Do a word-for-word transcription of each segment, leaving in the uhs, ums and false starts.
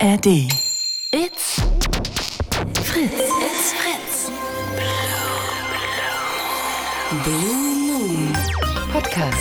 A R D. It's Fritz. It's Fritz. Blue Moon Podcast.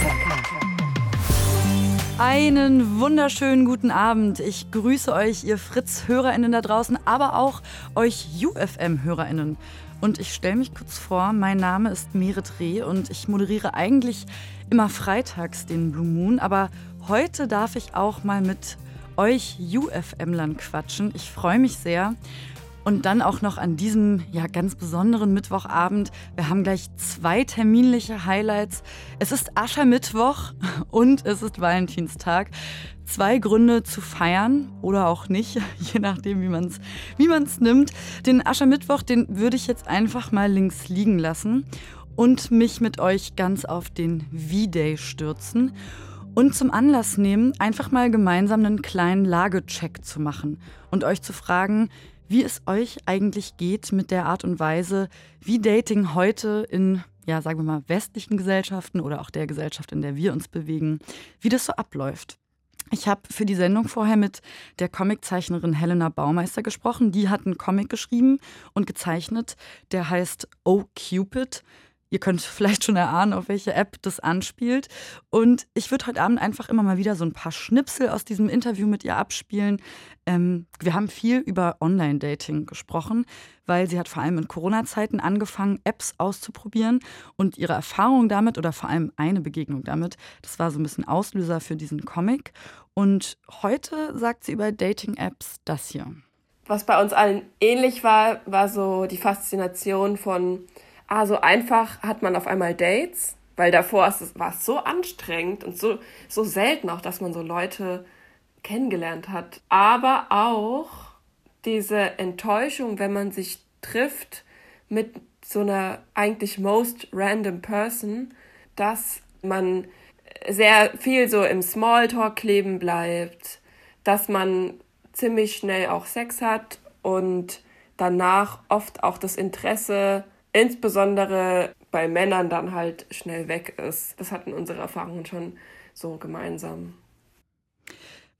Einen wunderschönen guten Abend. Ich grüße euch, ihr Fritz-HörerInnen da draußen, aber auch euch U F M-HörerInnen. Und ich stelle mich kurz vor, mein Name ist Meret Reh und ich moderiere eigentlich immer freitags den Blue Moon, aber heute darf ich auch mal mit euch U F M-Lern quatschen. Ich freue mich sehr. Und dann auch noch an diesem ja, ganz besonderen Mittwochabend. Wir haben gleich zwei terminliche Highlights. Es ist Aschermittwoch und es ist Valentinstag. Zwei Gründe zu feiern oder auch nicht, je nachdem, wie man es wie man's nimmt. Den Aschermittwoch, den würde ich jetzt einfach mal links liegen lassen und mich mit euch ganz auf den V-Day stürzen. Und zum Anlass nehmen, einfach mal gemeinsam einen kleinen Lagecheck zu machen und euch zu fragen, wie es euch eigentlich geht mit der Art und Weise, wie Dating heute in, ja, sagen wir mal, westlichen Gesellschaften oder auch der Gesellschaft, in der wir uns bewegen, wie das so abläuft. Ich habe für die Sendung vorher mit der Comiczeichnerin Helena Baumeister gesprochen. Die hat einen Comic geschrieben und gezeichnet, der heißt Oh Cupid. Ihr könnt vielleicht schon erahnen, auf welche App das anspielt. Und ich würde heute Abend einfach immer mal wieder so ein paar Schnipsel aus diesem Interview mit ihr abspielen. Ähm, wir haben viel über Online-Dating gesprochen, weil sie hat vor allem in Corona-Zeiten angefangen, Apps auszuprobieren. Und ihre Erfahrung damit oder vor allem eine Begegnung damit, das war so ein bisschen Auslöser für diesen Comic. Und heute sagt sie über Dating-Apps das hier. Was bei uns allen ähnlich war, war so die Faszination von Ah, so einfach hat man auf einmal Dates, weil davor war es so anstrengend und so, so selten auch, dass man so Leute kennengelernt hat. Aber auch diese Enttäuschung, wenn man sich trifft mit so einer eigentlich most random person, dass man sehr viel so im Smalltalk kleben bleibt, dass man ziemlich schnell auch Sex hat und danach oft auch das Interesse insbesondere bei Männern dann halt schnell weg ist. Das hatten unsere Erfahrungen schon so gemeinsam.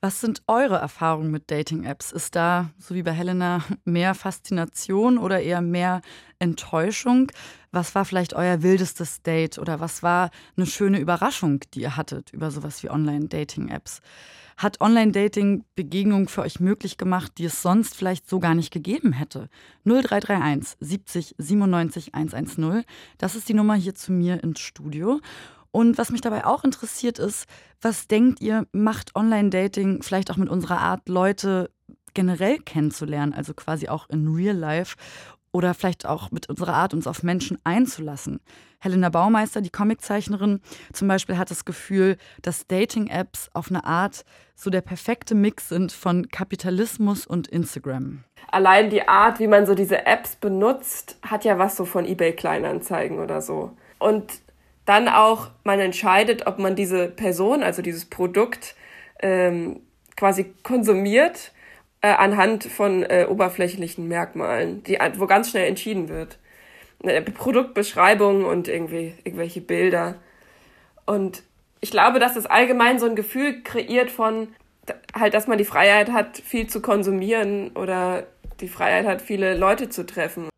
Was sind eure Erfahrungen mit Dating-Apps? Ist da, so wie bei Helena, mehr Faszination oder eher mehr Enttäuschung? Was war vielleicht euer wildestes Date oder was war eine schöne Überraschung, die ihr hattet über sowas wie Online-Dating-Apps? Hat Online-Dating Begegnungen für euch möglich gemacht, die es sonst vielleicht so gar nicht gegeben hätte? null drei drei eins siebzig siebenundneunzig einhundertzehn, das ist die Nummer hier zu mir ins Studio. Und was mich dabei auch interessiert ist, was denkt ihr, macht Online-Dating vielleicht auch mit unserer Art, Leute generell kennenzulernen, also quasi auch in real life oder vielleicht auch mit unserer Art, uns auf Menschen einzulassen? Helena Baumeister, die Comiczeichnerin, zum Beispiel hat das Gefühl, dass Dating-Apps auf eine Art so der perfekte Mix sind von Kapitalismus und Instagram. Allein die Art, wie man so diese Apps benutzt, hat ja was so von eBay-Kleinanzeigen oder so. Und dann auch, man entscheidet, ob man diese Person, also dieses Produkt, ähm, quasi konsumiert äh, anhand von äh, oberflächlichen Merkmalen, die, wo ganz schnell entschieden wird. Eine Produktbeschreibung und irgendwie irgendwelche Bilder. Und ich glaube, dass das allgemein so ein Gefühl kreiert von, halt, dass man die Freiheit hat, viel zu konsumieren oder die Freiheit hat, viele Leute zu treffen.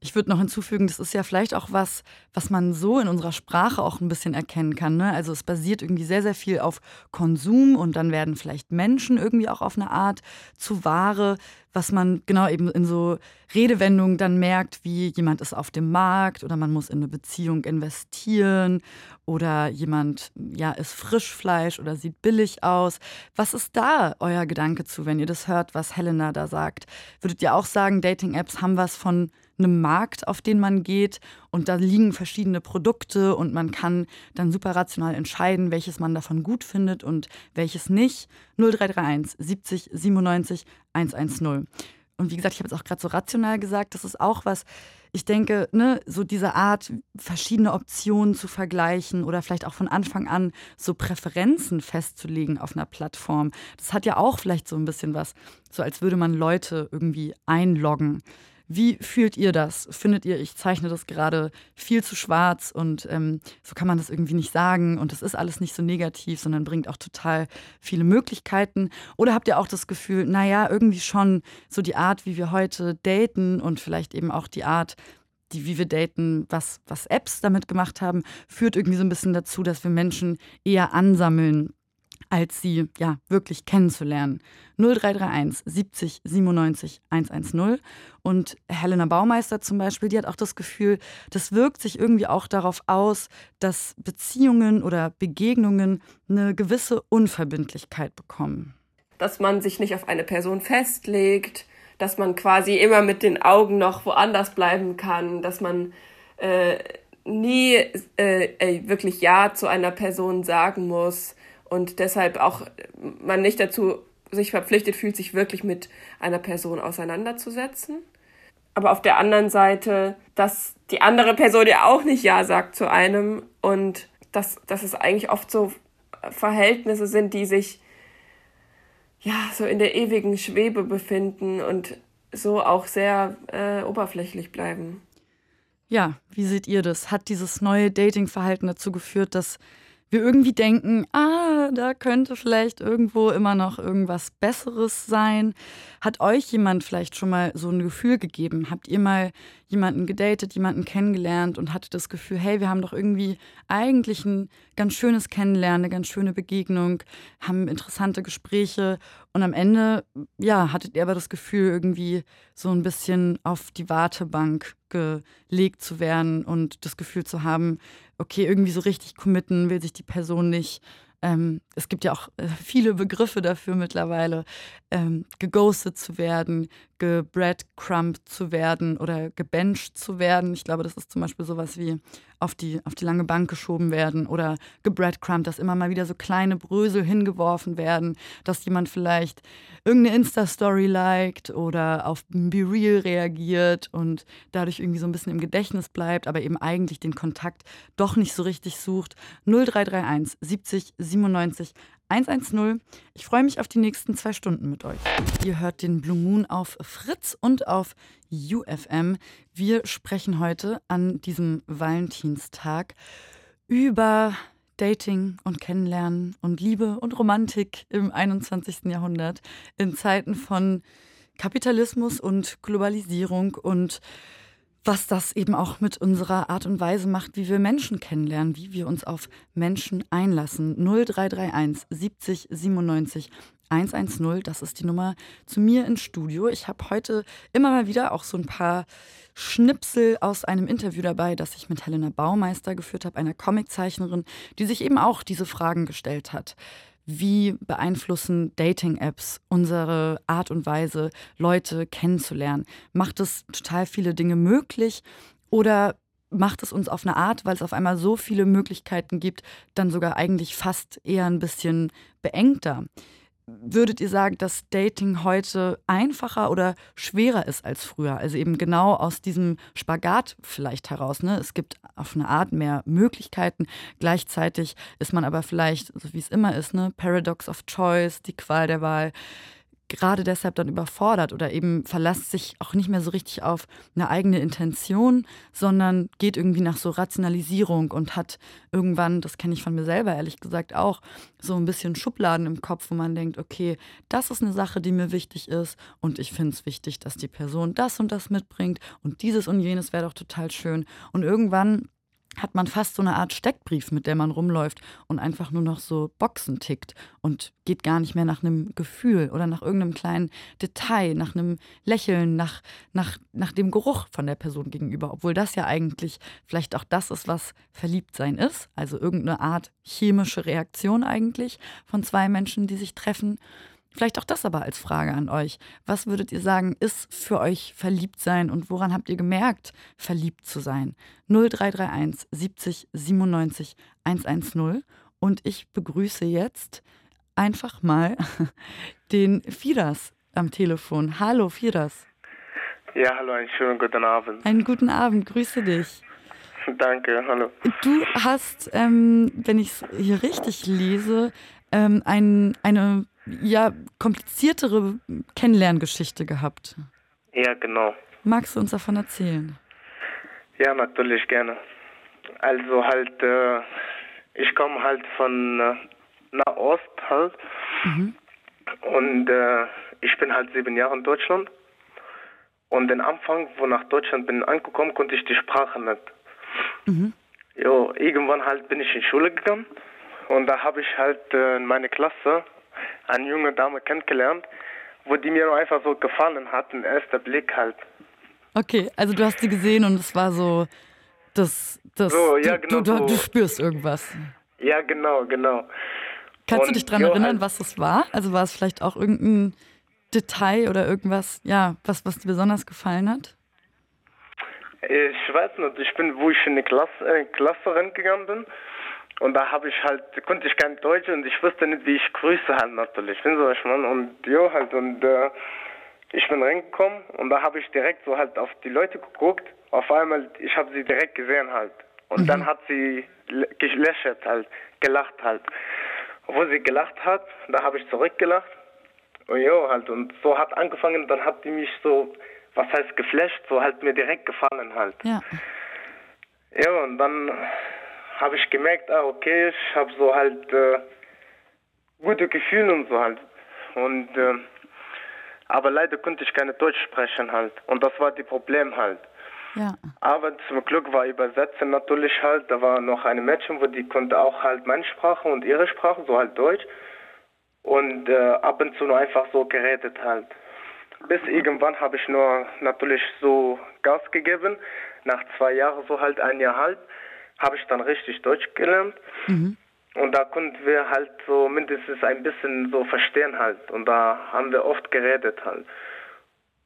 Ich würde noch hinzufügen, das ist ja vielleicht auch was, was man so in unserer Sprache auch ein bisschen erkennen kann, ne? Also es basiert irgendwie sehr, sehr viel auf Konsum und dann werden vielleicht Menschen irgendwie auch auf eine Art zu Ware, was man genau eben in so Redewendungen dann merkt, wie jemand ist auf dem Markt oder man muss in eine Beziehung investieren oder jemand ja, ist Frischfleisch oder sieht billig aus. Was ist da euer Gedanke zu, wenn ihr das hört, was Helena da sagt? Würdet ihr auch sagen, Dating-Apps haben was von einem Markt, auf den man geht und da liegen verschiedene Produkte und man kann dann super rational entscheiden, welches man davon gut findet und welches nicht? null drei drei eins siebzig siebenundneunzig einhundertzehn. Und wie gesagt, ich habe jetzt auch gerade so rational gesagt, das ist auch was, ich denke, ne, so diese Art, verschiedene Optionen zu vergleichen oder vielleicht auch von Anfang an so Präferenzen festzulegen auf einer Plattform. Das hat ja auch vielleicht so ein bisschen was, so als würde man Leute irgendwie einloggen. Wie fühlt ihr das? Findet ihr, ich zeichne das gerade viel zu schwarz und ähm, so kann man das irgendwie nicht sagen und das ist alles nicht so negativ, sondern bringt auch total viele Möglichkeiten? Oder habt ihr auch das Gefühl, naja, irgendwie schon so die Art, wie wir heute daten und vielleicht eben auch die Art, die, wie wir daten, was, was Apps damit gemacht haben, führt irgendwie so ein bisschen dazu, dass wir Menschen eher ansammeln, als sie ja wirklich kennenzulernen. null drei drei eins siebzig siebenundneunzig hundertzehn. Und Helena Baumeister zum Beispiel, die hat auch das Gefühl, das wirkt sich irgendwie auch darauf aus, dass Beziehungen oder Begegnungen eine gewisse Unverbindlichkeit bekommen. Dass man sich nicht auf eine Person festlegt, dass man quasi immer mit den Augen noch woanders bleiben kann, dass man äh, nie äh, wirklich Ja zu einer Person sagen muss und deshalb auch man nicht dazu sich verpflichtet fühlt, sich wirklich mit einer Person auseinanderzusetzen. Aber auf der anderen Seite, dass die andere Person ja auch nicht Ja sagt zu einem und dass, dass es eigentlich oft so Verhältnisse sind, die sich ja, so in der ewigen Schwebe befinden und so auch sehr äh, oberflächlich bleiben. Ja, wie seht ihr das? Hat dieses neue Dating-Verhalten dazu geführt, dass wir irgendwie denken, ah, da könnte vielleicht irgendwo immer noch irgendwas Besseres sein? Hat euch jemand vielleicht schon mal so ein Gefühl gegeben? Habt ihr mal jemanden gedatet, jemanden kennengelernt und hattet das Gefühl, hey, wir haben doch irgendwie eigentlich ein ganz schönes Kennenlernen, eine ganz schöne Begegnung, haben interessante Gespräche und am Ende, ja, hattet ihr aber das Gefühl, irgendwie so ein bisschen auf die Wartebank gelegt zu werden und das Gefühl zu haben, okay, irgendwie so richtig committen will sich die Person nicht. Ähm, es gibt ja auch äh, viele Begriffe dafür mittlerweile, ähm, geghostet zu werden, gebreadcrumped zu werden oder gebencht zu werden. Ich glaube, das ist zum Beispiel sowas wie auf die, auf die lange Bank geschoben werden oder gebreadcrumped, dass immer mal wieder so kleine Brösel hingeworfen werden, dass jemand vielleicht irgendeine Insta-Story liked oder auf ein BeReal reagiert und dadurch irgendwie so ein bisschen im Gedächtnis bleibt, aber eben eigentlich den Kontakt doch nicht so richtig sucht. null drei drei eins siebzig siebenundneunzig hundertzehn. Ich freue mich auf die nächsten zwei Stunden mit euch. Ihr hört den Blue Moon auf Fritz und auf U F M. Wir sprechen heute an diesem Valentinstag über Dating und Kennenlernen und Liebe und Romantik im einundzwanzigsten Jahrhundert in Zeiten von Kapitalismus und Globalisierung und was das eben auch mit unserer Art und Weise macht, wie wir Menschen kennenlernen, wie wir uns auf Menschen einlassen. null drei drei eins siebzig siebenundneunzig hundertzehn, das ist die Nummer zu mir ins Studio. Ich habe heute immer mal wieder auch so ein paar Schnipsel aus einem Interview dabei, das ich mit Helena Baumeister geführt habe, einer Comiczeichnerin, die sich eben auch diese Fragen gestellt hat. Wie beeinflussen Dating-Apps unsere Art und Weise, Leute kennenzulernen? Macht es total viele Dinge möglich oder macht es uns auf eine Art, weil es auf einmal so viele Möglichkeiten gibt, dann sogar eigentlich fast eher ein bisschen beengter? Würdet ihr sagen, dass Dating heute einfacher oder schwerer ist als früher? Also eben genau aus diesem Spagat vielleicht heraus, ne? Es gibt auf eine Art mehr Möglichkeiten. Gleichzeitig ist man aber vielleicht, so wie es immer ist, ne, Paradox of Choice, die Qual der Wahl, gerade deshalb dann überfordert oder eben verlässt sich auch nicht mehr so richtig auf eine eigene Intention, sondern geht irgendwie nach so Rationalisierung und hat irgendwann, das kenne ich von mir selber ehrlich gesagt auch, so ein bisschen Schubladen im Kopf, wo man denkt, okay, das ist eine Sache, die mir wichtig ist und ich finde es wichtig, dass die Person das und das mitbringt und dieses und jenes wäre doch total schön. Und irgendwann hat man fast so eine Art Steckbrief, mit der man rumläuft und einfach nur noch so Boxen tickt und geht gar nicht mehr nach einem Gefühl oder nach irgendeinem kleinen Detail, nach einem Lächeln, nach, nach, nach dem Geruch von der Person gegenüber. Obwohl das ja eigentlich vielleicht auch das ist, was Verliebtsein ist. Also irgendeine Art chemische Reaktion eigentlich von zwei Menschen, die sich treffen. Vielleicht auch das aber als Frage an euch. Was würdet ihr sagen, ist für euch Verliebtsein und woran habt ihr gemerkt, verliebt zu sein? null drei drei eins siebzig siebenundneunzig hundertzehn. Und ich begrüße jetzt einfach mal den Firas am Telefon. Hallo Firas. Ja, hallo, einen schönen guten Abend. Einen guten Abend, grüße dich. Danke, hallo. Du hast, ähm, wenn ich es hier richtig lese, ähm, ein, eine... ja, kompliziertere Kennenlerngeschichte gehabt. Ja, genau. Magst du uns davon erzählen? Ja, natürlich gerne. Also halt, äh, ich komme halt von äh, Nahost halt. Mhm. Und äh, ich bin halt sieben Jahre in Deutschland. Und den Anfang, wo nach Deutschland bin angekommen, konnte ich die Sprache nicht. Mhm. Jo, irgendwann halt bin ich in die Schule gegangen. Und da habe ich halt äh, in meiner Klasse eine junge Dame kennengelernt, wo die mir einfach so gefallen hat, ein erster Blick halt. Okay, also du hast sie gesehen und es war so, das, das, so, ja, genau, du, du, du spürst irgendwas. Ja, genau, genau. Kannst und, du dich daran erinnern, halt, was das war? Also war es vielleicht auch irgendein Detail oder irgendwas, ja, was, was dir besonders gefallen hat? Ich weiß nicht, ich bin, wo ich in die Klasse, äh, Klasse reingegangen bin, und da habe ich halt, konnte ich kein Deutsch und ich wusste nicht, wie ich grüße halt natürlich. Bin so, ich mein, und jo halt, und äh, ich bin reingekommen und da habe ich direkt so halt auf die Leute geguckt. Auf einmal, ich habe sie direkt gesehen halt. Und mhm. dann hat sie gelächelt halt, gelacht halt. Wo sie gelacht hat, da habe ich zurückgelacht. Und jo halt, und so hat angefangen, dann hat die mich so, was heißt geflasht, so halt mir direkt gefallen halt. Ja, ja, und dann habe ich gemerkt, ah, okay, ich habe so halt äh, gute Gefühle und so halt. Und, äh, aber leider konnte ich keine Deutsch sprechen halt. Und das war die Problem halt. Ja. Aber zum Glück war Übersetzen natürlich halt, da war noch eine Mädchen, wo die konnte auch halt meine Sprache und ihre Sprache, so halt Deutsch. Und äh, ab und zu nur einfach so geredet halt. Bis irgendwann habe ich nur natürlich so Gas gegeben. Nach zwei Jahren, so halt ein Jahr halb, habe ich dann richtig Deutsch gelernt. Mhm. Und da konnten wir halt so mindestens ein bisschen so verstehen halt. Und da haben wir oft geredet halt.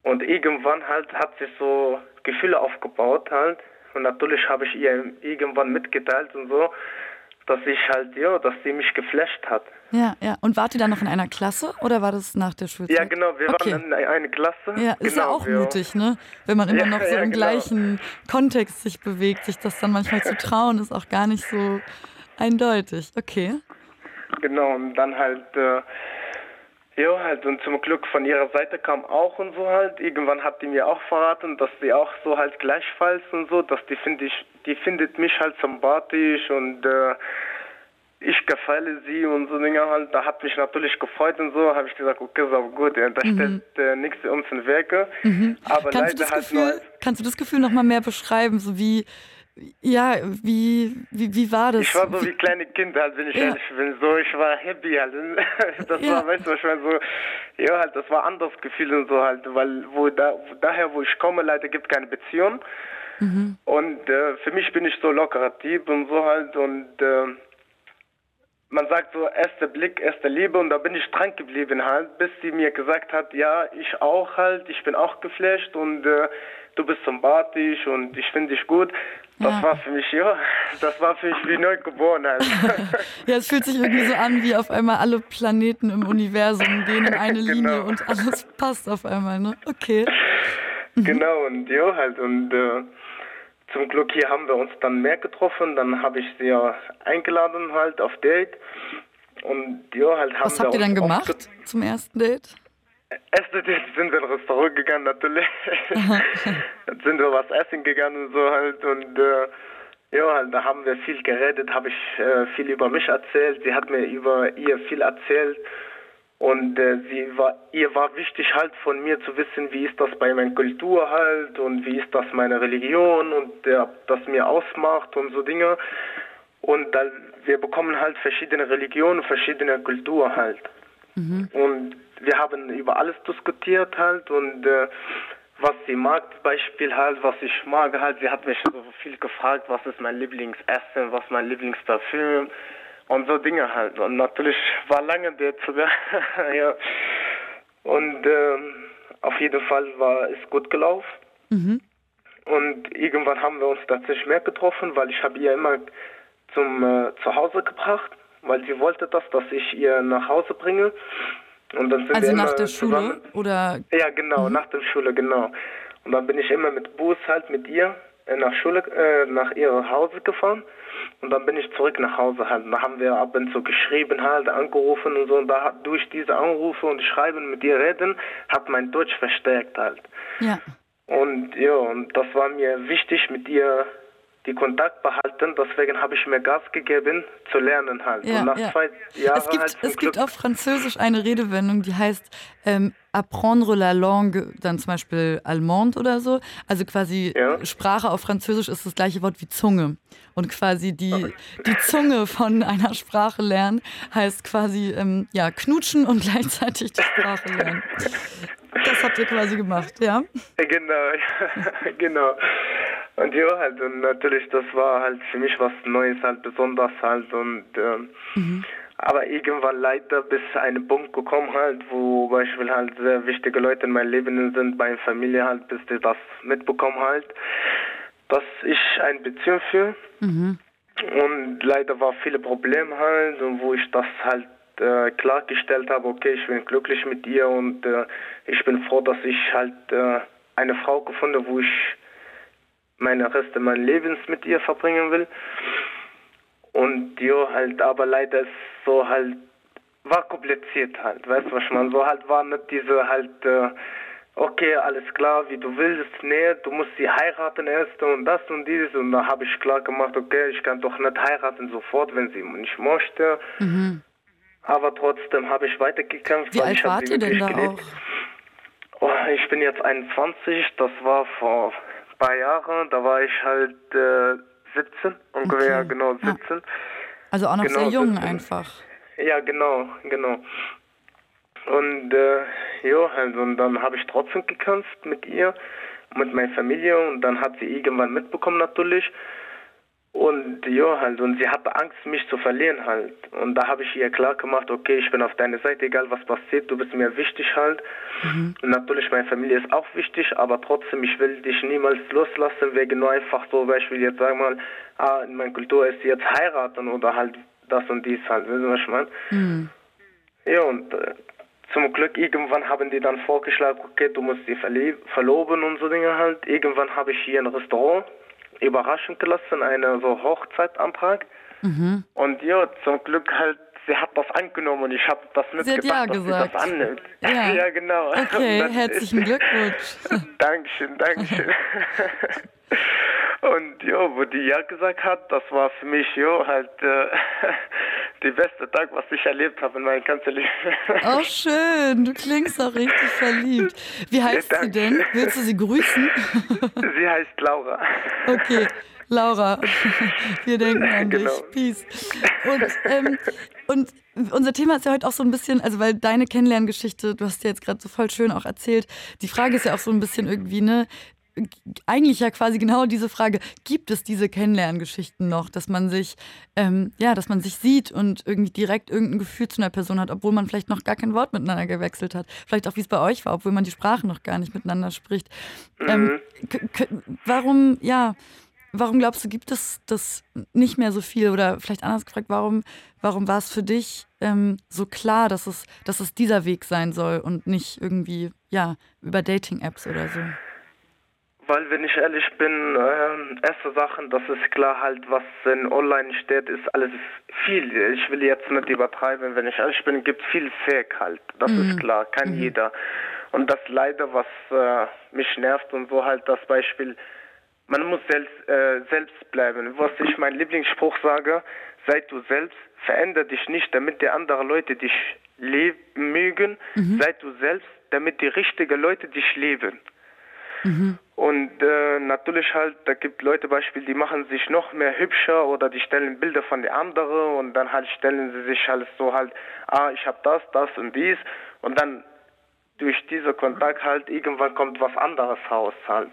Und irgendwann halt hat sich so Gefühle aufgebaut halt. Und natürlich habe ich ihr irgendwann mitgeteilt und so, dass ich halt, ja, dass sie mich geflasht hat. Ja, ja. Und wart ihr dann noch in einer Klasse oder war das nach der Schulzeit? Ja, genau, wir okay. waren in einer Klasse. Ja, ist genau, ja auch ja. mutig, ne? Wenn man immer ja, noch so ja, im genau. gleichen Kontext sich bewegt, sich das dann manchmal zu trauen, ist auch gar nicht so eindeutig. Okay. Genau, und dann halt, äh, ja halt, und zum Glück von ihrer Seite kam auch und so halt, irgendwann hat die mir auch verraten, dass sie auch so halt gleichfalls und so, dass die, find ich, die findet mich halt sympathisch und äh, ich gefalle sie und so Dinge halt, da hat mich natürlich gefreut und so, habe ich gesagt, okay, so gut, ja, da mhm. stellt äh, nichts uns in Werke. Mhm. Aber kannst, leider du halt Gefühl, nur kannst du das Gefühl nochmal mehr beschreiben, so wie, ja, wie, wie, wie war das? Ich war so wie, wie kleine Kinder, halt, wenn ich ja. ehrlich bin, so, ich war happy halt, das ja. war, weißt du, ich war so, ja halt, das war ein anderes Gefühl und so halt, weil wo da, daher, wo ich komme, leider gibt es keine Beziehung. Mhm. Und äh, für mich bin ich so lockerer Typ und so halt und, äh, man sagt so, erster Blick, erste Liebe und da bin ich dran geblieben halt, bis sie mir gesagt hat, ja, ich auch halt, ich bin auch geflasht und äh, du bist sympathisch und ich finde dich gut. Das ja. war für mich, ja, das war für mich wie neu geboren halt. Ja, es fühlt sich irgendwie so an, wie auf einmal alle Planeten im Universum gehen in eine genau. Linie und alles passt auf einmal, ne? Okay. Genau, und ja halt und äh, zum Glück hier haben wir uns dann mehr getroffen, dann habe ich sie ja eingeladen halt auf Date und ja halt haben Was habt wir ihr dann gemacht aufget- zum ersten Date? Erste Date sind wir in ein Restaurant gegangen natürlich, dann sind wir was essen gegangen und so halt und äh, ja halt da haben wir viel geredet, habe ich äh, viel über mich erzählt, sie hat mir über ihr viel erzählt. Und äh, sie war, ihr war wichtig halt von mir zu wissen, wie ist das bei meiner Kultur halt und wie ist das meine Religion und äh, das mir ausmacht und so Dinge. Und dann, wir bekommen halt verschiedene Religionen, verschiedene Kultur halt. Mhm. Und wir haben über alles diskutiert halt und äh, was sie mag, zum Beispiel halt, was ich mag halt. Sie hat mich so viel gefragt, was ist mein Lieblingsessen, was ist mein Lieblingsparfüm. Und so Dinge halt. Und natürlich war lange der sogar. Ja. Und äh, auf jeden Fall war es gut gelaufen. Mhm. Und irgendwann haben wir uns tatsächlich mehr getroffen, weil ich habe ihr immer zum äh, Zuhause gebracht, weil sie wollte das, dass ich ihr nach Hause bringe. Und dann sind also wir nach der Schule? Zusammen. Oder? Ja, genau, mhm. nach der Schule, genau. Und dann bin ich immer mit Bus halt mit ihr nach Schule, äh, nach ihrem Hause gefahren und dann bin ich zurück nach Hause halt. Da haben wir ab und zu geschrieben halt, angerufen und so und da hat, durch diese Anrufe und Schreiben mit ihr reden, hat mein Deutsch verstärkt halt. Ja. Und ja, und das war mir wichtig, mit ihr die Kontakt behalten, deswegen habe ich mir Gas gegeben, zu lernen halt. Ja, und nach ja. zwei Jahren es gibt, halt es gibt auf Französisch eine Redewendung, die heißt ähm, apprendre la langue, dann zum Beispiel allemande oder so. Also quasi ja. Sprache auf Französisch ist das gleiche Wort wie Zunge. Und quasi die, okay. die Zunge von einer Sprache lernen heißt quasi ähm, ja, knutschen und gleichzeitig die Sprache lernen. Das habt ihr quasi gemacht, ja? Genau, genau. Und ja, halt, und natürlich, das war halt für mich was Neues, halt besonders halt. Und, ähm, mhm. Aber irgendwann leider bis ein Punkt gekommen halt, wo beispiel halt sehr wichtige Leute in meinem Leben sind, meine Familie halt, bis die das mitbekommen halt, dass ich eine Beziehung führe. Mhm. Und leider war viele Probleme halt, und wo ich das halt äh, klargestellt habe, okay, ich bin glücklich mit ihr und äh, ich bin froh, dass ich halt äh, eine Frau gefunden habe, wo ich meine Reste meines Lebens mit ihr verbringen will. Und ja, halt, aber leider ist so halt, war kompliziert halt, weißt du was ich meine? So halt war nicht diese halt, äh, okay, alles klar, wie du willst, nee, du musst sie heiraten erst und das und dieses. Und da habe ich klar gemacht, okay, ich kann doch nicht heiraten sofort, wenn sie nicht möchte. Mhm. Aber trotzdem habe ich weitergekämpft. Wie alt wart ihr denn da auch? Oh, ich bin jetzt einundzwanzig, das war vor ein paar Jahren, da war ich halt äh, siebzehn, ungefähr, okay. Genau, siebzehn. Ja. Also auch noch genau, sehr jung siebzehn. Einfach. Ja, genau, genau. Und äh, ja, also, und dann habe ich trotzdem gekämpft mit ihr, mit meiner Familie, und dann hat sie irgendwann mitbekommen natürlich. Und ja, halt, und sie hatte Angst, mich zu verlieren halt. Und da habe ich ihr klar gemacht, okay, ich bin auf deiner Seite, egal was passiert, du bist mir wichtig halt. Mhm. Und natürlich, meine Familie ist auch wichtig, aber trotzdem, ich will dich niemals loslassen, wegen nur einfach so, weil ich will jetzt sagen mal, ah, in meiner Kultur ist jetzt heiraten oder halt das und dies halt, wissen Sie, was ich meine? Mhm. Ja, und äh, zum Glück, irgendwann haben die dann vorgeschlagen, okay, du musst sie verlie- verloben und so Dinge halt. Irgendwann habe ich hier ein Restaurant überraschend gelassen, eine so Hochzeitantrag. Mhm. Und ja, zum Glück halt, sie hat das angenommen und ich habe das nicht sie gedacht, ja dass gesagt. Sie das annimmt. Ja, ja genau. Okay, herzlichen Glückwunsch. Dankeschön, Dankeschön. Und ja, wo die ja gesagt hat, das war für mich ja halt äh, der beste Tag, was ich erlebt habe in meinem ganzen Leben. Oh schön, du klingst auch richtig verliebt. Wie heißt ja, sie denn? Willst du sie grüßen? Sie heißt Laura. Okay, Laura, wir denken an genau. dich. Peace. Und, ähm, und unser Thema ist ja heute auch so ein bisschen, also weil deine Kennenlerngeschichte, du hast ja jetzt gerade so voll schön auch erzählt, die Frage ist ja auch so ein bisschen irgendwie, ne, eigentlich ja quasi genau diese Frage, gibt es diese Kennenlerngeschichten noch, dass man sich, ähm, ja, dass man sich sieht und irgendwie direkt irgendein Gefühl zu einer Person hat, obwohl man vielleicht noch gar kein Wort miteinander gewechselt hat. Vielleicht auch, wie es bei euch war, obwohl man die Sprache noch gar nicht miteinander spricht. Ähm, k- k- warum, ja, warum glaubst du, gibt es das nicht mehr so viel? Oder vielleicht anders gefragt, warum, warum war es für dich ähm, so klar, dass es, dass es dieser Weg sein soll und nicht irgendwie, ja, über Dating-Apps oder so? Weil, wenn ich ehrlich bin, äh, erste Sachen, das ist klar halt, was in online steht, ist alles viel. Ich will jetzt nicht übertreiben, wenn ich ehrlich bin, gibt es viel Fake halt. Das mhm. ist klar, kann mhm. jeder. Und das leider, was äh, mich nervt und so halt, das Beispiel, man muss selbst, äh, selbst bleiben. Was ich meinen Lieblingsspruch sage, sei du selbst, verändere dich nicht, damit die anderen Leute dich lieb- mögen. Mhm. Sei du selbst, damit die richtigen Leute dich lieben. Mhm. Und äh, natürlich halt, da gibt Leute Beispiel, die machen sich noch mehr hübscher oder die stellen Bilder von der anderen und dann halt stellen sie sich halt so halt, ah, ich hab das, das und dies und dann durch diesen Kontakt halt irgendwann kommt was anderes raus halt.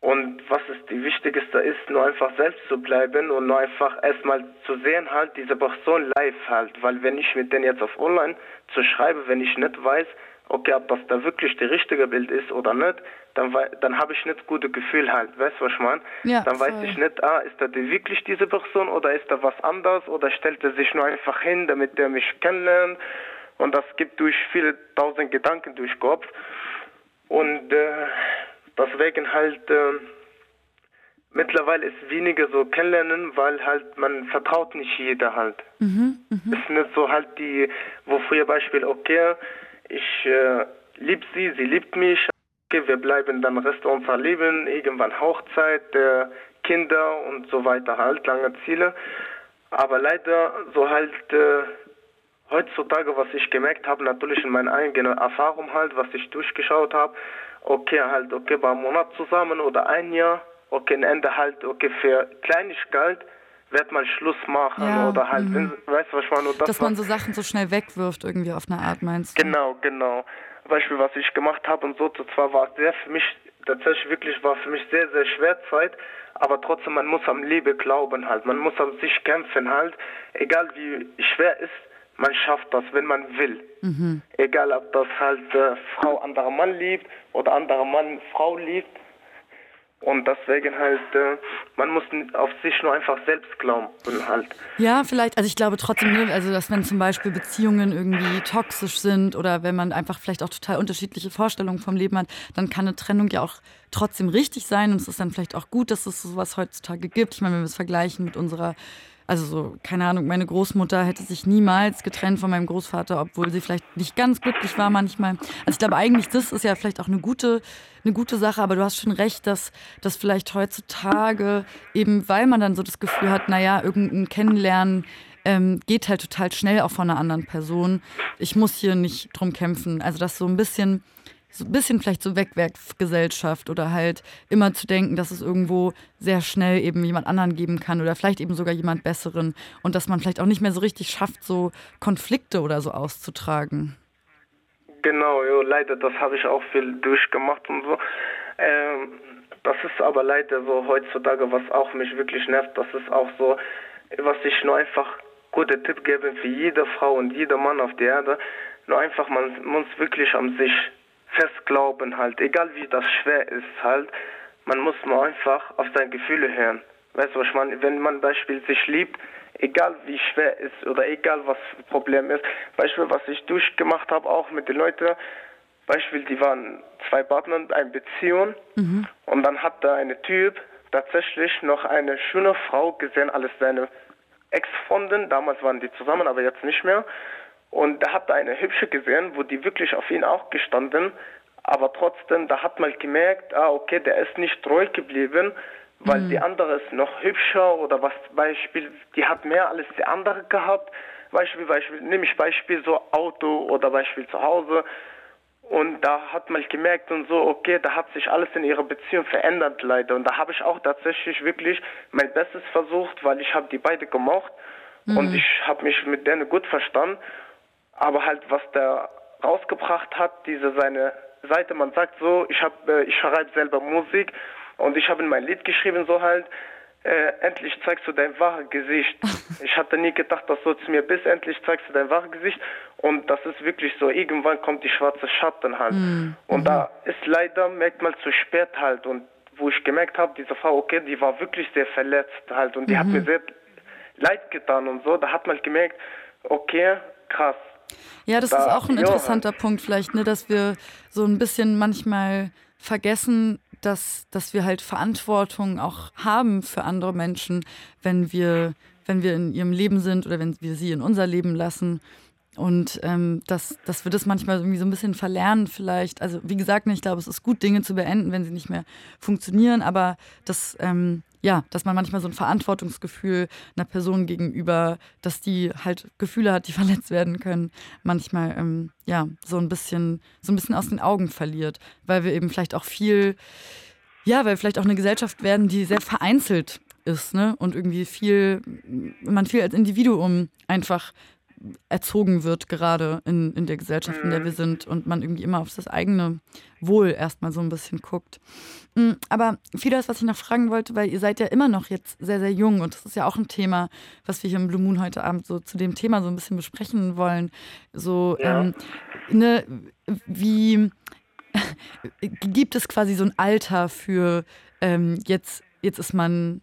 Und was ist die Wichtigste ist, nur einfach selbst zu bleiben und nur einfach erstmal zu sehen halt, diese Person live halt, weil wenn ich mit denen jetzt auf online zu schreiben, wenn ich nicht weiß, okay, ob das da wirklich das richtige Bild ist oder nicht, dann, wei- dann habe ich nicht gute Gefühl halt, weißt du, was ich meine? Ja, dann weiß so. Ich nicht, ah, ist da die wirklich diese Person oder ist da was anderes oder stellt er sich nur einfach hin, damit der mich kennenlernt und das gibt durch viele tausend Gedanken durch den Kopf und äh, deswegen halt äh, mittlerweile ist weniger so kennenlernen, weil halt man vertraut nicht jeder halt. Mhm, mh. Ist nicht so halt die, wo früher Beispiel, okay, ich äh, liebe sie, sie liebt mich, okay, wir bleiben dann Rest unserer Leben, irgendwann Hochzeit, äh, Kinder und so weiter, halt lange Ziele. Aber leider so halt äh, heutzutage, was ich gemerkt habe, natürlich in meiner eigenen Erfahrung halt, was ich durchgeschaut habe, okay, halt, okay, bei einem Monat zusammen oder ein Jahr, okay, ein Ende halt, okay, für Kleinigkeit wird man Schluss machen, ja, oder halt, mhm. wenn, weißt du, was ich meine? Dass das man so Sachen so schnell wegwirft irgendwie auf eine Art, meinst du? Genau, genau. Beispiel, was ich gemacht habe und so, zwar war es sehr für mich, tatsächlich wirklich war für mich sehr, sehr schwer Zeit, aber trotzdem, man muss am Leben glauben halt, man muss an sich kämpfen halt, egal wie schwer ist, man schafft das, wenn man will. Mhm. Egal, ob das halt äh, Frau anderer Mann liebt oder anderer Mann Frau liebt. Und deswegen halt, äh, man muss auf sich nur einfach selbst glauben halt. Ja, vielleicht, also ich glaube trotzdem, also dass wenn zum Beispiel Beziehungen irgendwie toxisch sind oder wenn man einfach vielleicht auch total unterschiedliche Vorstellungen vom Leben hat, dann kann eine Trennung ja auch trotzdem richtig sein und es ist dann vielleicht auch gut, dass es sowas heutzutage gibt. Ich meine, wenn wir es vergleichen mit unserer, also so, keine Ahnung, meine Großmutter hätte sich niemals getrennt von meinem Großvater, obwohl sie vielleicht nicht ganz glücklich war manchmal. Also ich glaube eigentlich, das ist ja vielleicht auch eine gute, eine gute Sache, aber du hast schon recht, dass das vielleicht heutzutage eben, weil man dann so das Gefühl hat, naja, irgendein Kennenlernen ähm, geht halt total schnell auch von einer anderen Person. Ich muss hier nicht drum kämpfen. Also das so ein bisschen... so ein bisschen vielleicht so Wegwerfgesellschaft oder halt immer zu denken, dass es irgendwo sehr schnell eben jemand anderen geben kann oder vielleicht eben sogar jemand Besseren und dass man vielleicht auch nicht mehr so richtig schafft, so Konflikte oder so auszutragen. Genau, ja, leider, das habe ich auch viel durchgemacht und so. Ähm, das ist aber leider so heutzutage, was auch mich wirklich nervt, das ist auch so, was ich nur einfach gute Tipp gebe für jede Frau und jeder Mann auf der Erde, nur einfach, man muss wirklich an sich fest glauben halt, egal wie das schwer ist halt, man muss nur einfach auf seine Gefühle hören. Weißt du, was ich meine? Wenn man beispielsweise sich liebt, egal wie schwer ist oder egal was das Problem ist, Beispiel, was ich durchgemacht habe, auch mit den Leuten, Beispiel, die waren zwei Partner in einer Beziehung, mhm. und dann hat da ein Typ tatsächlich noch eine schöne Frau gesehen, alles seine Ex-Freundin, damals waren die zusammen, aber jetzt nicht mehr. Und da hat er eine Hübsche gesehen, wo die wirklich auf ihn auch gestanden, aber trotzdem, da hat man gemerkt, ah okay, der ist nicht treu geblieben, weil mhm. die andere ist noch hübscher oder was, Beispiel, die hat mehr als die andere gehabt, Beispiel, Beispiel, nehme ich Beispiel so Auto oder Beispiel zu Hause und da hat man gemerkt und so, okay, da hat sich alles in ihrer Beziehung verändert leider und da habe ich auch tatsächlich wirklich mein Bestes versucht, weil ich habe die beide gemocht mhm. und ich habe mich mit denen gut verstanden. Aber halt, was der rausgebracht hat, diese seine Seite, man sagt so, ich hab, äh, ich schreibe selber Musik und ich habe in mein Lied geschrieben, so halt, äh, endlich zeigst du dein wahres Gesicht. Ich hatte nie gedacht, dass du zu mir bist, endlich zeigst du dein wahres Gesicht. Und das ist wirklich so, irgendwann kommt die schwarze Schatten halt. Mhm. Und da ist leider, merkt man, zu spät halt. Und wo ich gemerkt habe, diese Frau, okay, die war wirklich sehr verletzt halt und die mhm. hat mir sehr leid getan und so. Da hat man gemerkt, okay, krass. Ja, das ist auch ein interessanter Punkt vielleicht, ne, dass wir so ein bisschen manchmal vergessen, dass, dass wir halt Verantwortung auch haben für andere Menschen, wenn wir, wenn wir in ihrem Leben sind oder wenn wir sie in unser Leben lassen. Und ähm, dass, dass wir das manchmal irgendwie so ein bisschen verlernen vielleicht. Also wie gesagt, ich glaube, es ist gut, Dinge zu beenden, wenn sie nicht mehr funktionieren, aber das... Ähm, ja, dass man manchmal so ein Verantwortungsgefühl einer Person gegenüber, dass die halt Gefühle hat, die verletzt werden können, manchmal ähm, ja so ein bisschen so ein bisschen aus den Augen verliert, weil wir eben vielleicht auch viel, ja, weil wir vielleicht auch eine Gesellschaft werden, die sehr vereinzelt ist, ne, und irgendwie viel, man viel als Individuum einfach erzogen wird, gerade in, in der Gesellschaft, in der wir sind und man irgendwie immer auf das eigene Wohl erstmal so ein bisschen guckt. Aber vieles, was ich noch fragen wollte, weil ihr seid ja immer noch jetzt sehr, sehr jung und das ist ja auch ein Thema, was wir hier im Blue Moon heute Abend so zu dem Thema so ein bisschen besprechen wollen. So, ja. ähm, ne, wie gibt es quasi so ein Alter für ähm, jetzt, jetzt ist man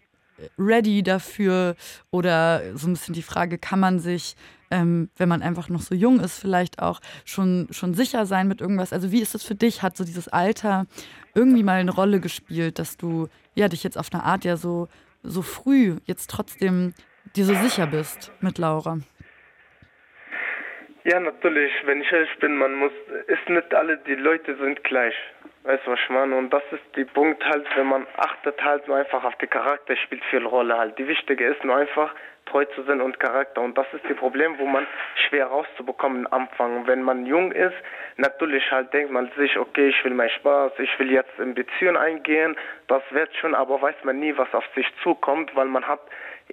ready dafür oder so ein bisschen die Frage, kann man sich, ähm, wenn man einfach noch so jung ist, vielleicht auch schon, schon sicher sein mit irgendwas? Also wie ist das für dich? Hat so dieses Alter irgendwie mal eine Rolle gespielt, dass du ja dich jetzt auf eine Art ja so, so früh jetzt trotzdem dir so sicher bist mit Laura? Ja, natürlich. Wenn ich ehrlich bin, man muss, ist nicht alle, die Leute sind gleich. Weißt du, was ich meine? Und das ist der Punkt halt, wenn man achtet halt nur einfach auf den Charakter, spielt viel Rolle halt. Die Wichtige ist nur einfach, treu zu sein und Charakter. Und das ist das Problem, wo man schwer rauszubekommen am Anfang. Wenn man jung ist, natürlich halt denkt man sich, okay, ich will meinen Spaß, ich will jetzt in Beziehung eingehen, das wird schon, aber weiß man nie, was auf sich zukommt, weil man hat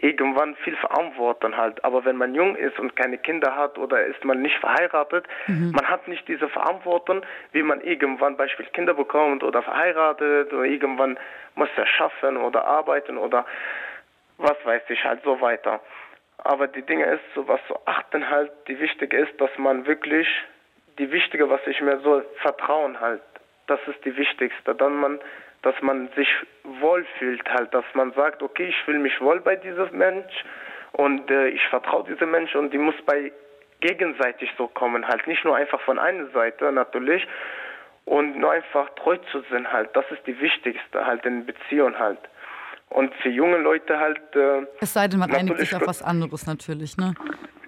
irgendwann viel Verantwortung halt. Aber wenn man jung ist und keine Kinder hat oder ist man nicht verheiratet, mhm. man hat nicht diese Verantwortung, wie man irgendwann beispielsweise Kinder bekommt oder verheiratet oder irgendwann muss er schaffen oder arbeiten oder was weiß ich halt so weiter. Aber die Dinge ist, so was zu achten halt, die wichtige ist, dass man wirklich, die wichtige, was ich mir so, Vertrauen halt, das ist die wichtigste. Dann man, dass man sich wohlfühlt halt, dass man sagt, okay, ich fühle mich wohl bei diesem Mensch und äh, ich vertraue diesem Mensch und die muss bei gegenseitig so kommen halt, nicht nur einfach von einer Seite natürlich und nur einfach treu zu sein halt, das ist die wichtigste halt in Beziehung halt. Und für junge Leute halt... Äh, es sei denn, man einigt sich auf was anderes natürlich, ne?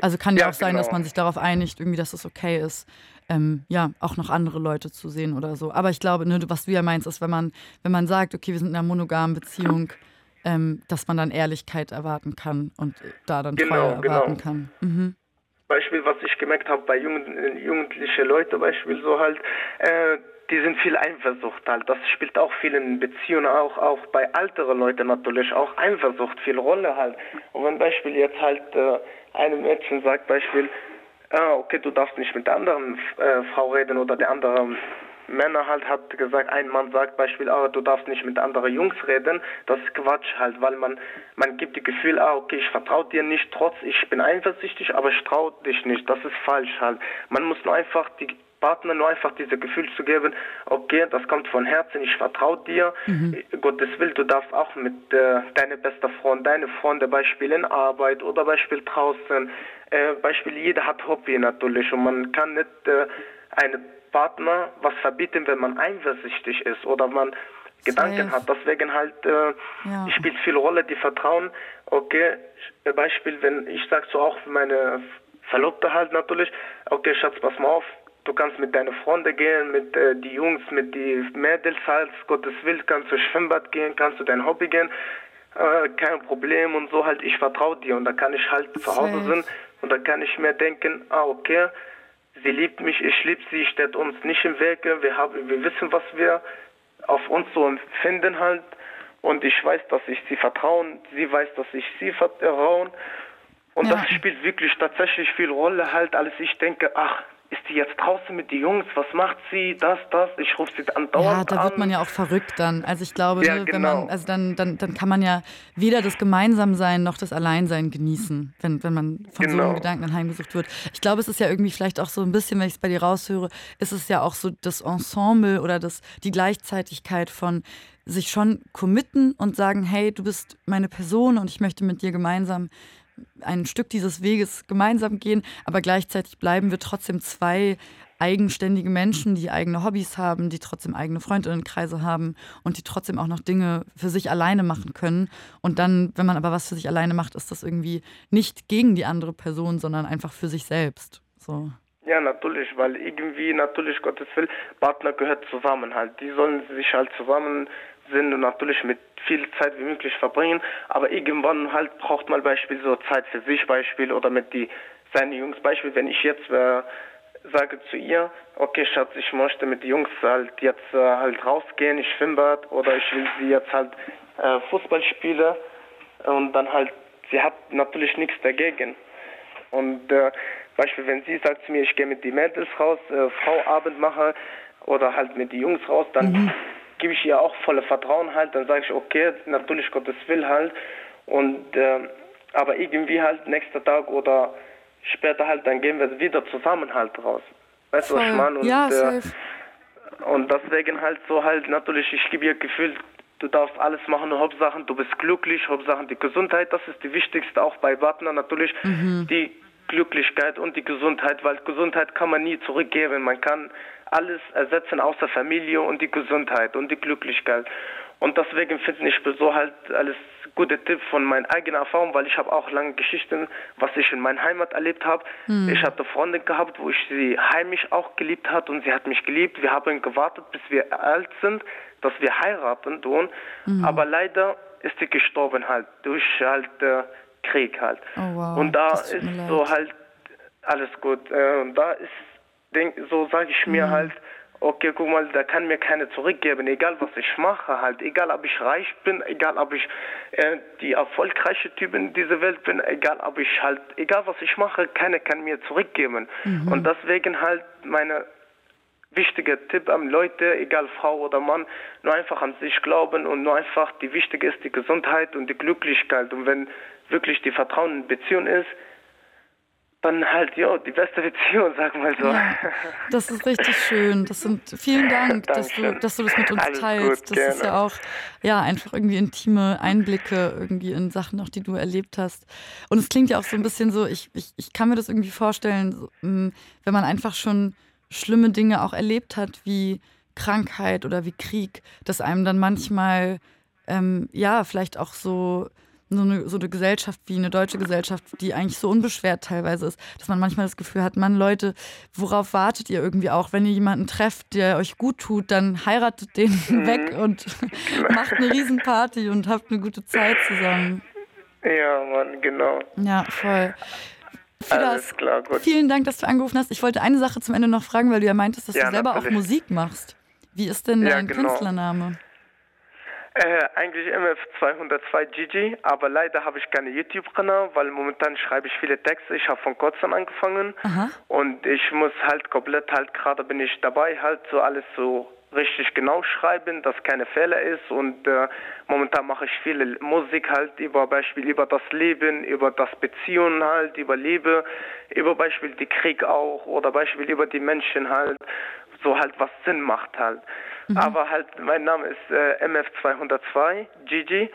Also kann ja, ja auch sein, genau. dass man sich darauf einigt, irgendwie, dass es okay ist, ähm, ja, auch noch andere Leute zu sehen oder so. Aber ich glaube, ne, was du ja meinst, ist, wenn man, wenn man sagt, okay, wir sind in einer monogamen Beziehung, ähm, dass man dann Ehrlichkeit erwarten kann und da dann Treue genau, erwarten genau. kann. Mhm. Beispiel, was ich gemerkt habe bei jungen, jugendlichen Leuten, Beispiel so halt... Äh, die sind viel Eifersucht halt. Das spielt auch viel in Beziehungen, auch, auch bei älteren Leuten natürlich, auch Eifersucht, viel Rolle halt. Und wenn Beispiel jetzt halt äh, einem Mädchen sagt, Beispiel, ah, okay, du darfst nicht mit der anderen äh, Frau reden oder der anderen Männer halt hat gesagt, ein Mann sagt Beispiel, ah, du darfst nicht mit anderen Jungs reden, das ist Quatsch halt, weil man, man gibt das Gefühl, ah, okay, ich vertraue dir nicht, trotz ich bin eifersüchtig, aber ich traue dich nicht, das ist falsch halt. Man muss nur einfach die Partner nur einfach dieses Gefühl zu geben, okay, das kommt von Herzen, ich vertraue dir, mhm. Gottes Willen, du darfst auch mit äh, deiner besten Freund, deine Freunde, Beispiel in Arbeit oder Beispiel draußen, äh, Beispiel jeder hat Hobby natürlich und man kann nicht äh, einem Partner was verbieten, wenn man eifersüchtig ist oder man Gedanken hat. Deswegen halt äh, ja. spielt viel Rolle, die Vertrauen, okay, Beispiel, wenn ich sage so auch meine Verlobte halt natürlich, okay, Schatz, pass mal auf, du kannst mit deinen Freunden gehen, mit äh, die Jungs, mit die Mädels halt, Gottes Willen, kannst du Schwimmbad gehen, kannst du dein Hobby gehen, äh, kein Problem und so halt, ich vertraue dir und da kann ich halt zu Hause sein und da kann ich mir denken, ah okay, sie liebt mich, ich liebe sie, steht uns nicht im Wege, wir haben, wir wissen, was wir auf uns so empfinden halt und ich weiß, dass ich sie vertraue, sie weiß, dass ich sie vertraue und ja. das spielt wirklich tatsächlich viel Rolle halt, als ich denke, ach, ist die jetzt draußen mit den Jungs, was macht sie, das, das, ich rufe sie andauernd an. Ja, da wird man ja auch verrückt dann. Also ich glaube, ja, ne, genau. wenn man, also dann, dann, dann kann man ja weder das Gemeinsamsein noch das Alleinsein genießen, wenn, wenn man von genau. so einem Gedanken dann heimgesucht wird. Ich glaube, es ist ja irgendwie vielleicht auch so ein bisschen, wenn ich es bei dir raushöre, ist es ja auch so das Ensemble oder das, die Gleichzeitigkeit von sich schon committen und sagen, hey, du bist meine Person und ich möchte mit dir gemeinsam ein Stück dieses Weges gemeinsam gehen, aber gleichzeitig bleiben wir trotzdem zwei eigenständige Menschen, die eigene Hobbys haben, die trotzdem eigene Freundinnenkreise haben und die trotzdem auch noch Dinge für sich alleine machen können. Und dann, wenn man aber was für sich alleine macht, ist das irgendwie nicht gegen die andere Person, sondern einfach für sich selbst. So. Ja, natürlich, weil irgendwie, natürlich, Gottes Willen, Partner gehört zusammen halt. Die sollen sich halt zusammen sind und natürlich mit viel Zeit wie möglich verbringen, aber irgendwann halt braucht man Beispiel so Zeit für sich, Beispiel oder mit die seinen Jungs, Beispiel, wenn ich jetzt äh, sage zu ihr, okay Schatz, ich möchte mit den Jungs halt jetzt äh, halt rausgehen, ich Schwimmbad oder ich will sie jetzt halt äh, Fußball spielen und dann halt, sie hat natürlich nichts dagegen und äh, Beispiel, wenn sie sagt zu mir, ich gehe mit den Mädels raus, äh, Frau Abend mache oder halt mit den Jungs raus, dann mhm. gebe ich ihr auch volle Vertrauen halt, dann sage ich, okay, natürlich Gottes Willen halt. Und, äh, aber irgendwie halt nächster Tag oder später halt, dann gehen wir wieder zusammen halt raus. Weißt du, was ich meine? Und, ja, äh, und deswegen halt so halt, natürlich, ich gebe ihr Gefühl, du darfst alles machen, Hauptsache du bist glücklich, Hauptsache die Gesundheit, das ist die wichtigste auch bei Partnern natürlich, mhm. die Glücklichkeit und die Gesundheit, weil Gesundheit kann man nie zurückgeben, man kann alles ersetzen außer Familie und die Gesundheit und die Glücklichkeit. Und deswegen finde ich so halt alles gute Tipp von meiner eigenen Erfahrung, weil ich habe auch lange Geschichten, was ich in meiner Heimat erlebt habe. Mhm. Ich hatte Freunde gehabt, wo ich sie heimisch auch geliebt hat und sie hat mich geliebt. Wir haben gewartet, bis wir alt sind, dass wir heiraten tun. Mhm. Aber leider ist sie gestorben halt, durch halt äh, Krieg halt. Oh, wow. Und da ist so leid. Halt alles gut. Äh, und da ist, denk, so sage ich mhm. mir halt, okay, guck mal, da kann mir keiner zurückgeben, egal was ich mache halt, egal ob ich reich bin, egal ob ich äh, die erfolgreiche Typ in dieser Welt bin, egal ob ich halt, egal was ich mache, keiner kann mir zurückgeben. Mhm. Und deswegen halt meine wichtige Tipp an Leute, egal Frau oder Mann, nur einfach an sich glauben und nur einfach, die wichtige ist die Gesundheit und die Glücklichkeit. Und wenn wirklich die Vertrauen in Beziehung ist, dann halt, ja, die beste Beziehung, sag mal so. Ja, das ist richtig schön. Das sind, vielen Dank, dass du, dass du das mit uns Alles teilst. Gut, das gerne. Ist ja auch, ja, einfach irgendwie intime Einblicke irgendwie in Sachen, auch die du erlebt hast. Und es klingt ja auch so ein bisschen so, ich, ich, ich kann mir das irgendwie vorstellen, wenn man einfach schon schlimme Dinge auch erlebt hat, wie Krankheit oder wie Krieg, dass einem dann manchmal, ähm, ja, vielleicht auch so... So eine, so eine Gesellschaft wie eine deutsche Gesellschaft, die eigentlich so unbeschwert teilweise ist, dass man manchmal das Gefühl hat, Mann, Leute, worauf wartet ihr irgendwie auch? Wenn ihr jemanden trefft, der euch gut tut, dann heiratet den mhm. weg und macht eine Riesenparty und habt eine gute Zeit zusammen. Ja, Mann, genau. Ja, voll. Alles klar, gut. Vielen Dank, dass du angerufen hast. Ich wollte eine Sache zum Ende noch fragen, weil du ja meintest, dass ja, du selber natürlich. Auch Musik machst. Wie ist denn dein ja, genau. Künstlername? Äh, eigentlich M F zweihundertzwei Gigi, aber leider habe ich keine YouTube-Kanal, weil momentan schreibe ich viele Texte. Ich habe von kurzem angefangen Aha. und ich muss halt komplett halt, gerade bin ich dabei, halt so alles so richtig genau schreiben, dass keine Fehler ist und äh, momentan mache ich viele Musik halt über Beispiel über das Leben, über das Beziehungen halt, über Liebe, über Beispiel die Krieg auch oder Beispiel über die Menschen halt, so halt was Sinn macht halt. Mhm. Aber halt, mein Name ist äh, M F zweihundertzwei, Gigi,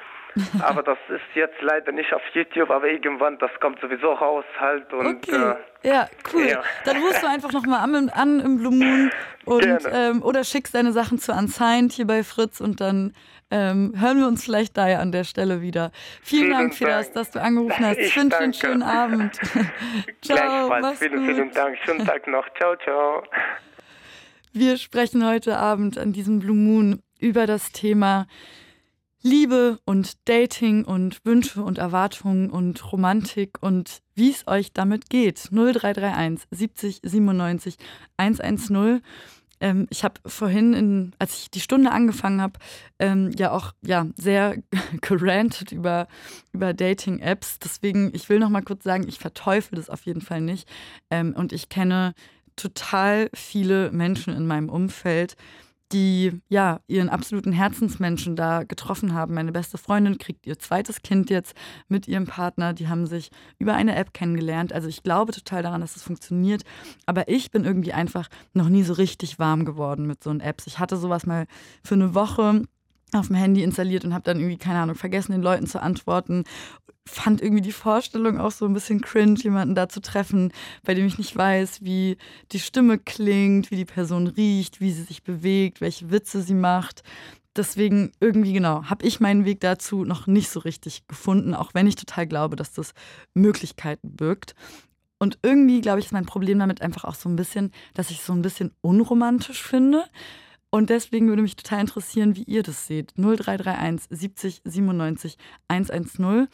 aber das ist jetzt leider nicht auf YouTube, aber irgendwann, das kommt sowieso raus halt. Und, okay, äh, ja, cool. Ja. Dann rufst du einfach nochmal an, an im Blue Moon und, ähm, oder schickst deine Sachen zu Unsigned hier bei Fritz und dann ähm, hören wir uns vielleicht da ja an der Stelle wieder. Vielen, vielen Dank, Firas, dass du angerufen hast. Ich wünsche einen schönen Abend. Ciao, mach's gut. Vielen, vielen Dank. Schönen Tag noch. Ciao, ciao. Wir sprechen heute Abend an diesem Blue Moon über das Thema Liebe und Dating und Wünsche und Erwartungen und Romantik und wie es euch damit geht. null drei drei eins siebzig siebenundneunzig einhundertzehn. Ähm, ich habe vorhin, in, als ich die Stunde angefangen habe, ähm, ja auch ja, sehr gerantet über, über Dating-Apps. Deswegen, ich will noch mal kurz sagen, ich verteufel das auf jeden Fall nicht. Ähm, und ich kenne... total viele Menschen in meinem Umfeld, die ja ihren absoluten Herzensmenschen da getroffen haben. Meine beste Freundin kriegt ihr zweites Kind jetzt mit ihrem Partner. Die haben sich über eine App kennengelernt. Also ich glaube total daran, dass es funktioniert. Aber ich bin irgendwie einfach noch nie so richtig warm geworden mit so einen Apps. Ich hatte sowas mal für eine Woche auf dem Handy installiert und habe dann irgendwie, keine Ahnung, vergessen, den Leuten zu antworten. Fand irgendwie die Vorstellung auch so ein bisschen cringe, jemanden da zu treffen, bei dem ich nicht weiß, wie die Stimme klingt, wie die Person riecht, wie sie sich bewegt, welche Witze sie macht. Deswegen irgendwie, genau, habe ich meinen Weg dazu noch nicht so richtig gefunden, auch wenn ich total glaube, dass das Möglichkeiten birgt. Und irgendwie, glaube ich, ist mein Problem damit einfach auch so ein bisschen, dass ich es so ein bisschen unromantisch finde. Und deswegen würde mich total interessieren, wie ihr das seht. null drei drei eins siebzig siebenundneunzig einhundertzehn.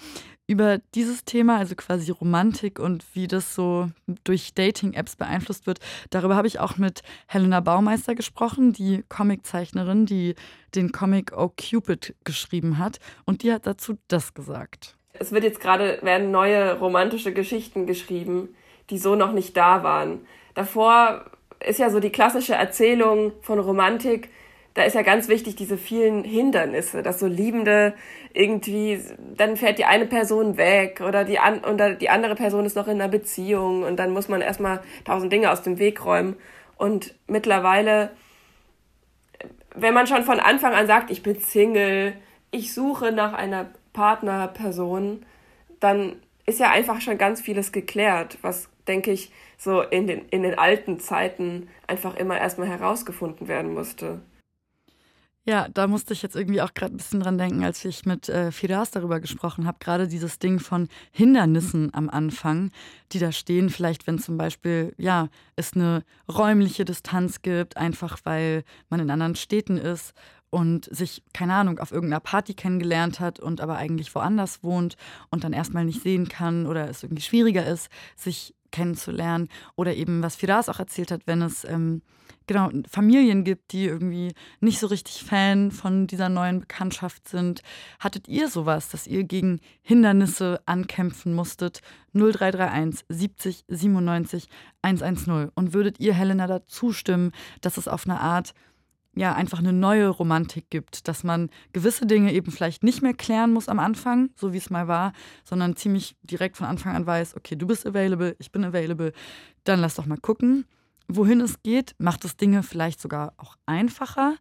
Über dieses Thema, also quasi Romantik und wie das so durch Dating-Apps beeinflusst wird, darüber habe ich auch mit Helena Baumeister gesprochen, die Comiczeichnerin, die den Comic Oh Cupid geschrieben hat. Und die hat dazu das gesagt. Es wird jetzt gerade, werden neue romantische Geschichten geschrieben, die so noch nicht da waren. Davor ist ja so die klassische Erzählung von Romantik, da ist ja ganz wichtig diese vielen Hindernisse, dass so Liebende irgendwie, dann fährt die eine Person weg oder die, an, oder die andere Person ist noch in einer Beziehung und dann muss man erstmal tausend Dinge aus dem Weg räumen. Und mittlerweile, wenn man schon von Anfang an sagt, ich bin Single, ich suche nach einer Partnerperson, dann ist ja einfach schon ganz vieles geklärt, was, denke ich, so in den, in den alten Zeiten einfach immer erstmal herausgefunden werden musste. Ja, da musste ich jetzt irgendwie auch gerade ein bisschen dran denken, als ich mit äh, Firas darüber gesprochen habe. Gerade dieses Ding von Hindernissen am Anfang, die da stehen. Vielleicht, wenn zum Beispiel, ja, es eine räumliche Distanz gibt, einfach weil man in anderen Städten ist und sich, keine Ahnung, auf irgendeiner Party kennengelernt hat und aber eigentlich woanders wohnt und dann erstmal nicht sehen kann oder es irgendwie schwieriger ist, sich kennenzulernen. Oder eben, was Firas auch erzählt hat, wenn es ähm, genau Familien gibt, die irgendwie nicht so richtig Fan von dieser neuen Bekanntschaft sind. Hattet ihr sowas, dass ihr gegen Hindernisse ankämpfen musstet? null drei drei eins siebzig siebenundneunzig hundertzehn. Und würdet ihr, Helena, da zustimmen, dass es auf eine Art, ja, einfach eine neue Romantik gibt, dass man gewisse Dinge eben vielleicht nicht mehr klären muss am Anfang, so wie es mal war, sondern ziemlich direkt von Anfang an weiß, okay, du bist available, ich bin available, dann lass doch mal gucken, wohin es geht, macht es Dinge vielleicht sogar auch einfacher.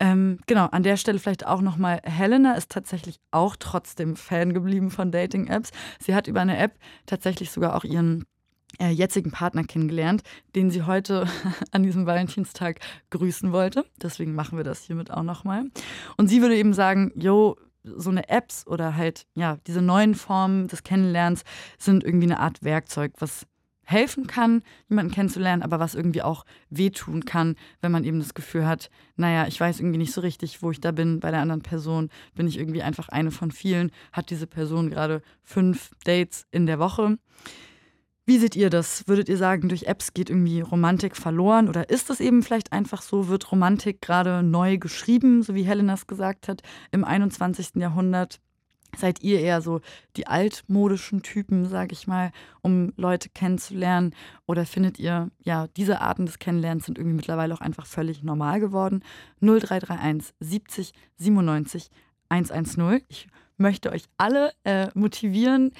Ähm, genau, an der Stelle vielleicht auch nochmal, Helena ist tatsächlich auch trotzdem Fan geblieben von Dating-Apps. Sie hat über eine App tatsächlich sogar auch ihren Äh, jetzigen Partner kennengelernt, den sie heute an diesem Valentinstag grüßen wollte. Deswegen machen wir das hiermit auch nochmal. Und sie würde eben sagen, jo, so eine Apps oder halt, ja, diese neuen Formen des Kennenlernens sind irgendwie eine Art Werkzeug, was helfen kann, jemanden kennenzulernen, aber was irgendwie auch wehtun kann, wenn man eben das Gefühl hat, naja, ich weiß irgendwie nicht so richtig, wo ich da bin bei der anderen Person, bin ich irgendwie einfach eine von vielen, hat diese Person gerade fünf Dates in der Woche. Wie seht ihr das? Würdet ihr sagen, durch Apps geht irgendwie Romantik verloren? Oder ist es eben vielleicht einfach so, wird Romantik gerade neu geschrieben, so wie Helena es gesagt hat, im einundzwanzigsten. Jahrhundert? Seid ihr eher so die altmodischen Typen, sage ich mal, um Leute kennenzulernen? Oder findet ihr, ja, diese Arten des Kennenlernens sind irgendwie mittlerweile auch einfach völlig normal geworden? null drei drei eins siebzig siebenundneunzig hundertzehn. Ich möchte euch alle äh, motivieren,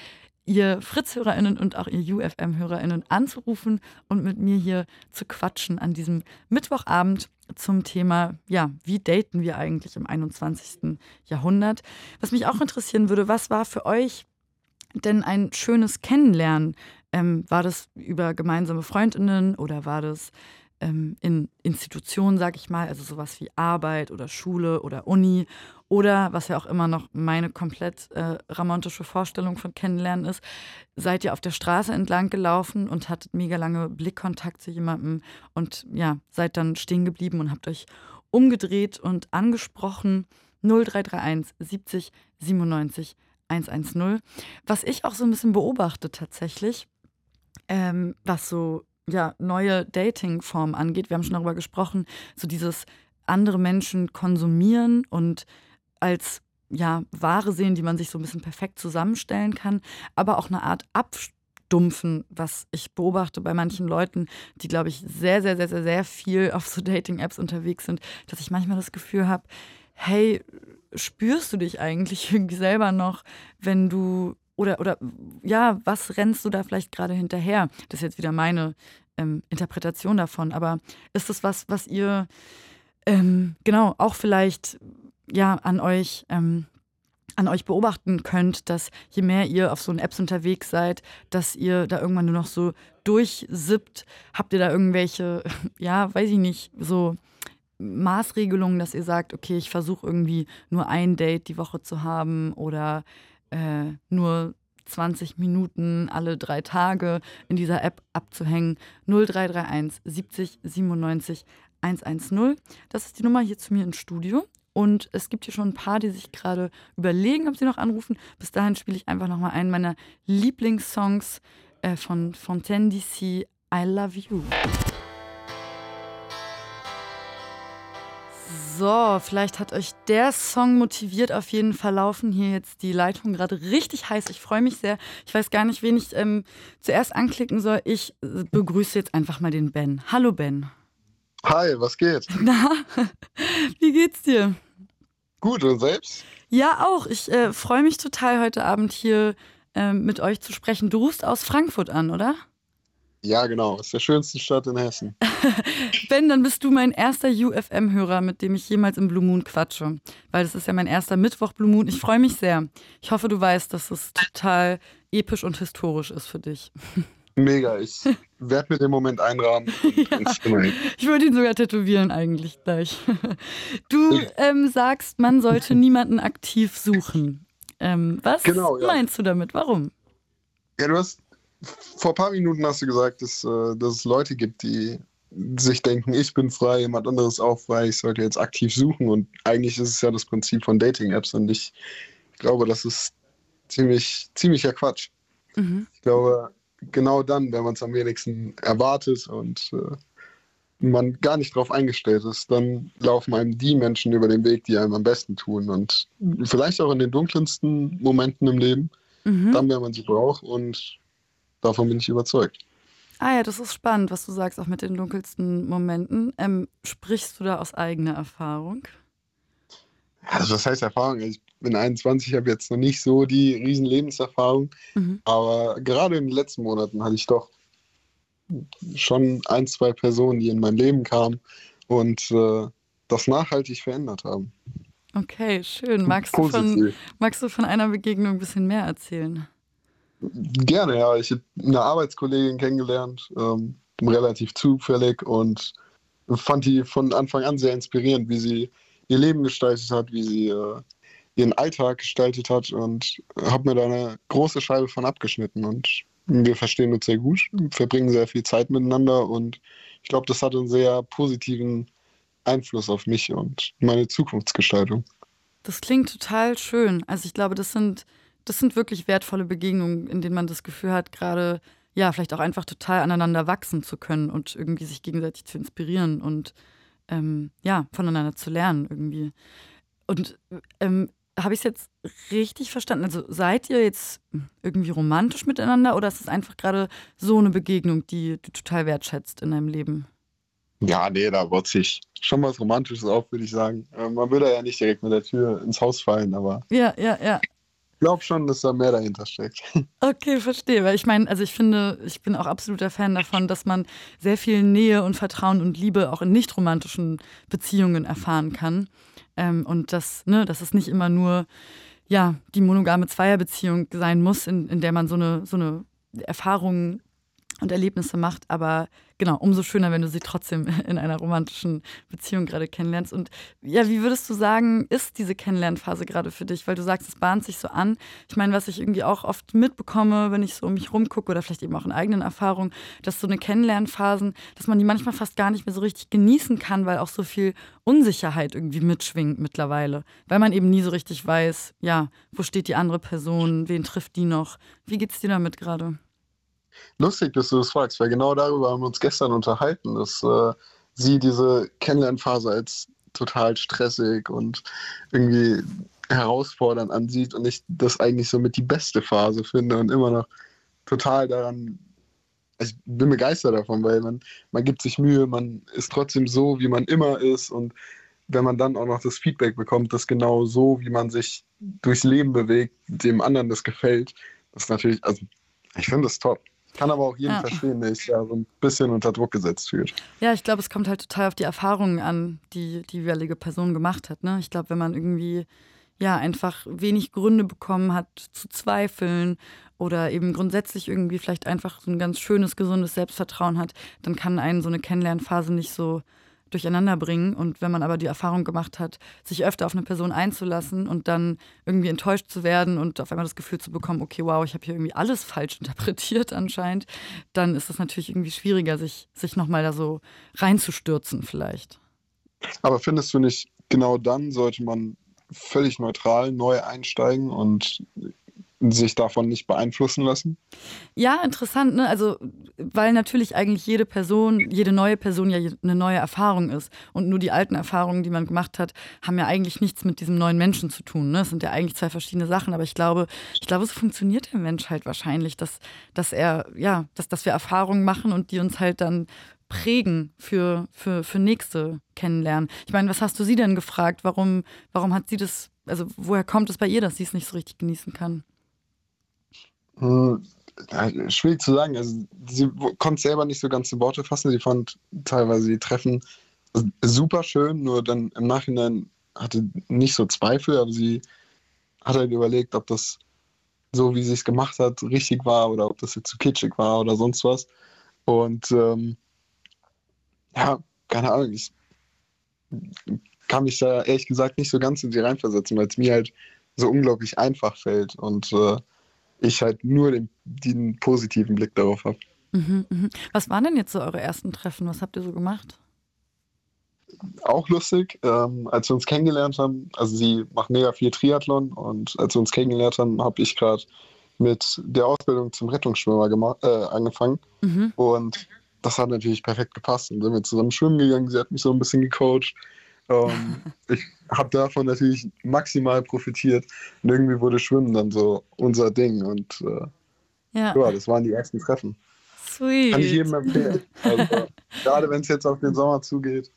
ihr Fritz-HörerInnen und auch ihr U F M-HörerInnen anzurufen und mit mir hier zu quatschen an diesem Mittwochabend zum Thema, ja, wie daten wir eigentlich im einundzwanzigsten. Jahrhundert? Was mich auch interessieren würde, was war für euch denn ein schönes Kennenlernen? Ähm, war das über gemeinsame FreundInnen oder war das ähm, in Institutionen, sag ich mal, also sowas wie Arbeit oder Schule oder Uni? Oder, was ja auch immer noch meine komplett äh, romantische Vorstellung von Kennenlernen ist, seid ihr auf der Straße entlang gelaufen und hattet mega lange Blickkontakt zu jemandem und ja, seid dann stehen geblieben und habt euch umgedreht und angesprochen. null drei drei eins siebzig siebenundneunzig hundertzehn. Was ich auch so ein bisschen beobachte tatsächlich, ähm, was so, ja, neue Dating-Formen angeht, wir haben schon darüber gesprochen, so dieses andere Menschen konsumieren und als, ja, Ware sehen, die man sich so ein bisschen perfekt zusammenstellen kann, aber auch eine Art Abstumpfen, was ich beobachte bei manchen Leuten, die, glaube ich, sehr, sehr, sehr, sehr, sehr viel auf so Dating-Apps unterwegs sind, dass ich manchmal das Gefühl habe, hey, spürst du dich eigentlich irgendwie selber noch, wenn du, oder, oder ja, was rennst du da vielleicht gerade hinterher? Das ist jetzt wieder meine ähm, Interpretation davon, aber ist das was, was ihr ähm, genau, auch vielleicht, ja, an euch, ähm, an euch beobachten könnt, dass je mehr ihr auf so einen Apps unterwegs seid, dass ihr da irgendwann nur noch so durchsippt. Habt ihr da irgendwelche, ja, weiß ich nicht, so Maßregelungen, dass ihr sagt, okay, ich versuche irgendwie nur ein Date die Woche zu haben oder äh, nur zwanzig Minuten alle drei Tage in dieser App abzuhängen. null drei drei eins siebzig siebenundneunzig hundertzehn. Das ist die Nummer hier zu mir ins Studio. Und es gibt hier schon ein paar, die sich gerade überlegen, ob sie noch anrufen. Bis dahin spiele ich einfach nochmal einen meiner Lieblingssongs äh, von Fontaine D C, I Love You. So, vielleicht hat euch der Song motiviert. Auf jeden Fall laufen hier jetzt die Leitungen gerade richtig heiß. Ich freue mich sehr. Ich weiß gar nicht, wen ich ähm, zuerst anklicken soll. Ich begrüße jetzt einfach mal den Ben. Hallo Ben. Hi, was geht? Na, wie geht's dir? Gut, und selbst? Ja, auch. Ich äh, freue mich total, heute Abend hier äh, mit euch zu sprechen. Du rufst aus Frankfurt an, oder? Ja, genau. Ist der schönste Stadt in Hessen. Ben, dann bist du mein erster U F M-Hörer, mit dem ich jemals im Blue Moon quatsche. Weil das ist ja mein erster Mittwoch Blue Moon. Ich freue mich sehr. Ich hoffe, du weißt, dass es total episch und historisch ist für dich. Mega, ich werde mir den Moment einrahmen. Ja, ich würde ihn sogar tätowieren eigentlich gleich. Du ähm, sagst, man sollte niemanden aktiv suchen. Ähm, was genau, ja. meinst du damit? Warum? Ja, du hast, vor ein paar Minuten hast du gesagt, dass, dass es Leute gibt, die sich denken, ich bin frei, jemand anderes auch frei, ich sollte jetzt aktiv suchen. Und eigentlich ist es ja das Prinzip von Dating-Apps und ich glaube, das ist ziemlich, ziemlicher Quatsch. Mhm. Ich glaube, genau dann, wenn man es am wenigsten erwartet und äh, man gar nicht drauf eingestellt ist, dann laufen einem die Menschen über den Weg, die einem am besten tun und vielleicht auch in den dunkelsten Momenten im Leben, mhm. dann, wenn man sie braucht, und davon bin ich überzeugt. Ah ja, das ist spannend, was du sagst, auch mit den dunkelsten Momenten. Ähm, sprichst du da aus eigener Erfahrung? Also was heißt Erfahrung? Ich bin einundzwanzig, habe jetzt noch nicht so die riesen Lebenserfahrung, mhm. aber gerade in den letzten Monaten hatte ich doch schon ein, zwei Personen, die in mein Leben kamen und äh, das nachhaltig verändert haben. Okay, schön. Magst du, von, magst du von einer Begegnung ein bisschen mehr erzählen? Gerne, ja. Ich habe eine Arbeitskollegin kennengelernt, ähm, relativ zufällig, und fand die von Anfang an sehr inspirierend, wie sie ihr Leben gestaltet hat, wie sie äh, ihren Alltag gestaltet hat, und habe mir da eine große Scheibe von abgeschnitten, und wir verstehen uns sehr gut, verbringen sehr viel Zeit miteinander und ich glaube, das hat einen sehr positiven Einfluss auf mich und meine Zukunftsgestaltung. Das klingt total schön. Also ich glaube, das sind, das sind wirklich wertvolle Begegnungen, in denen man das Gefühl hat, gerade ja vielleicht auch einfach total aneinander wachsen zu können und irgendwie sich gegenseitig zu inspirieren und ähm, ja, voneinander zu lernen irgendwie. Und ähm, habe ich es jetzt richtig verstanden? Also seid ihr jetzt irgendwie romantisch miteinander oder ist es einfach gerade so eine Begegnung, die du total wertschätzt in deinem Leben? Ja, nee, da baut sich schon was Romantisches auf, würde ich sagen. Man würde ja nicht direkt mit der Tür ins Haus fallen, aber... Ja, ja, ja. Ich glaube schon, dass da mehr dahinter steckt. Okay, verstehe. Weil ich meine, also ich finde, ich bin auch absoluter Fan davon, dass man sehr viel Nähe und Vertrauen und Liebe auch in nicht romantischen Beziehungen erfahren kann. Ähm, und dass, ne, dass es nicht immer nur ja, die monogame Zweierbeziehung sein muss, in, in der man so eine, so eine Erfahrung und Erlebnisse macht. Aber genau, umso schöner, wenn du sie trotzdem in einer romantischen Beziehung gerade kennenlernst. Und ja, wie würdest du sagen, ist diese Kennenlernphase gerade für dich? Weil du sagst, es bahnt sich so an. Ich meine, was ich irgendwie auch oft mitbekomme, wenn ich so um mich rumgucke oder vielleicht eben auch in eigenen Erfahrungen, dass so eine Kennenlernphasen, dass man die manchmal fast gar nicht mehr so richtig genießen kann, weil auch so viel Unsicherheit irgendwie mitschwingt mittlerweile. Weil man eben nie so richtig weiß, ja, wo steht die andere Person, wen trifft die noch? Wie geht's dir damit gerade? Lustig, dass du das fragst, weil genau darüber haben wir uns gestern unterhalten, dass äh, sie diese Kennenlernphase als total stressig und irgendwie herausfordernd ansieht und ich das eigentlich so mit die beste Phase finde und immer noch total daran, also ich bin begeistert davon, weil man, man gibt sich Mühe, man ist trotzdem so, wie man immer ist, und wenn man dann auch noch das Feedback bekommt, dass genau so, wie man sich durchs Leben bewegt, dem anderen das gefällt, das ist natürlich, also ich finde das top. Kann aber auch jeden ja. verstehen, der sich ja so ein bisschen unter Druck gesetzt fühlt. Ja, ich glaube, es kommt halt total auf die Erfahrungen an, die die jeweilige Person gemacht hat. Ne? Ich glaube, wenn man irgendwie ja einfach wenig Gründe bekommen hat, zu zweifeln oder eben grundsätzlich irgendwie vielleicht einfach so ein ganz schönes, gesundes Selbstvertrauen hat, dann kann einen so eine Kennenlernphase nicht so durcheinander bringen. Und wenn man aber die Erfahrung gemacht hat, sich öfter auf eine Person einzulassen und dann irgendwie enttäuscht zu werden und auf einmal das Gefühl zu bekommen, okay, wow, ich habe hier irgendwie alles falsch interpretiert anscheinend, dann ist es natürlich irgendwie schwieriger, sich, sich nochmal da so reinzustürzen vielleicht. Aber findest du nicht, genau dann sollte man völlig neutral neu einsteigen und sich davon nicht beeinflussen lassen? Ja, interessant, ne? Also, weil natürlich eigentlich jede Person, jede neue Person ja eine neue Erfahrung ist. Und nur die alten Erfahrungen, die man gemacht hat, haben ja eigentlich nichts mit diesem neuen Menschen zu tun, ne? Das sind ja eigentlich zwei verschiedene Sachen. Aber ich glaube, ich glaube, so funktioniert der Mensch halt wahrscheinlich, dass, dass er, ja, dass, dass wir Erfahrungen machen und die uns halt dann prägen für, für, für nächste Kennenlernen. Ich meine, was hast du sie denn gefragt? Warum, warum hat sie das, also woher kommt es bei ihr, dass sie es nicht so richtig genießen kann? Schwierig zu sagen, also sie konnte selber nicht so ganz die Worte fassen, sie fand teilweise die Treffen super schön, nur dann im Nachhinein hatte nicht so Zweifel, aber sie hat halt überlegt, ob das so wie sie es gemacht hat, richtig war oder ob das jetzt zu kitschig war oder sonst was. Und ähm, ja, keine Ahnung, ich kann mich da ehrlich gesagt nicht so ganz in sie reinversetzen, weil es mir halt so unglaublich einfach fällt und äh, ich halt nur den, den positiven Blick darauf habe. Mhm, mhm. Was waren denn jetzt so eure ersten Treffen? Was habt ihr so gemacht? Auch lustig, ähm, als wir uns kennengelernt haben, also sie macht mega viel Triathlon und als wir uns kennengelernt haben, habe ich gerade mit der Ausbildung zum Rettungsschwimmer gemacht, äh, angefangen mhm. und das hat natürlich perfekt gepasst und sind wir zusammen schwimmen gegangen, sie hat mich so ein bisschen gecoacht. Ähm, ich habe davon natürlich maximal profitiert und irgendwie wurde Schwimmen dann so unser Ding und äh, ja. ja, das waren die ersten Treffen. Sweet. Kann ich jedem empfehlen. Also, gerade wenn es jetzt auf den Sommer zugeht.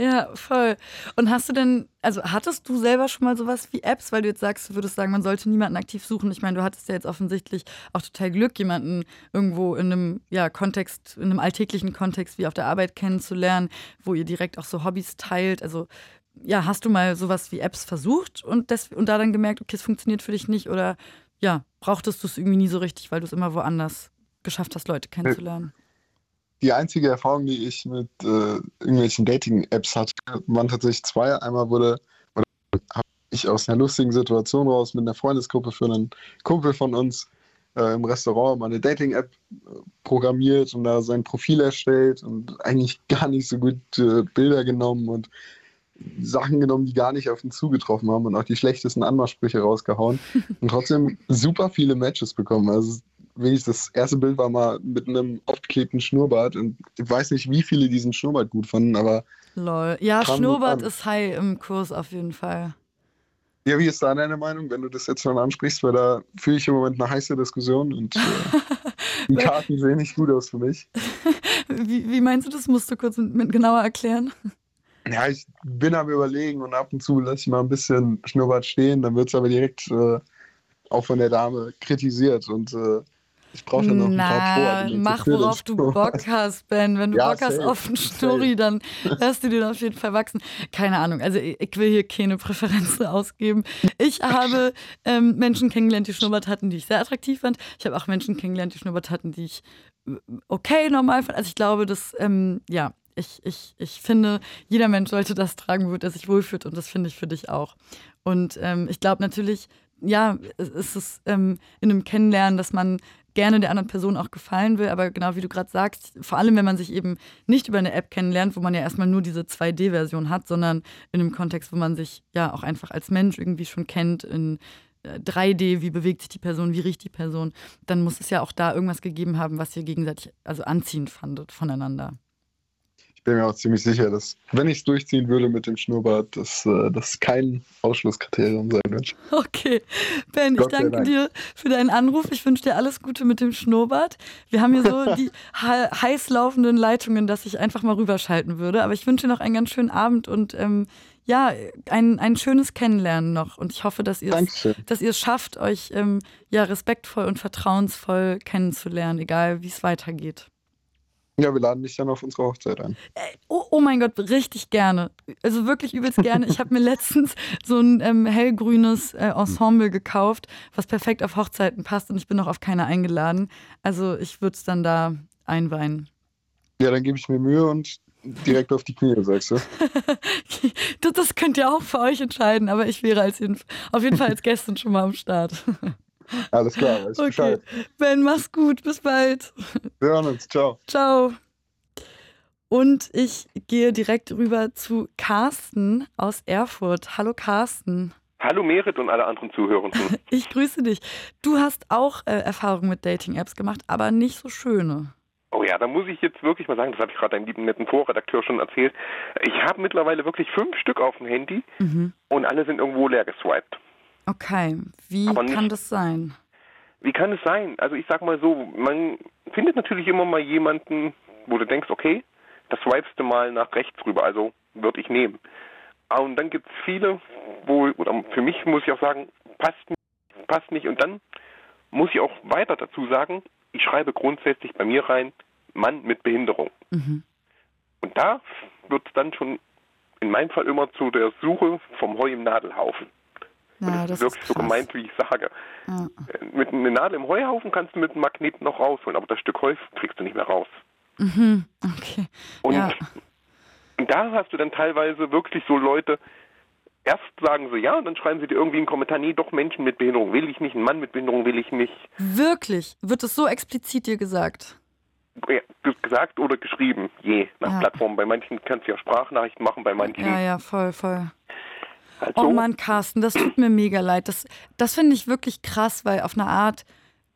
Ja, voll. Und hast du denn, also hattest du selber schon mal sowas wie Apps, weil du jetzt sagst, du würdest sagen, man sollte niemanden aktiv suchen. Ich meine, du hattest ja jetzt offensichtlich auch total Glück, jemanden irgendwo in einem ja, Kontext, in einem alltäglichen Kontext wie auf der Arbeit kennenzulernen, wo ihr direkt auch so Hobbys teilt. Also ja, hast du mal sowas wie Apps versucht und, des, und da dann gemerkt, okay, es funktioniert für dich nicht oder ja, brauchtest du es irgendwie nie so richtig, weil du es immer woanders geschafft hast, Leute kennenzulernen? Ja. Die einzige Erfahrung, die ich mit äh, irgendwelchen Dating-Apps hatte, waren tatsächlich zwei. Einmal wurde, oder habe ich aus einer lustigen Situation raus mit einer Freundesgruppe für einen Kumpel von uns äh, im Restaurant mal eine Dating-App äh, programmiert und da sein Profil erstellt und eigentlich gar nicht so gut äh, Bilder genommen und Sachen genommen, die gar nicht auf ihn zugetroffen haben und auch die schlechtesten Anmachsprüche rausgehauen und trotzdem super viele Matches bekommen. Also wenigstens das erste Bild war mal mit einem aufgeklebten Schnurrbart und ich weiß nicht, wie viele diesen Schnurrbart gut fanden, aber... Lol. Ja, Schnurrbart ist high im Kurs auf jeden Fall. Ja, wie ist da deine Meinung, wenn du das jetzt schon ansprichst, weil da fühle ich im Moment eine heiße Diskussion und äh, die Karten sehen nicht gut aus für mich. wie, wie meinst du das? Musst du kurz mit, mit genauer erklären? Ja, ich bin am Überlegen und ab und zu lasse ich mal ein bisschen Schnurrbart stehen, dann wird es aber direkt äh, auch von der Dame kritisiert und äh, ich brauche dann noch ein Na, paar Tore. Mach, worauf du Bock hast, Ben. Wenn du ja, Bock safe, hast auf einen Schnurri, dann lass dir den auf jeden Fall wachsen. Keine Ahnung, also ich will hier keine Präferenzen ausgeben. Ich habe ähm, Menschen kennengelernt, die Schnurrbart hatten, die ich sehr attraktiv fand. Ich habe auch Menschen kennengelernt, die Schnurrbart hatten, die ich okay normal fand. Also ich glaube, dass, ähm, ja, Ich, ich, ich finde, jeder Mensch sollte das tragen, wo er sich wohlfühlt und das finde ich für dich auch. Und ähm, ich glaube natürlich, ja, es ist ähm, in einem Kennenlernen, dass man gerne der anderen Person auch gefallen will, aber genau wie du gerade sagst, vor allem wenn man sich eben nicht über eine App kennenlernt, wo man ja erstmal nur diese zwei D Version hat, sondern in einem Kontext, wo man sich ja auch einfach als Mensch irgendwie schon kennt, in drei D, wie bewegt sich die Person, wie riecht die Person, dann muss es ja auch da irgendwas gegeben haben, was ihr gegenseitig also anziehend fandet voneinander. Ich bin mir auch ziemlich sicher, dass, wenn ich es durchziehen würde mit dem Schnurrbart, dass das kein Ausschlusskriterium sein wird. Okay, Ben, Gott ich danke dir für deinen Anruf. Ich wünsche dir alles Gute mit dem Schnurrbart. Wir haben hier so die heiß laufenden Leitungen, dass ich einfach mal rüberschalten würde. Aber ich wünsche dir noch einen ganz schönen Abend und ähm, ja, ein, ein schönes Kennenlernen noch. Und ich hoffe, dass ihr es schafft, euch ähm, ja, respektvoll und vertrauensvoll kennenzulernen, egal wie es weitergeht. Ja, wir laden dich dann auf unsere Hochzeit ein. Oh, oh mein Gott, richtig gerne. Also wirklich übelst gerne. Ich habe mir letztens so ein ähm, hellgrünes äh, Ensemble gekauft, was perfekt auf Hochzeiten passt und ich bin noch auf keine eingeladen. Also ich würde es dann da einweihen. Ja, dann gebe ich mir Mühe und direkt auf die Knie, sagst du? das, das könnt ihr auch für euch entscheiden, aber ich wäre als, auf jeden Fall als Gästin schon mal am Start. Alles klar, weiß Bescheid. Ben, mach's gut, bis bald. Wir hören uns, ciao. Ciao. Und ich gehe direkt rüber zu Carsten aus Erfurt. Hallo Carsten. Hallo Meret und alle anderen Zuhörenden. Ich grüße dich. Du hast auch äh, Erfahrungen mit Dating-Apps gemacht, aber nicht so schöne. Oh ja, da muss ich jetzt wirklich mal sagen, das habe ich gerade deinem lieben netten Vorredakteur schon erzählt. Ich habe mittlerweile wirklich fünf Stück auf dem Handy mhm. und alle sind irgendwo leer geswiped. Okay, wie nicht, kann das sein? Wie kann es sein? Also ich sag mal so, man findet natürlich immer mal jemanden, wo du denkst, okay, das swipest du mal nach rechts rüber, also würde ich nehmen. Und dann gibt es viele, wo, oder für mich muss ich auch sagen, passt nicht, passt nicht. Und dann muss ich auch weiter dazu sagen, ich schreibe grundsätzlich bei mir rein, Mann mit Behinderung. Mhm. Und da wird es dann schon in meinem Fall immer zu der Suche vom Heu im Nadelhaufen. Und ja, das ist wirklich ist so gemeint, wie ich sage. Ja. Mit einer Nadel im Heuhaufen kannst du mit einem Magneten noch rausholen, aber das Stück Heu kriegst du nicht mehr raus. Mhm, okay. Und, ja. und da hast du dann teilweise wirklich so Leute, erst sagen sie ja und dann schreiben sie dir irgendwie einen Kommentar, nee, doch, Menschen mit Behinderung will ich nicht, einen Mann mit Behinderung will ich nicht. Wirklich? Wird das so explizit dir gesagt? Ja, gesagt oder geschrieben, je, nach ja. Plattform. Bei manchen kannst du ja Sprachnachrichten machen, bei manchen... Ja, ja, voll, voll. Also, oh Mann, Carsten, das tut mir mega leid. Das, das finde ich wirklich krass, weil auf eine Art,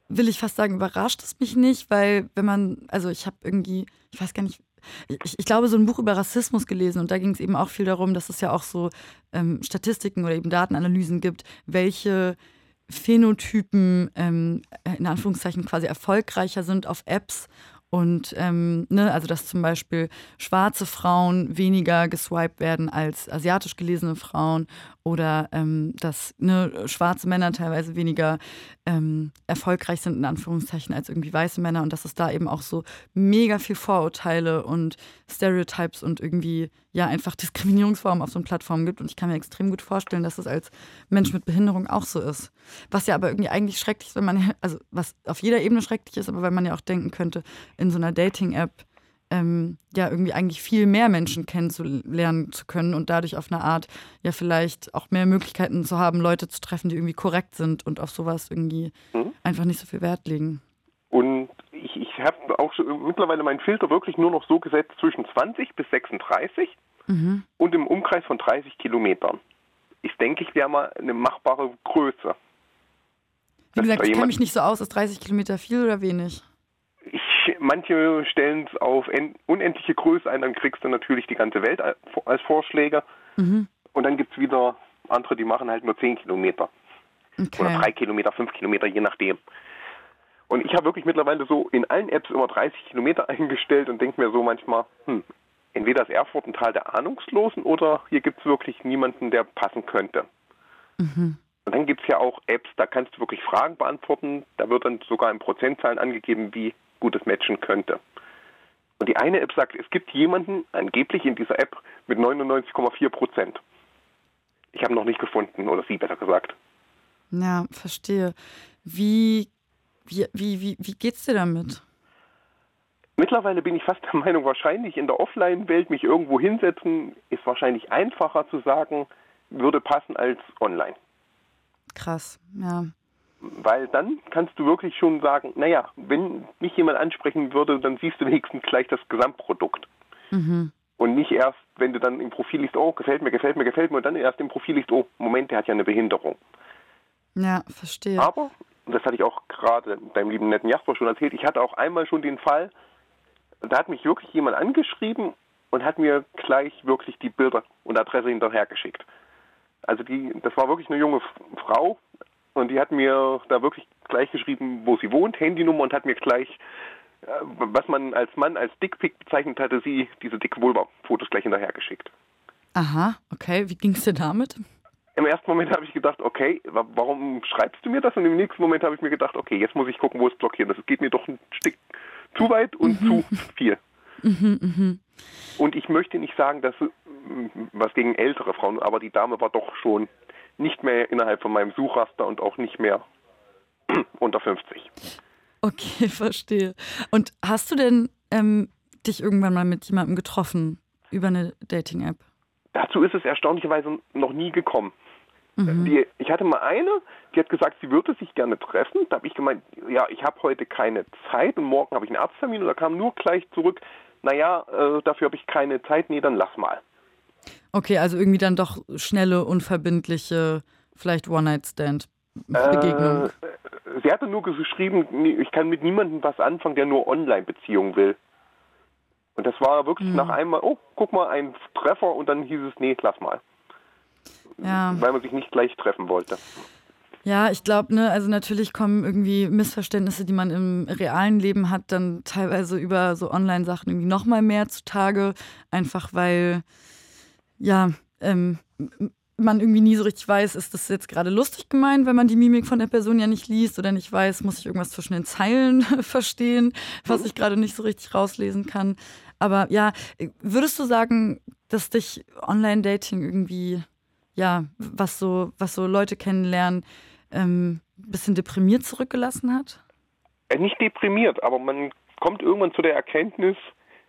will ich fast sagen, überrascht es mich nicht, weil wenn man, also ich habe irgendwie, ich weiß gar nicht, ich, ich glaube so ein Buch über Rassismus gelesen und da ging es eben auch viel darum, dass es ja auch so ähm, Statistiken oder eben Datenanalysen gibt, welche Phänotypen ähm, in Anführungszeichen quasi erfolgreicher sind auf Apps. Und ähm, ne, also dass zum Beispiel schwarze Frauen weniger geswiped werden als asiatisch gelesene Frauen oder ähm, dass ne, schwarze Männer teilweise weniger ähm, erfolgreich sind, in Anführungszeichen, als irgendwie weiße Männer. Und dass es da eben auch so mega viel Vorurteile und Stereotypes und irgendwie ja einfach Diskriminierungsformen auf so einer Plattform gibt. Und ich kann mir extrem gut vorstellen, dass es als Mensch mit Behinderung auch so ist. Was ja aber irgendwie eigentlich schrecklich ist, wenn man, also was auf jeder Ebene schrecklich ist, aber weil man ja auch denken könnte, in so einer Dating-App ähm, ja irgendwie eigentlich viel mehr Menschen kennenzulernen zu können und dadurch auf eine Art ja vielleicht auch mehr Möglichkeiten zu haben, Leute zu treffen, die irgendwie korrekt sind und auf sowas irgendwie mhm. einfach nicht so viel Wert legen. Und ich, ich habe auch schon mittlerweile meinen Filter wirklich nur noch so gesetzt zwischen zwanzig bis sechsunddreißig mhm. und im Umkreis von dreißig Kilometern. Ich denke, ich wäre mal eine machbare Größe. Wie gesagt, ich kenne mich nicht so aus, ist dreißig Kilometer viel oder wenig? Manche stellen es auf unendliche Größe ein, dann kriegst du natürlich die ganze Welt als Vorschläge. Mhm. Und dann gibt es wieder andere, die machen halt nur zehn Kilometer. Okay. Oder drei Kilometer, fünf Kilometer, je nachdem. Und ich habe wirklich mittlerweile so in allen Apps immer dreißig Kilometer eingestellt und denke mir so manchmal, hm, entweder das Erfurt ein Tal der Ahnungslosen oder hier gibt es wirklich niemanden, der passen könnte. Mhm. Und dann gibt es ja auch Apps, da kannst du wirklich Fragen beantworten. Da wird dann sogar in Prozentzahlen angegeben, wie gutes matchen könnte. Und die eine App sagt, es gibt jemanden angeblich in dieser App mit neunundneunzig Komma vier Prozent. Ich habe noch nicht gefunden, oder sie besser gesagt. Ja, verstehe. Wie, wie, wie, wie, wie geht's dir damit? Mittlerweile bin ich fast der Meinung, wahrscheinlich in der Offline-Welt mich irgendwo hinsetzen, ist wahrscheinlich einfacher zu sagen, würde passen als online. Krass, ja. Weil dann kannst du wirklich schon sagen, naja, wenn mich jemand ansprechen würde, dann siehst du wenigstens gleich das Gesamtprodukt. Mhm. Und nicht erst, wenn du dann im Profil liest, oh, gefällt mir, gefällt mir, gefällt mir, und dann erst im Profil liest, oh, Moment, der hat ja eine Behinderung. Ja, verstehe. Aber, und das hatte ich auch gerade deinem lieben netten Jasper schon erzählt, ich hatte auch einmal schon den Fall, da hat mich wirklich jemand angeschrieben und hat mir gleich wirklich die Bilder und Adresse hinterher geschickt. Also die, das war wirklich eine junge Frau, und die hat mir da wirklich gleich geschrieben, wo sie wohnt, Handynummer, und hat mir gleich, was man als Mann als Dickpic bezeichnet hatte, sie diese dicke Vulva-Fotos gleich hinterher geschickt. Aha, okay. Wie ging's dir damit? Im ersten Moment habe ich gedacht, okay, warum schreibst du mir das? Und im nächsten Moment habe ich mir gedacht, okay, jetzt muss ich gucken, wo es blockiert. Das geht mir doch ein Stück zu weit und mhm. zu viel. Mhm, mhm. Und ich möchte nicht sagen, dass was gegen ältere Frauen, aber die Dame war doch schon nicht mehr innerhalb von meinem Suchraster und auch nicht mehr unter fünfzig. Okay, verstehe. Und hast du denn ähm, dich irgendwann mal mit jemandem getroffen über eine Dating-App? Dazu ist es erstaunlicherweise noch nie gekommen. Mhm. Die, ich hatte mal eine, die hat gesagt, sie würde sich gerne treffen. Da habe ich gemeint, ja, ich habe heute keine Zeit und morgen habe ich einen Arzttermin. Und da kam nur gleich zurück, naja, äh, dafür habe ich keine Zeit, nee, dann lass mal. Okay, also irgendwie dann doch schnelle, unverbindliche, vielleicht One-Night-Stand-Begegnung. Äh, sie hatte nur geschrieben, ich kann mit niemandem was anfangen, der nur Online-Beziehungen will. Und das war wirklich mhm. nach einmal, oh, guck mal, ein Treffer, und dann hieß es, nee, lass mal. Ja. Weil man sich nicht gleich treffen wollte. Ja, ich glaube, ne, also natürlich kommen irgendwie Missverständnisse, die man im realen Leben hat, dann teilweise über so Online-Sachen irgendwie nochmal mehr zutage, einfach weil... ja, ähm, man irgendwie nie so richtig weiß, ist das jetzt gerade lustig gemeint, wenn man die Mimik von der Person ja nicht liest oder nicht weiß, muss ich irgendwas zwischen den Zeilen verstehen, was ich gerade nicht so richtig rauslesen kann. Aber ja, würdest du sagen, dass dich Online-Dating irgendwie ja, was so, was so Leute kennenlernen, ähm, ein bisschen deprimiert zurückgelassen hat? Nicht deprimiert, aber man kommt irgendwann zu der Erkenntnis,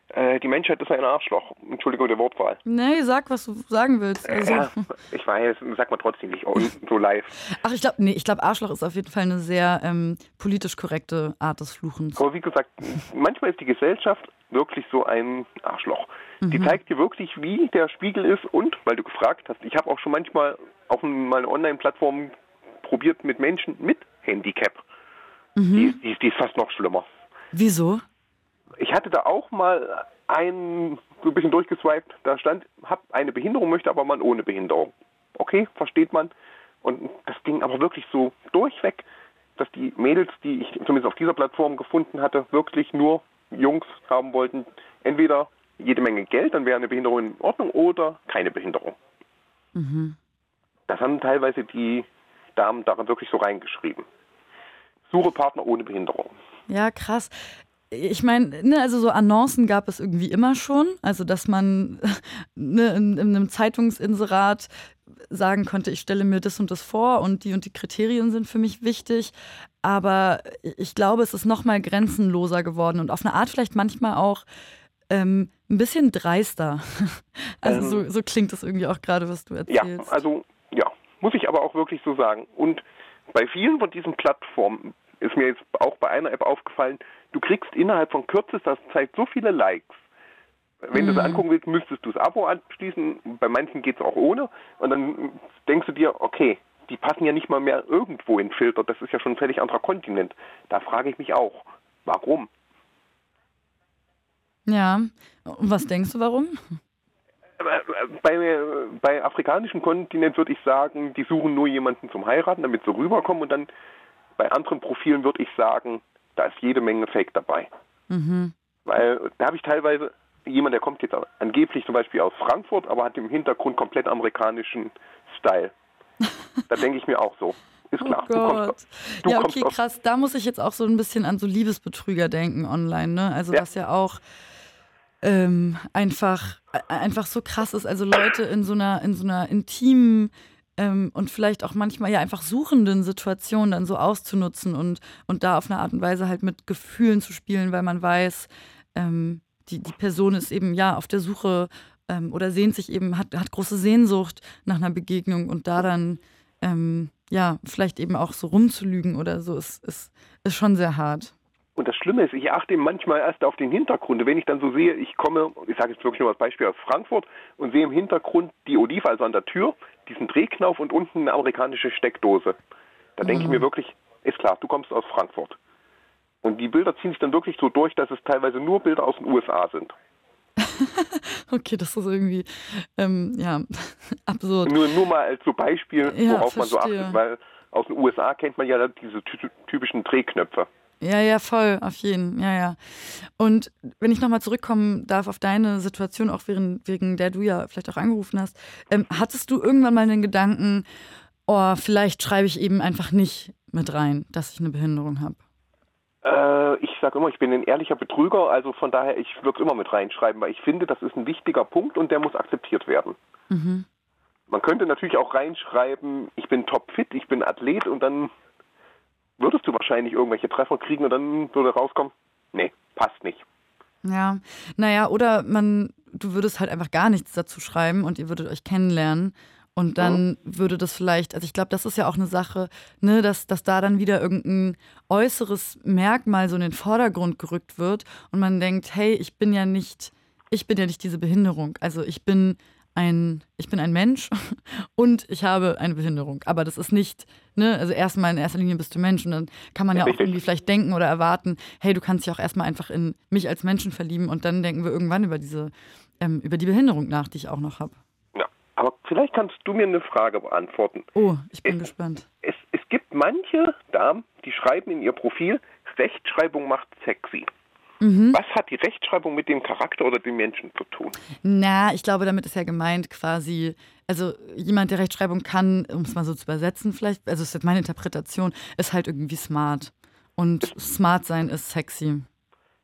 äh, die Menschheit ist ein Arschloch. Entschuldigung, der Wortwahl. Nee, sag, was du sagen willst. Also. Äh, ja, ich weiß, sag mal trotzdem nicht so live. Ach, ich glaube, nee, ich glaube, Arschloch ist auf jeden Fall eine sehr ähm, politisch korrekte Art des Fluchens. Aber wie gesagt, manchmal ist die Gesellschaft wirklich so ein Arschloch. Mhm. Die zeigt dir wirklich, wie der Spiegel ist und, weil du gefragt hast, ich habe auch schon manchmal auf meiner Online-Plattform probiert mit Menschen mit Handicap. Mhm. Die, die, die ist fast noch schlimmer. Wieso? Ich hatte da auch mal ein, so ein bisschen durchgeswiped, da stand, hab eine Behinderung, möchte aber man ohne Behinderung. Okay, versteht man. Und das ging aber wirklich so durchweg, dass die Mädels, die ich zumindest auf dieser Plattform gefunden hatte, wirklich nur Jungs haben wollten, entweder jede Menge Geld, dann wäre eine Behinderung in Ordnung, oder keine Behinderung. Mhm. Das haben teilweise die Damen daran wirklich so reingeschrieben. Suche Partner ohne Behinderung. Ja, krass. Ich meine, ne, also so Annoncen gab es irgendwie immer schon. Also, dass man ne, in, in einem Zeitungsinserat sagen konnte, ich stelle mir das und das vor und die und die Kriterien sind für mich wichtig. Aber ich glaube, es ist noch mal grenzenloser geworden und auf eine Art vielleicht manchmal auch ähm, ein bisschen dreister. Also ähm, so, so klingt das irgendwie auch gerade, was du erzählst. Ja, also ja, muss ich aber auch wirklich so sagen. Und bei vielen von diesen Plattformen ist mir jetzt auch bei einer App aufgefallen, du kriegst innerhalb von kürzester Zeit so viele Likes. Wenn mhm. du es angucken willst, müsstest du das Abo abschließen. Bei manchen geht es auch ohne. Und dann denkst du dir, okay, die passen ja nicht mal mehr irgendwo in Filter. Das ist ja schon ein völlig anderer Kontinent. Da frage ich mich auch, warum? Ja, und was denkst du, warum? Bei, bei afrikanischen Kontinent würde ich sagen, die suchen nur jemanden zum Heiraten, damit sie rüberkommen. Und dann bei anderen Profilen würde ich sagen, da ist jede Menge Fake dabei. Mhm. Weil da habe ich teilweise jemand, der kommt jetzt angeblich zum Beispiel aus Frankfurt, aber hat im Hintergrund komplett amerikanischen Style. Da denke ich mir auch so. Ist klar. Oh Gott. Du kommst, du ja, okay, kommst krass. Da muss ich jetzt auch so ein bisschen an so Liebesbetrüger denken online, ne? Also ja. Das ja auch ähm, einfach, einfach so krass ist. Also Leute in so einer, in so einer intimen Ähm, und vielleicht auch manchmal ja einfach suchenden Situationen dann so auszunutzen und, und da auf eine Art und Weise halt mit Gefühlen zu spielen, weil man weiß, ähm, die, die Person ist eben ja auf der Suche ähm, oder sehnt sich eben, hat, hat große Sehnsucht nach einer Begegnung und da dann ähm, ja vielleicht eben auch so rumzulügen oder so ist, ist, ist schon sehr hart. Und das Schlimme ist, ich achte manchmal erst auf den Hintergrund. Wenn ich dann so sehe, ich komme, ich sage jetzt wirklich nur als Beispiel aus Frankfurt und sehe im Hintergrund die Olive, also an der Tür, diesen Drehknauf und unten eine amerikanische Steckdose. Da denke mhm. ich mir wirklich, ist klar, du kommst aus Frankfurt. Und die Bilder ziehen sich dann wirklich so durch, dass es teilweise nur Bilder aus den U S A sind. Okay, das ist irgendwie, ähm, ja, absurd. Nur, nur mal als so Beispiel, ja, worauf verstehe. Man so achtet, weil aus den U S A kennt man ja diese typischen Drehknöpfe. Ja, ja, voll, auf jeden, ja, ja. Und wenn ich nochmal zurückkommen darf auf deine Situation, auch während, wegen der du ja vielleicht auch angerufen hast, ähm, hattest du irgendwann mal den Gedanken, oh, vielleicht schreibe ich eben einfach nicht mit rein, dass ich eine Behinderung habe? Äh, ich sage immer, ich bin ein ehrlicher Betrüger, also von daher, ich würde immer mit reinschreiben, weil ich finde, das ist ein wichtiger Punkt und der muss akzeptiert werden. Mhm. Man könnte natürlich auch reinschreiben, ich bin topfit, ich bin Athlet und dann würdest du wahrscheinlich irgendwelche Treffer kriegen und dann würde rauskommen, nee, passt nicht. Ja, naja, oder man, du würdest halt einfach gar nichts dazu schreiben und ihr würdet euch kennenlernen und dann mhm. würde das vielleicht, also ich glaube, das ist ja auch eine Sache, ne, dass, dass da dann wieder irgendein äußeres Merkmal so in den Vordergrund gerückt wird und man denkt, hey, ich bin ja nicht, ich bin ja nicht diese Behinderung, also ich bin ein, ich bin ein Mensch und ich habe eine Behinderung. Aber das ist nicht, ne, also erstmal in erster Linie bist du Mensch und dann kann man ja, ja auch irgendwie vielleicht denken oder erwarten, hey, du kannst dich auch erstmal einfach in mich als Menschen verlieben und dann denken wir irgendwann über diese, ähm, über die Behinderung nach, die ich auch noch habe. Ja, aber vielleicht kannst du mir eine Frage beantworten. Oh, ich bin es, gespannt. Es, es gibt manche Damen, die schreiben in ihr Profil, Rechtschreibung macht sexy. Mhm. Was hat die Rechtschreibung mit dem Charakter oder dem Menschen zu tun? Na, ich glaube, damit ist ja gemeint quasi, also jemand, der Rechtschreibung kann, um es mal so zu übersetzen vielleicht, also das ist meine Interpretation, ist halt irgendwie smart. Und smart sein ist sexy.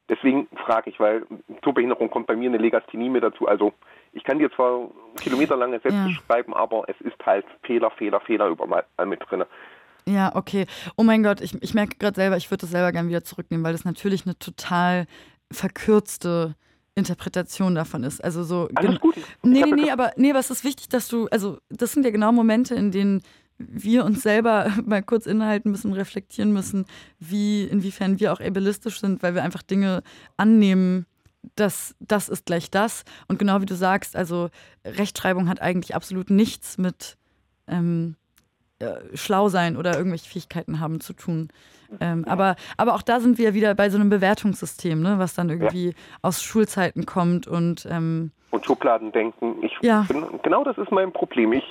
Deswegen frage ich, weil zur Behinderung kommt bei mir eine Legasthenie mit dazu. Also ich kann dir zwar kilometerlange Sätze ja. schreiben, aber es ist halt Fehler, Fehler, Fehler überall mit drin. Ja, okay. Oh mein Gott, ich, ich merke gerade selber, ich würde das selber gerne wieder zurücknehmen, weil das natürlich eine total verkürzte Interpretation davon ist. Also so Alles gen- gut. Nee, nee, nee, aber nee, was ist wichtig, dass du, also das sind ja genau Momente, in denen wir uns selber mal kurz innehalten müssen, reflektieren müssen, wie, inwiefern wir auch ableistisch sind, weil wir einfach Dinge annehmen, dass das ist gleich das. Und genau wie du sagst, also Rechtschreibung hat eigentlich absolut nichts mit ähm, schlau sein oder irgendwelche Fähigkeiten haben zu tun. Ähm, ja. aber, aber auch da sind wir wieder bei so einem Bewertungssystem, ne, was dann irgendwie ja. aus Schulzeiten kommt und ähm, und Schubladendenken. Ich ja. bin, genau das ist mein Problem. Ich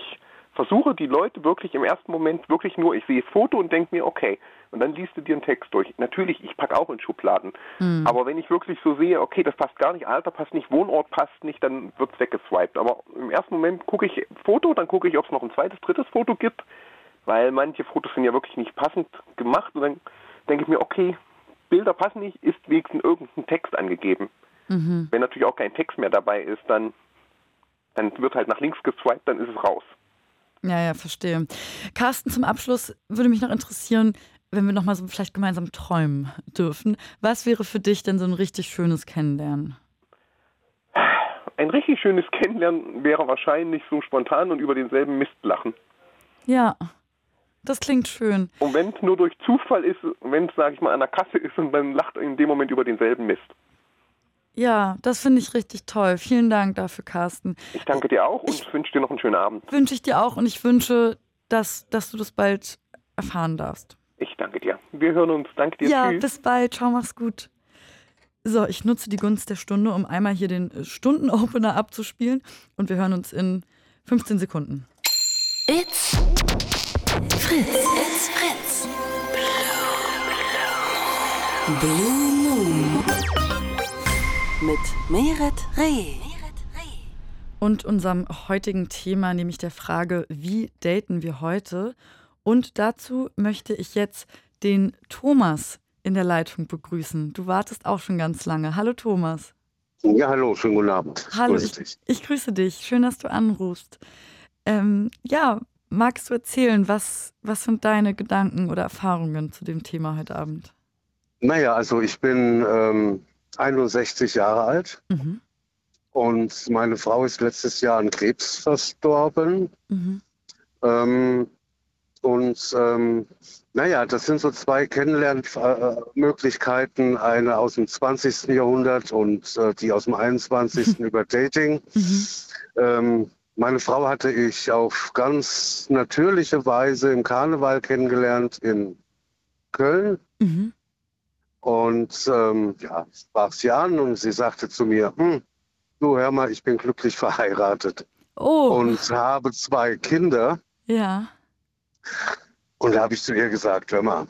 versuche die Leute wirklich im ersten Moment wirklich nur, ich sehe das Foto und denke mir, okay, und dann liest du dir einen Text durch. Natürlich, ich packe auch in Schubladen, mhm. aber wenn ich wirklich so sehe, okay, das passt gar nicht, Alter passt nicht, Wohnort passt nicht, dann wird es weggeswiped. Aber im ersten Moment gucke ich Foto, dann gucke ich, ob es noch ein zweites, drittes Foto gibt, weil manche Fotos sind ja wirklich nicht passend gemacht und dann denke ich mir, okay, Bilder passen nicht, ist wenigstens irgendein Text angegeben. Mhm. Wenn natürlich auch kein Text mehr dabei ist, dann, dann wird halt nach links geswiped, dann ist es raus. Ja, ja, verstehe. Carsten, zum Abschluss würde mich noch interessieren, wenn wir nochmal so vielleicht gemeinsam träumen dürfen. Was wäre für dich denn so ein richtig schönes Kennenlernen? Ein richtig schönes Kennenlernen wäre wahrscheinlich so spontan und über denselben Mist lachen. Ja, das klingt schön. Und wenn es nur durch Zufall ist, wenn es, sag ich mal, an der Kasse ist und man lacht in dem Moment über denselben Mist. Ja, das finde ich richtig toll. Vielen Dank dafür, Carsten. Ich danke dir auch und wünsche dir noch einen schönen Abend. Wünsche ich dir auch und ich wünsche, dass, dass du das bald erfahren darfst. Ich danke dir. Wir hören uns. Danke dir. Ja, tschüss. Bis bald. Ciao, mach's gut. So, ich nutze die Gunst der Stunde, um einmal hier den Stunden-Opener abzuspielen und wir hören uns in fünfzehn Sekunden. It's Fritz. It's Fritz. Blue, blue. Blue Moon. Mit Meret Reh. Und unserem heutigen Thema, nämlich der Frage, wie daten wir heute? Und dazu möchte ich jetzt den Thomas in der Leitung begrüßen. Du wartest auch schon ganz lange. Hallo Thomas. Ja, hallo, schönen guten Abend. Hallo, grüß dich. Ich, ich grüße dich. Schön, dass du anrufst. Ähm, ja, magst du erzählen, was, was sind deine Gedanken oder Erfahrungen zu dem Thema heute Abend? Naja, also ich bin... Ähm einundsechzig Jahre alt mhm. und meine Frau ist letztes Jahr an Krebs verstorben. Mhm. Ähm, und ähm, naja, das sind so zwei Kennenlernmöglichkeiten, eine aus dem zwanzigsten Jahrhundert und äh, die aus dem einundzwanzigsten Mhm. über Dating. Mhm. Ähm, meine Frau hatte ich auf ganz natürliche Weise im Karneval kennengelernt in Köln. Mhm. Und ähm, ja, sprach sie an und sie sagte zu mir, hm, du hör mal, ich bin glücklich verheiratet oh. und habe zwei Kinder. Ja. Und da habe ich zu ihr gesagt, hör mal,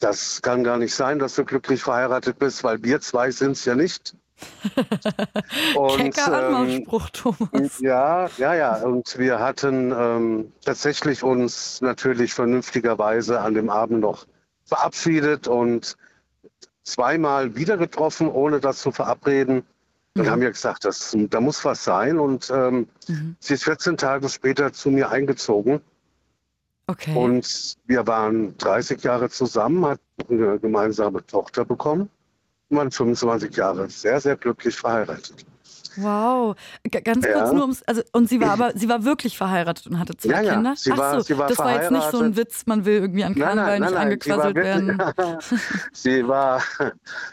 das kann gar nicht sein, dass du glücklich verheiratet bist, weil wir zwei sind es ja nicht. Kecker Anmachspruch, ähm, Thomas. Ja, ja, ja. Und wir hatten ähm, tatsächlich uns natürlich vernünftigerweise an dem Abend noch verabschiedet und zweimal wieder getroffen, ohne das zu verabreden. Dann mhm. haben wir gesagt, das, da muss was sein. Und ähm, mhm. sie ist vierzehn Tage später zu mir eingezogen. Okay. Und wir waren dreißig Jahre zusammen, hatten eine gemeinsame Tochter bekommen und waren fünfundzwanzig Jahre sehr, sehr glücklich verheiratet. Wow, G- ganz ja. kurz nur ums, also und sie war aber, sie war wirklich verheiratet und hatte zwei ja, ja. Kinder? Sie war, Ach so, sie war das war jetzt nicht so ein Witz, man will irgendwie an Karneval nicht angequasselt werden. sie war,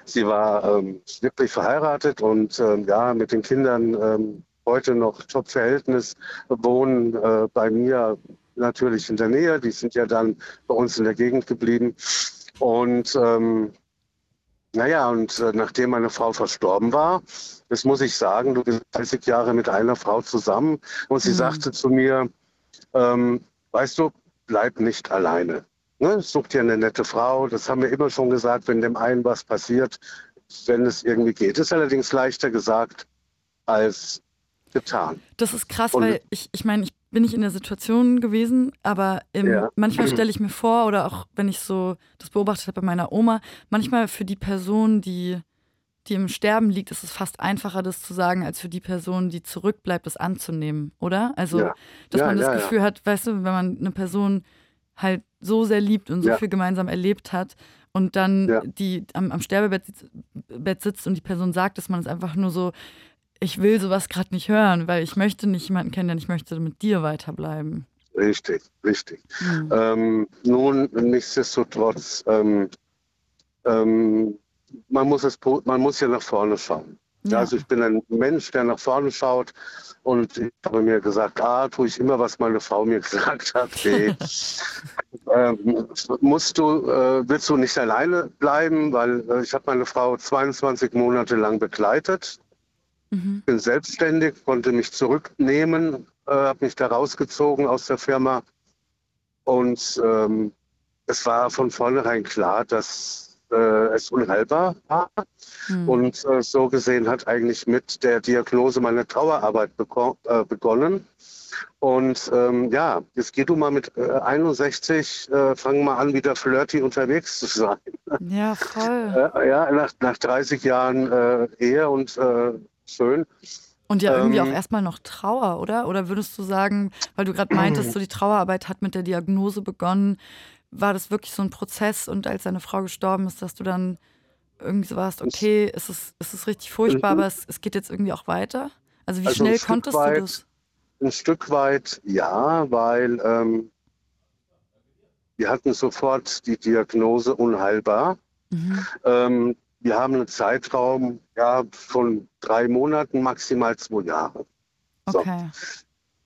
sie war ähm, wirklich verheiratet und ähm, ja, mit den Kindern ähm, heute noch Top-Verhältnis, wohnen äh, bei mir natürlich in der Nähe, die sind ja dann bei uns in der Gegend geblieben und ähm, naja, und äh, nachdem meine Frau verstorben war, das muss ich sagen, du bist dreißig Jahre mit einer Frau zusammen und sie mhm. sagte zu mir, ähm, weißt du, bleib nicht alleine. Ne? Such dir eine nette Frau, das haben wir immer schon gesagt, wenn dem einen was passiert, wenn es irgendwie geht. Ist allerdings leichter gesagt als getan. Das ist krass, und, weil ich, ich meine, ich bin nicht in der Situation gewesen, aber im, ja. manchmal stelle ich mir vor, oder auch wenn ich so das beobachtet habe bei meiner Oma, manchmal für die Person, die, die im Sterben liegt, ist es fast einfacher, das zu sagen, als für die Person, die zurückbleibt, das anzunehmen, oder? Also, ja. dass ja, man das ja, Gefühl ja. hat, weißt du, wenn man eine Person halt so sehr liebt und so ja. viel gemeinsam erlebt hat und dann ja. die am, am Sterbebett Bett sitzt und die Person sagt, dass man es einfach nur so, ich will sowas gerade nicht hören, weil ich möchte nicht jemanden kennenlernen, ich möchte mit dir weiterbleiben. Richtig, richtig. Mhm. Ähm, nun, nichtsdestotrotz, ähm, ähm, man muss es, man muss ja nach vorne schauen. Ja. Also ich bin ein Mensch, der nach vorne schaut und ich habe mir gesagt, ah, tue ich immer, was meine Frau mir gesagt hat. Nee. ähm, musst du, äh, willst du nicht alleine bleiben, weil äh, ich habe meine Frau zweiundzwanzig Monate lang begleitet. Mhm. Bin selbstständig, konnte mich zurücknehmen, äh, habe mich da rausgezogen aus der Firma und ähm, es war von vornherein klar, dass Äh, es unheilbar war hm. und äh, so gesehen hat eigentlich mit der Diagnose meine Trauerarbeit beko- äh, begonnen und ähm, ja, jetzt geh du mal mit äh, einundsechzig, äh, fang mal an wieder flirty unterwegs zu sein. Ja, voll. äh, ja, nach, nach dreißig Jahren äh, Ehe und äh, schön. Und ja, irgendwie ähm, auch erstmal noch Trauer, oder? Oder würdest du sagen, weil du gerade meintest, so die Trauerarbeit hat mit der Diagnose begonnen, war das wirklich so ein Prozess und als deine Frau gestorben ist, dass du dann irgendwie so warst, okay, es ist, es ist richtig furchtbar, aber es, es geht jetzt irgendwie auch weiter? Also wie also schnell konntest weit, du das? Ein Stück weit ja, weil ähm, wir hatten sofort die Diagnose unheilbar. Mhm. Ähm, wir haben einen Zeitraum ja, von drei Monaten, maximal zwei Jahre. Okay. So.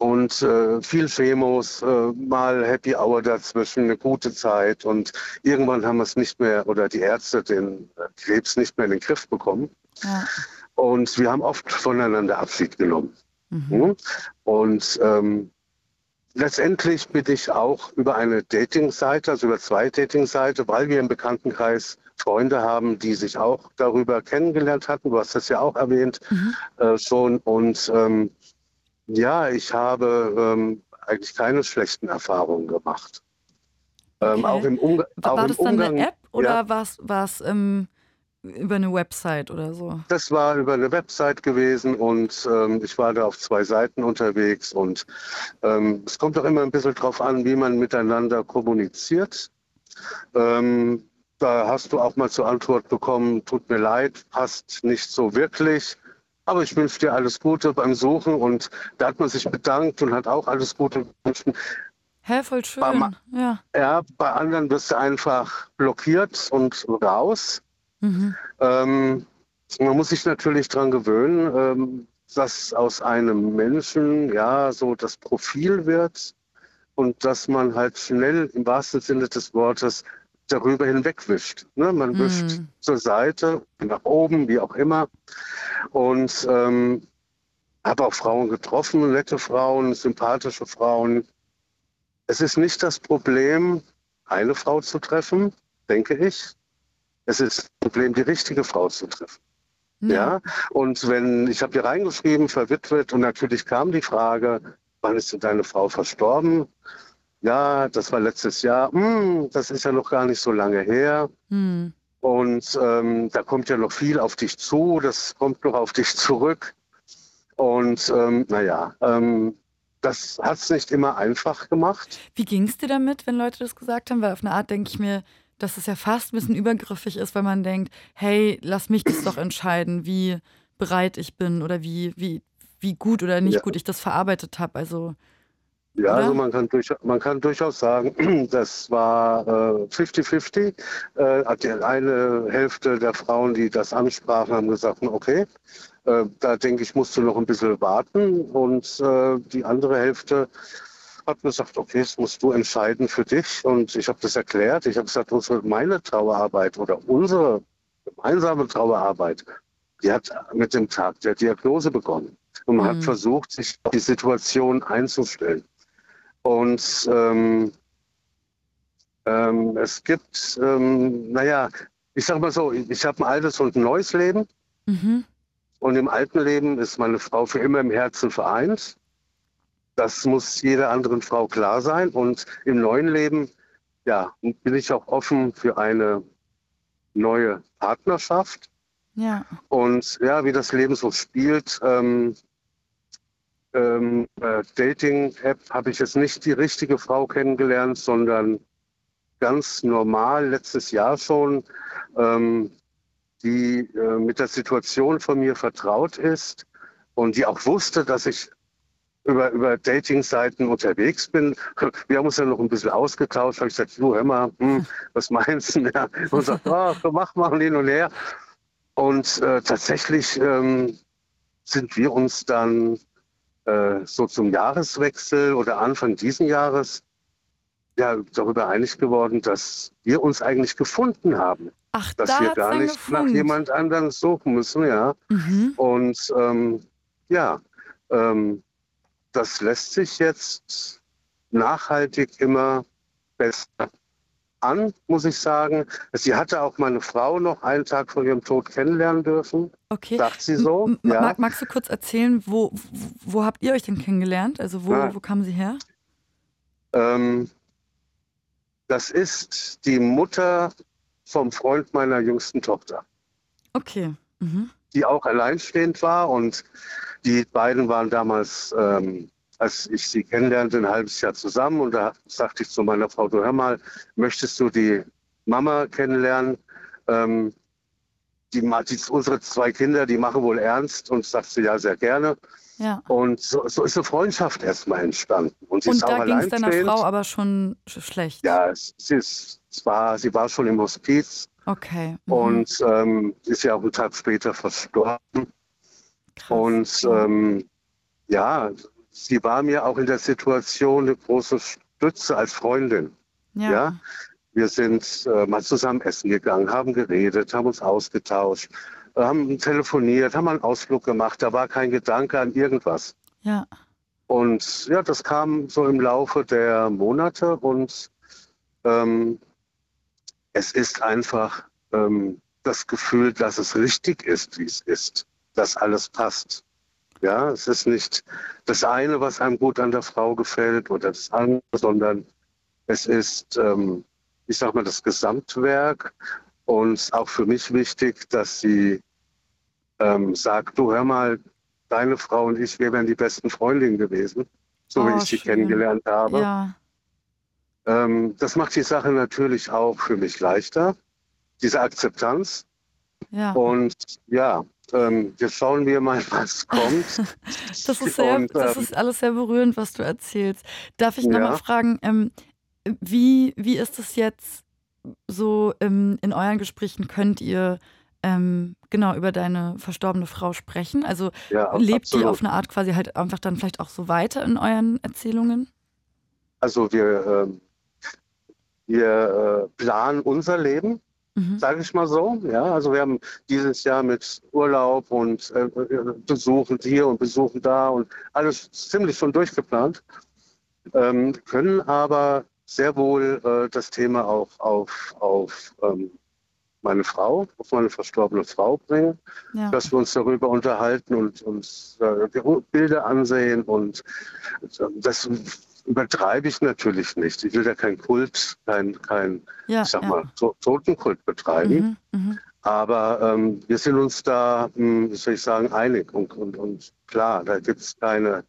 Und äh, viel Femos, äh, mal Happy Hour dazwischen, eine gute Zeit. Und irgendwann haben wir es nicht mehr, oder die Ärzte den Krebs nicht mehr in den Griff bekommen. Ja. Und wir haben oft voneinander Abschied genommen. Mhm. Und ähm, letztendlich bin ich auch über eine Dating-Seite, also über zwei Dating-Seite, weil wir im Bekanntenkreis Freunde haben, die sich auch darüber kennengelernt hatten. Du hast das ja auch erwähnt mhm. äh, schon. Und ähm, ja, ich habe ähm, eigentlich keine schlechten Erfahrungen gemacht. Ähm, okay. Auch im Umgang. War das dann eine App oder ja. war es ähm, über eine Website oder so? Das war über eine Website gewesen und ähm, ich war da auf zwei Seiten unterwegs. Und ähm, es kommt doch immer ein bisschen drauf an, wie man miteinander kommuniziert. Ähm, da hast du auch mal zur Antwort bekommen, tut mir leid, passt nicht so wirklich. Aber ich wünsche dir alles Gute beim Suchen und da hat man sich bedankt und hat auch alles Gute gewünscht. Hä, voll schön. Bei, ja. ja, bei anderen wirst du einfach blockiert und raus. Mhm. Ähm, man muss sich natürlich daran gewöhnen, ähm, dass aus einem Menschen ja so das Profil wird und dass man halt schnell im wahrsten Sinne des Wortes darüber hinwegwischt. Ne? Man wischt mm. zur Seite, nach oben, wie auch immer. Und ähm, habe auch Frauen getroffen, nette Frauen, sympathische Frauen. Es ist nicht das Problem, eine Frau zu treffen, denke ich. Es ist das Problem, die richtige Frau zu treffen. Mm. Ja? Und wenn, ich habe hier reingeschrieben, verwitwet, und natürlich kam die Frage, wann ist denn deine Frau verstorben? Ja, das war letztes Jahr. Hm, das ist ja noch gar nicht so lange her. Hm. Und ähm, da kommt ja noch viel auf dich zu. Das kommt noch auf dich zurück. Und ähm, naja, ähm, das hat es nicht immer einfach gemacht. Wie ging es dir damit, wenn Leute das gesagt haben? Weil auf eine Art denke ich mir, dass es ja fast ein bisschen übergriffig ist, wenn man denkt, hey, lass mich das doch entscheiden, wie bereit ich bin oder wie, wie, wie gut oder nicht ja. gut ich das verarbeitet habe. Also... Ja, also man kann, durch, man kann durchaus sagen, das war äh, fünfzig fünfzig. Äh, die eine Hälfte der Frauen, die das ansprachen, haben gesagt, okay, äh, da denke ich, musst du noch ein bisschen warten. Und äh, die andere Hälfte hat gesagt, okay, das musst du entscheiden für dich. Und ich habe das erklärt. Ich habe gesagt, unsere, meine Trauerarbeit oder unsere gemeinsame Trauerarbeit, die hat mit dem Tag der Diagnose begonnen. Und man mhm. hat versucht, sich die Situation einzustellen. Und ähm, ähm, es gibt, ähm, naja, ich sag mal so, ich habe ein altes und ein neues Leben. Mhm. Und im alten Leben ist meine Frau für immer im Herzen vereint. Das muss jeder anderen Frau klar sein. Und im neuen Leben, ja, bin ich auch offen für eine neue Partnerschaft. Ja. Und ja, wie das Leben so spielt, ähm, ähm, äh, Dating-App habe ich jetzt nicht die richtige Frau kennengelernt, sondern ganz normal letztes Jahr schon, ähm, die äh, mit der Situation von mir vertraut ist und die auch wusste, dass ich über, über Dating-Seiten unterwegs bin. Wir haben uns dann noch ein bisschen ausgetauscht, habe ich gesagt, du, hör mal, hm, was meinst du? Ja. Und sagt, oh, mach mal hin und her. Und äh, tatsächlich ähm, sind wir uns dann äh, so zum Jahreswechsel oder Anfang diesen Jahres ja darüber einig geworden, dass wir uns eigentlich gefunden haben. Ach, dass da wir gar nicht gefunden. Nach jemand anderem suchen müssen, ja. Mhm. Und ähm, ja, ähm, das lässt sich jetzt nachhaltig immer besser an, muss ich sagen. Sie hatte auch meine Frau noch einen Tag vor ihrem Tod kennenlernen dürfen. Okay. Sagt sie so. M- ja. Mag, magst du kurz erzählen, wo, wo habt ihr euch denn kennengelernt? Also wo, wo kam sie her? Ähm, das ist die Mutter vom Freund meiner jüngsten Tochter. Okay. Mhm. Die auch alleinstehend war, und die beiden waren damals, ähm, als ich sie kennenlernte, ein halbes Jahr zusammen, und da sagte ich zu meiner Frau, du, hör mal, möchtest du die Mama kennenlernen? Ähm, die, die, unsere zwei Kinder, die machen wohl ernst, und sagte, ja, sehr gerne. Ja. Und so, so ist eine Freundschaft erstmal entstanden. Und, sie und ist da ging es deiner Frau aber schon schlecht? Ja, sie, ist zwar, sie war schon im Hospiz. Okay. Mhm. Und ähm, ist ja auch einen Tag später verstorben. Krass. Und ähm, ja, sie war mir auch in der Situation eine große Stütze als Freundin. Ja. Ja? Wir sind äh, mal zusammen essen gegangen, haben geredet, haben uns ausgetauscht, haben telefoniert, haben einen Ausflug gemacht. Da war kein Gedanke an irgendwas. Ja. Und ja, das kam so im Laufe der Monate, und ähm, es ist einfach ähm, das Gefühl, dass es richtig ist, wie es ist, dass alles passt. Ja, es ist nicht das eine, was einem gut an der Frau gefällt, oder das andere, sondern es ist, ähm, ich sag mal, das Gesamtwerk. Und auch für mich wichtig, dass sie ähm, sagt, du, hör mal, deine Frau und ich, wir wären die besten Freundinnen gewesen, so oh, wie ich schön. sie kennengelernt habe. Ja. Ähm, das macht die Sache natürlich auch für mich leichter, diese Akzeptanz. Ja. Und ja, ähm, jetzt schauen wir mal, was kommt. Das ist sehr, und, das ähm, ist alles sehr berührend, was du erzählst. Darf ich nochmal ja. fragen, ähm, wie, wie ist es jetzt so ähm, in euren Gesprächen? Könnt ihr ähm, genau über deine verstorbene Frau sprechen? Also ja, lebt absolut. Die auf eine Art quasi halt einfach dann vielleicht auch so weiter in euren Erzählungen? Also wir, ähm, wir äh, planen unser Leben. Mhm. Sage ich mal so. Ja, also wir haben dieses Jahr mit Urlaub und äh, Besuchen hier und Besuchen da und alles ziemlich schon durchgeplant. Ähm, können aber sehr wohl äh, das Thema auch auf, auf ähm, meine Frau, auf meine verstorbene Frau bringen, ja. dass wir uns darüber unterhalten und uns äh, Bilder ansehen. Und äh, das übertreibe ich natürlich nicht. Ich will ja keinen Kult, kein, kein ja, ich sag ja. mal, to- Totenkult betreiben. Mhm, Aber ähm, wir sind uns da, mh, wie soll ich sagen, einig und, und, und klar, da gibt es keine.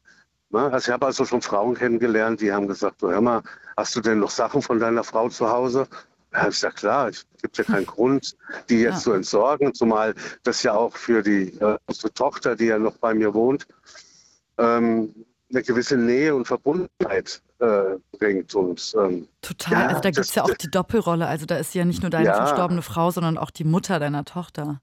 Ne? Also ich habe also schon Frauen kennengelernt, die haben gesagt, so, hör mal, hast du denn noch Sachen von deiner Frau zu Hause? Ja, ich sage, klar, es gibt ja keinen Grund, die jetzt ja. zu entsorgen, zumal das ja auch für die äh, unsere Tochter, die ja noch bei mir wohnt, ähm, eine gewisse Nähe und Verbundenheit äh, bringt. Und, ähm, Total, ja, also da gibt es ja auch die Doppelrolle. Also da ist ja nicht nur deine ja, verstorbene Frau, sondern auch die Mutter deiner Tochter.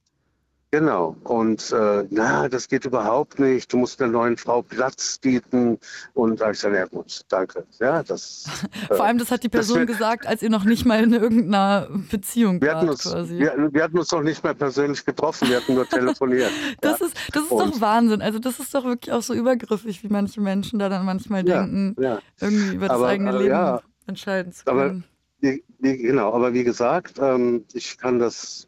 Genau. Und äh, na, das geht überhaupt nicht. Du musst der neuen Frau Platz bieten. Und da habe ich gesagt, ja gut, danke. Ja, das, äh, vor allem, das hat die Person wir, gesagt, als ihr noch nicht mal in irgendeiner Beziehung wart. Wir, wir hatten uns noch nicht mal persönlich getroffen, wir hatten nur telefoniert. das, ja. ist, das ist und, doch Wahnsinn. Also das ist doch wirklich auch so übergriffig, wie manche Menschen da dann manchmal ja, denken, ja. irgendwie über das aber, eigene Leben ja, entscheiden zu können. Aber, wie, wie, genau, aber wie gesagt, ähm, ich kann das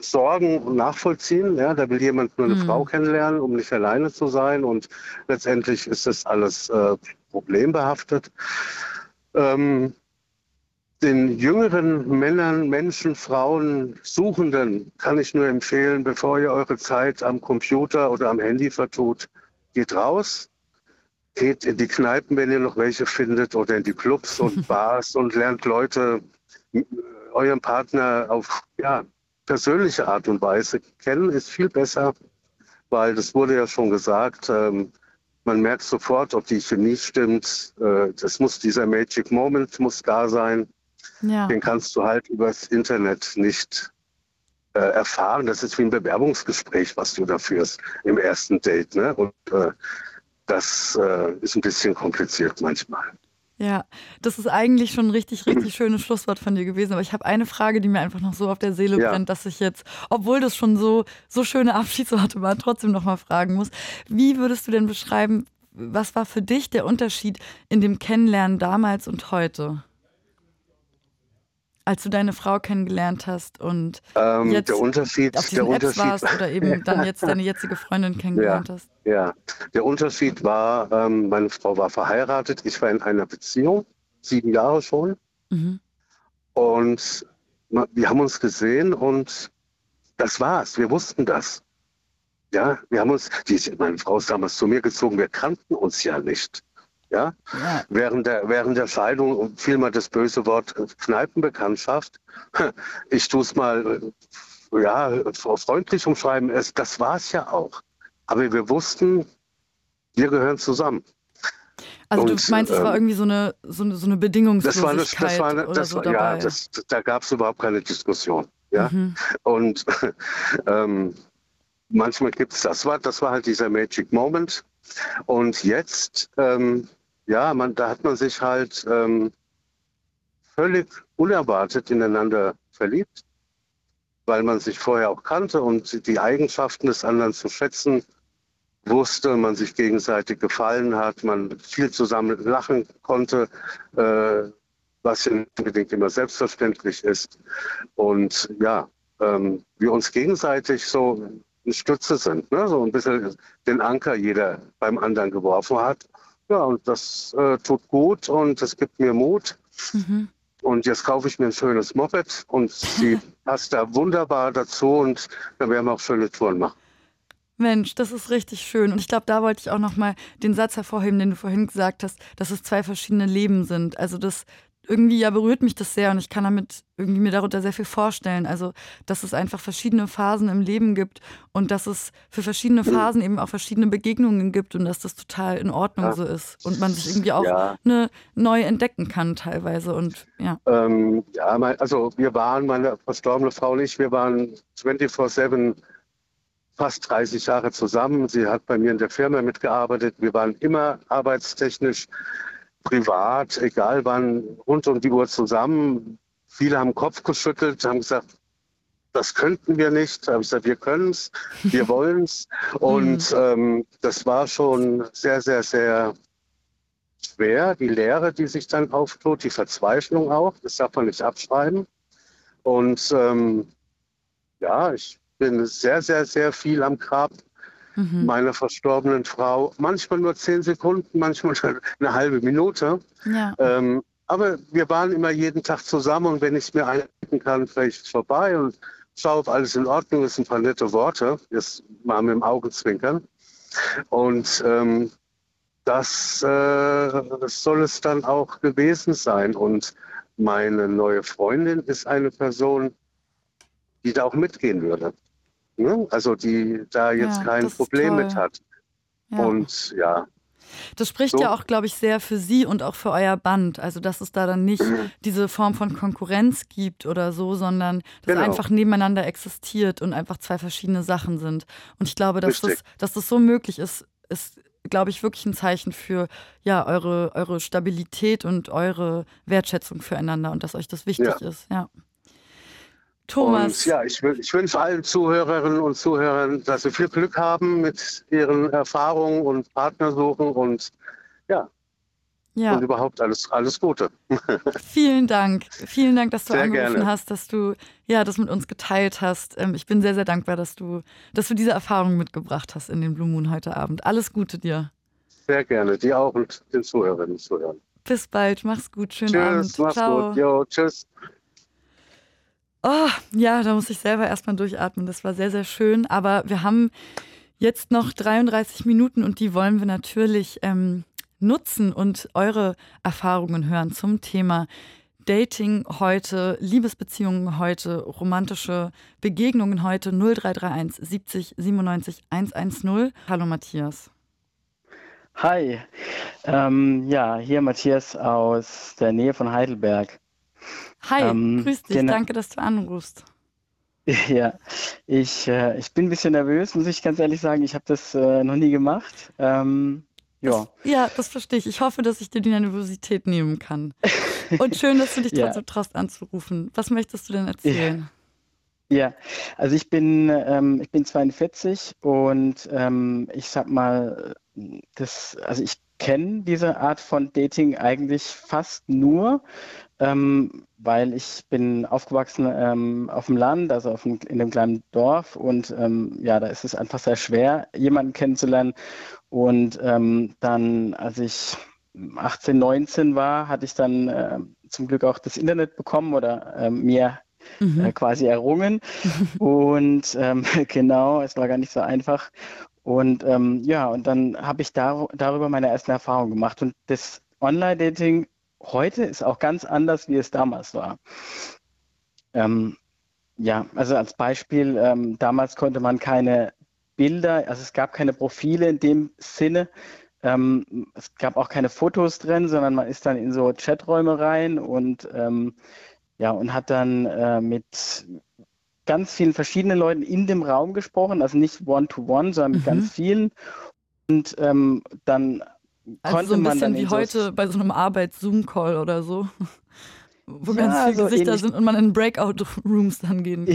Sorgen nachvollziehen, ja, da will jemand nur eine mhm. Frau kennenlernen, um nicht alleine zu sein, und letztendlich ist das alles äh, problembehaftet. Ähm, den jüngeren Männern, Menschen, Frauen, Suchenden kann ich nur empfehlen, bevor ihr eure Zeit am Computer oder am Handy vertut, geht raus, geht in die Kneipen, wenn ihr noch welche findet, oder in die Clubs und Bars und lernt Leute, euren Partner auf ja, persönliche Art und Weise kennen, ist viel besser, weil das wurde ja schon gesagt, ähm, man merkt sofort, ob die Chemie stimmt. Das muss dieser Magic Moment muss da sein. Ja. Den kannst du halt übers Internet nicht äh, erfahren. Das ist wie ein Bewerbungsgespräch, was du da führst im ersten Date, ne? Und äh, das äh, ist ein bisschen kompliziert manchmal. Ja, das ist eigentlich schon ein richtig, richtig schönes Schlusswort von dir gewesen. Aber ich habe eine Frage, die mir einfach noch so auf der Seele ja. brennt, dass ich jetzt, obwohl das schon so, so schöne Abschiedsworte waren, trotzdem nochmal fragen muss. Wie würdest du denn beschreiben, was war für dich der Unterschied in dem Kennenlernen damals und heute? Als du deine Frau kennengelernt hast und ähm, jetzt der Unterschied, auf diesen der Apps Unterschied, warst oder eben dann jetzt deine jetzige Freundin kennengelernt ja, hast? Ja, der Unterschied war, ähm, meine Frau war verheiratet, ich war in einer Beziehung, sieben Jahre schon. Mhm. Und wir haben uns gesehen und das war's, wir wussten das. Ja, wir haben uns, die, meine Frau ist damals zu mir gezogen, wir kannten uns ja nicht. Ja? Ja. Während der, während der Scheidung fiel mal das böse Wort Kneipenbekanntschaft. Ich tue es mal ja, freundlich umschreiben. Es, das war es ja auch. Aber wir wussten, wir gehören zusammen. Also und, du meinst, es ähm, war irgendwie so eine, so eine, so eine Bedingungslosigkeit das war das, das war eine, oder das so war, dabei? Ja, das, da gab es überhaupt keine Diskussion. Ja? Mhm. Und ähm, manchmal gibt es das. War, das war halt dieser Magic Moment. Und jetzt, ähm, ja, man, da hat man sich halt ähm, völlig unerwartet ineinander verliebt, weil man sich vorher auch kannte und die Eigenschaften des anderen zu schätzen wusste, man sich gegenseitig gefallen hat, man viel zusammen lachen konnte, äh, was ja nicht unbedingt immer selbstverständlich ist. Und ja, ähm, wir uns gegenseitig so eine Stütze sind, ne? So ein bisschen den Anker jeder beim anderen geworfen hat. Ja, und das äh, tut gut und das gibt mir Mut. Mhm. Und jetzt kaufe ich mir ein schönes Moped und sie passt da wunderbar dazu und dann werden wir auch schöne Touren machen. Mensch, das ist richtig schön. Und ich glaube, da wollte ich auch nochmal den Satz hervorheben, den du vorhin gesagt hast, dass es zwei verschiedene Leben sind. Also das irgendwie ja berührt mich das sehr und ich kann damit irgendwie mir darunter sehr viel vorstellen. Also, dass es einfach verschiedene Phasen im Leben gibt und dass es für verschiedene Phasen eben auch verschiedene Begegnungen gibt und dass das total in Ordnung ja. so ist und man sich irgendwie auch ja. ne, neu entdecken kann teilweise. Und ja. Ähm, ja, mein, also wir waren, meine verstorbene Frau und ich, wir waren vierundzwanzig sieben fast dreißig Jahre zusammen. Sie hat bei mir in der Firma mitgearbeitet. Wir waren immer arbeitstechnisch privat, egal wann, rund um die Uhr zusammen. Viele haben den Kopf geschüttelt, haben gesagt, das könnten wir nicht. Da habe ich gesagt, wir können es, wir wollen es. Und ähm, das war schon sehr, sehr, sehr schwer. Die Leere, die sich dann auftut, die Verzweiflung auch, das darf man nicht abschreiben. Und ähm, ja, ich bin sehr, sehr, sehr viel am Grab meiner verstorbenen Frau, manchmal nur zehn Sekunden, manchmal eine halbe Minute. Ja. Ähm, aber wir waren immer jeden Tag zusammen und wenn ich es mir einhalten kann, vielleicht vorbei und schaue, ob alles in Ordnung ist, ein paar nette Worte, jetzt mal mit dem Augenzwinkern. Und ähm, das äh, soll es dann auch gewesen sein. Und meine neue Freundin ist eine Person, die da auch mitgehen würde. Also die da jetzt ja, kein Problem mit hat. Ja. Und ja. Das spricht so. ja auch, glaube ich, sehr für Sie und auch für euer Band. Also dass es da dann nicht diese Form von Konkurrenz gibt oder so, sondern dass genau. einfach nebeneinander existiert und einfach zwei verschiedene Sachen sind. Und ich glaube, dass, das, dass das so möglich ist, ist, glaube ich, wirklich ein Zeichen für ja, eure, eure Stabilität und eure Wertschätzung füreinander und dass euch das wichtig ja. ist. Ja. Thomas. Und ja, ich, ich wünsche allen Zuhörerinnen und Zuhörern, dass sie viel Glück haben mit ihren Erfahrungen und Partnersuchen und ja, ja. und überhaupt alles, alles Gute. Vielen Dank. Vielen Dank, dass du sehr angerufen gerne. hast, dass du ja, das mit uns geteilt hast. Ich bin sehr, sehr dankbar, dass du, dass du diese Erfahrung mitgebracht hast in den Blue Moon heute Abend. Alles Gute dir. Sehr gerne, dir auch und den Zuhörerinnen und Zuhörern. Bis bald, mach's gut, schönen tschüss, Abend. Tschüss, mach's Ciao. Gut, jo, tschüss. Oh, ja, da muss ich selber erstmal durchatmen, das war sehr, sehr schön, aber wir haben jetzt noch dreiunddreißig Minuten und die wollen wir natürlich ähm, nutzen und eure Erfahrungen hören zum Thema Dating heute, Liebesbeziehungen heute, romantische Begegnungen heute. null drei drei eins siebzig siebenundneunzig hundertzehn. Hallo Matthias. Hi, ähm, ja, hier Matthias aus der Nähe von Heidelberg. Hi, ähm, grüß dich, genau. Danke, dass du anrufst. Ja, ich, äh, ich bin ein bisschen nervös, muss ich ganz ehrlich sagen. Ich habe das äh, noch nie gemacht. Ähm, das, ja, das verstehe ich. Ich hoffe, dass ich dir die Nervosität nehmen kann. Und schön, dass du dich ja. trotzdem traust anzurufen. Was möchtest du denn erzählen? Ja, ja. Also ich bin, ähm, ich bin zweiundvierzig und ähm, ich sag mal, das, also ich kenne diese Art von Dating eigentlich fast nur, ähm, weil ich bin aufgewachsen ähm, auf dem Land, also auf dem, in einem kleinen Dorf und ähm, ja, da ist es einfach sehr schwer, jemanden kennenzulernen. Und ähm, dann, als ich achtzehn, neunzehn war, hatte ich dann äh, zum Glück auch das Internet bekommen oder äh, mir mhm. äh, quasi errungen und ähm, genau, es war gar nicht so einfach. Und ähm, ja, und dann habe ich dar- darüber meine ersten Erfahrungen gemacht. Und das Online-Dating heute ist auch ganz anders, wie es damals war. Ähm, ja, also als Beispiel, ähm, damals konnte man keine Bilder, also es gab keine Profile in dem Sinne. Ähm, es gab auch keine Fotos drin, sondern man ist dann in so Chaträume rein und, ähm, ja, und hat dann äh, mit ganz vielen verschiedenen Leuten in dem Raum gesprochen, also nicht one-to-one, sondern mit mhm. ganz vielen. Und ähm, dann also konnte so man dann... Also ein bisschen wie so heute bei so einem Arbeits-Zoom-Call oder so, wo ja, ganz viele so Gesichter sind und man in Breakout-Rooms dann gehen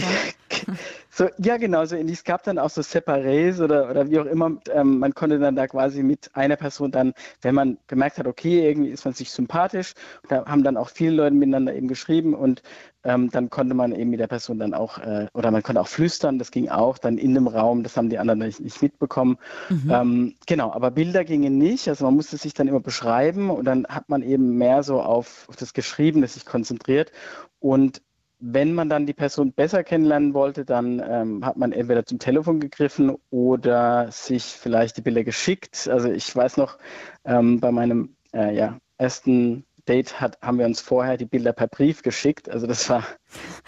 kann. so, ja, genau, so ähnlich. Es gab dann auch so Separés oder, oder wie auch immer. Ähm, man konnte dann da quasi mit einer Person dann, wenn man gemerkt hat, okay, irgendwie ist man sich sympathisch, da haben dann auch viele Leute miteinander eben geschrieben und Ähm, dann konnte man eben mit der Person dann auch, äh, oder man konnte auch flüstern, das ging auch dann in dem Raum, das haben die anderen nicht, nicht mitbekommen. Mhm. Ähm, genau, aber Bilder gingen nicht, also man musste sich dann immer beschreiben und dann hat man eben mehr so auf, auf das Geschriebene sich konzentriert. Und wenn man dann die Person besser kennenlernen wollte, dann ähm, hat man entweder zum Telefon gegriffen oder sich vielleicht die Bilder geschickt. Also ich weiß noch, ähm, bei meinem äh, ja, ersten Date hat, haben wir uns vorher die Bilder per Brief geschickt. Also das war,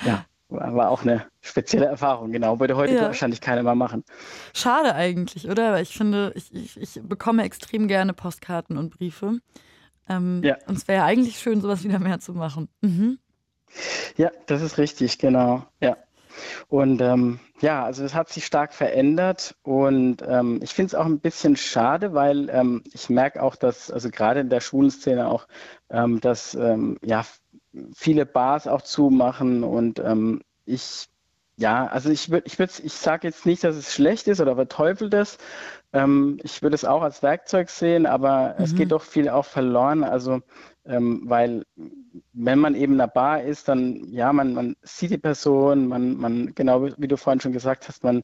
ja, war auch eine spezielle Erfahrung, genau. Würde heute ja. wahrscheinlich keiner mehr machen. Schade eigentlich, oder? Weil ich finde, ich, ich, ich bekomme extrem gerne Postkarten und Briefe. Ähm, ja. Und es wäre ja eigentlich schön, sowas wieder mehr zu machen. Mhm. Ja, das ist richtig, genau. Ja. Und ähm, ja, also das hat sich stark verändert und ähm, ich finde es auch ein bisschen schade, weil ähm, ich merke auch, dass, also gerade in der Schulenszene auch, ähm, dass ähm, ja, viele Bars auch zumachen und ähm, ich, ja, also ich würde, ich würde, ich sage jetzt nicht, dass es schlecht ist oder verteufelt ist, ähm, ich würde es auch als Werkzeug sehen, aber mhm. es geht doch viel auch verloren, also Ähm, weil wenn man eben in einer Bar ist, dann, ja, man, man sieht die Person, man, man, genau wie du vorhin schon gesagt hast, man,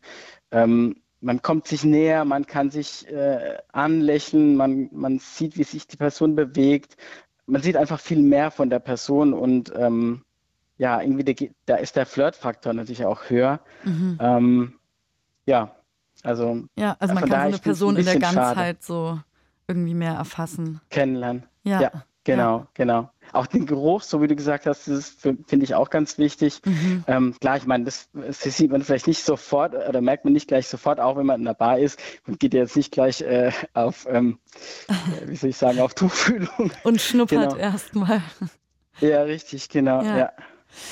ähm, man kommt sich näher, man kann sich äh, anlächeln, man, man sieht, wie sich die Person bewegt, man sieht einfach viel mehr von der Person und ähm, ja, irgendwie de, da ist der Flirtfaktor natürlich auch höher. Mhm. Ähm, ja, also ja, also man kann so eine Person in der Ganzheit so irgendwie mehr erfassen. Kennenlernen. Ja. ja. Genau, ja. genau. Auch den Geruch, so wie du gesagt hast, das finde ich auch ganz wichtig. Mhm. Ähm, klar, ich meine, das, das sieht man vielleicht nicht sofort oder merkt man nicht gleich sofort, auch wenn man in der Bar ist. Man geht jetzt nicht gleich äh, auf, ähm, wie soll ich sagen, auf Tuchfühlung. Und schnuppert genau. erstmal. Ja, richtig, genau. Ja. Ja.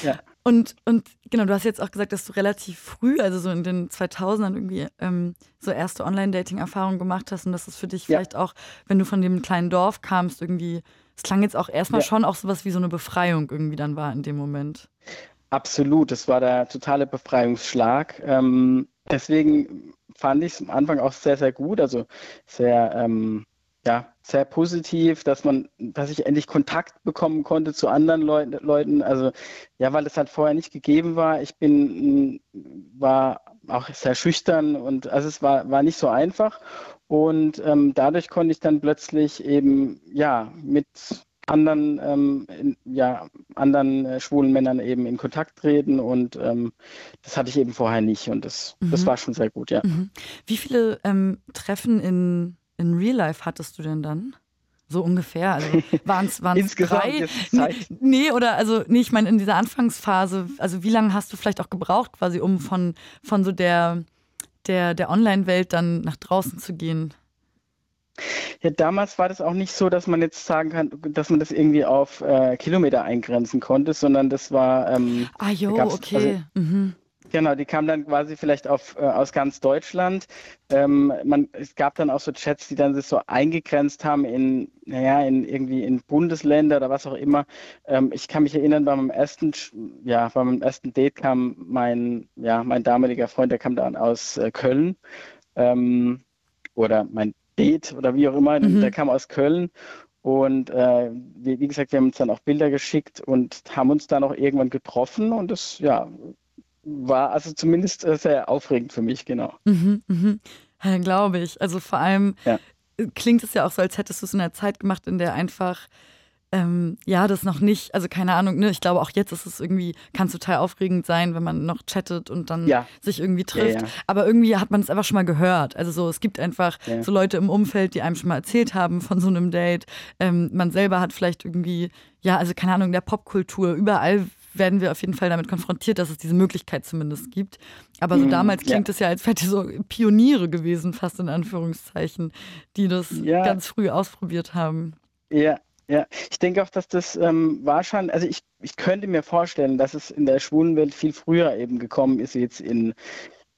Ja. Und, und genau, du hast jetzt auch gesagt, dass du relativ früh, also so in den zweitausendern irgendwie ähm, so erste Online-Dating-Erfahrungen gemacht hast und dass es für dich ja. vielleicht auch, wenn du von dem kleinen Dorf kamst, irgendwie es klang jetzt auch erstmal ja. schon auch sowas wie so eine Befreiung irgendwie dann war in dem Moment. Absolut, das war der totale Befreiungsschlag. Ähm, deswegen fand ich es am Anfang auch sehr, sehr gut, also sehr, ähm, ja, sehr positiv, dass man, dass ich endlich Kontakt bekommen konnte zu anderen Leuten, Leuten. Also ja, weil es halt vorher nicht gegeben war. Ich bin, war auch sehr schüchtern und also es war, war nicht so einfach. Und ähm, dadurch konnte ich dann plötzlich eben ja mit anderen, ähm, in, ja, anderen äh, schwulen Männern eben in Kontakt treten und ähm, das hatte ich eben vorher nicht und das, mhm. das war schon sehr gut, ja. Mhm. Wie viele ähm, Treffen in, in Real Life hattest du denn dann? So ungefähr, also waren es drei? Nee, oder also nee, ich meine in dieser Anfangsphase, also wie lange hast du vielleicht auch gebraucht quasi, um von, von so der, der, der Online-Welt dann nach draußen zu gehen? Ja, damals war das auch nicht so, dass man jetzt sagen kann, dass man das irgendwie auf äh, Kilometer eingrenzen konnte, sondern das war... Ähm, ah jo, okay. Also, mhm. Genau, die kamen dann quasi vielleicht auf, äh, aus ganz Deutschland. Ähm, man, es gab dann auch so Chats, die dann sich so eingegrenzt haben in, naja, in irgendwie in Bundesländer oder was auch immer. Ähm, ich kann mich erinnern, bei meinem ersten, ja, bei meinem ersten Date kam mein, ja, mein damaliger Freund, der kam dann aus äh, Köln ähm, oder mein Date oder wie auch immer, mhm. der kam aus Köln. Und äh, wie, wie gesagt, wir haben uns dann auch Bilder geschickt und haben uns dann auch irgendwann getroffen und das, ja, war also zumindest sehr aufregend für mich, genau. Mhm, mhm. Ja, glaube ich. Also vor allem ja. klingt es ja auch so, als hättest du es in einer Zeit gemacht, in der einfach, ähm, ja, das noch nicht, also keine Ahnung, ne, ich glaube auch jetzt ist es irgendwie, kann es total aufregend sein, wenn man noch chattet und dann ja. sich irgendwie trifft. Ja, ja. Aber irgendwie hat man es einfach schon mal gehört. Also so, es gibt einfach ja. so Leute im Umfeld, die einem schon mal erzählt haben von so einem Date. Ähm, man selber hat vielleicht irgendwie, ja, also keine Ahnung, in der Popkultur, überall werden wir auf jeden Fall damit konfrontiert, dass es diese Möglichkeit zumindest gibt. Aber so damals klingt es ja. ja, als wären die so Pioniere gewesen, fast in Anführungszeichen, die das ja. ganz früh ausprobiert haben. Ja, ja. Ich denke auch, dass das ähm, wahrscheinlich, also ich, ich könnte mir vorstellen, dass es in der schwulen Welt viel früher eben gekommen ist, jetzt in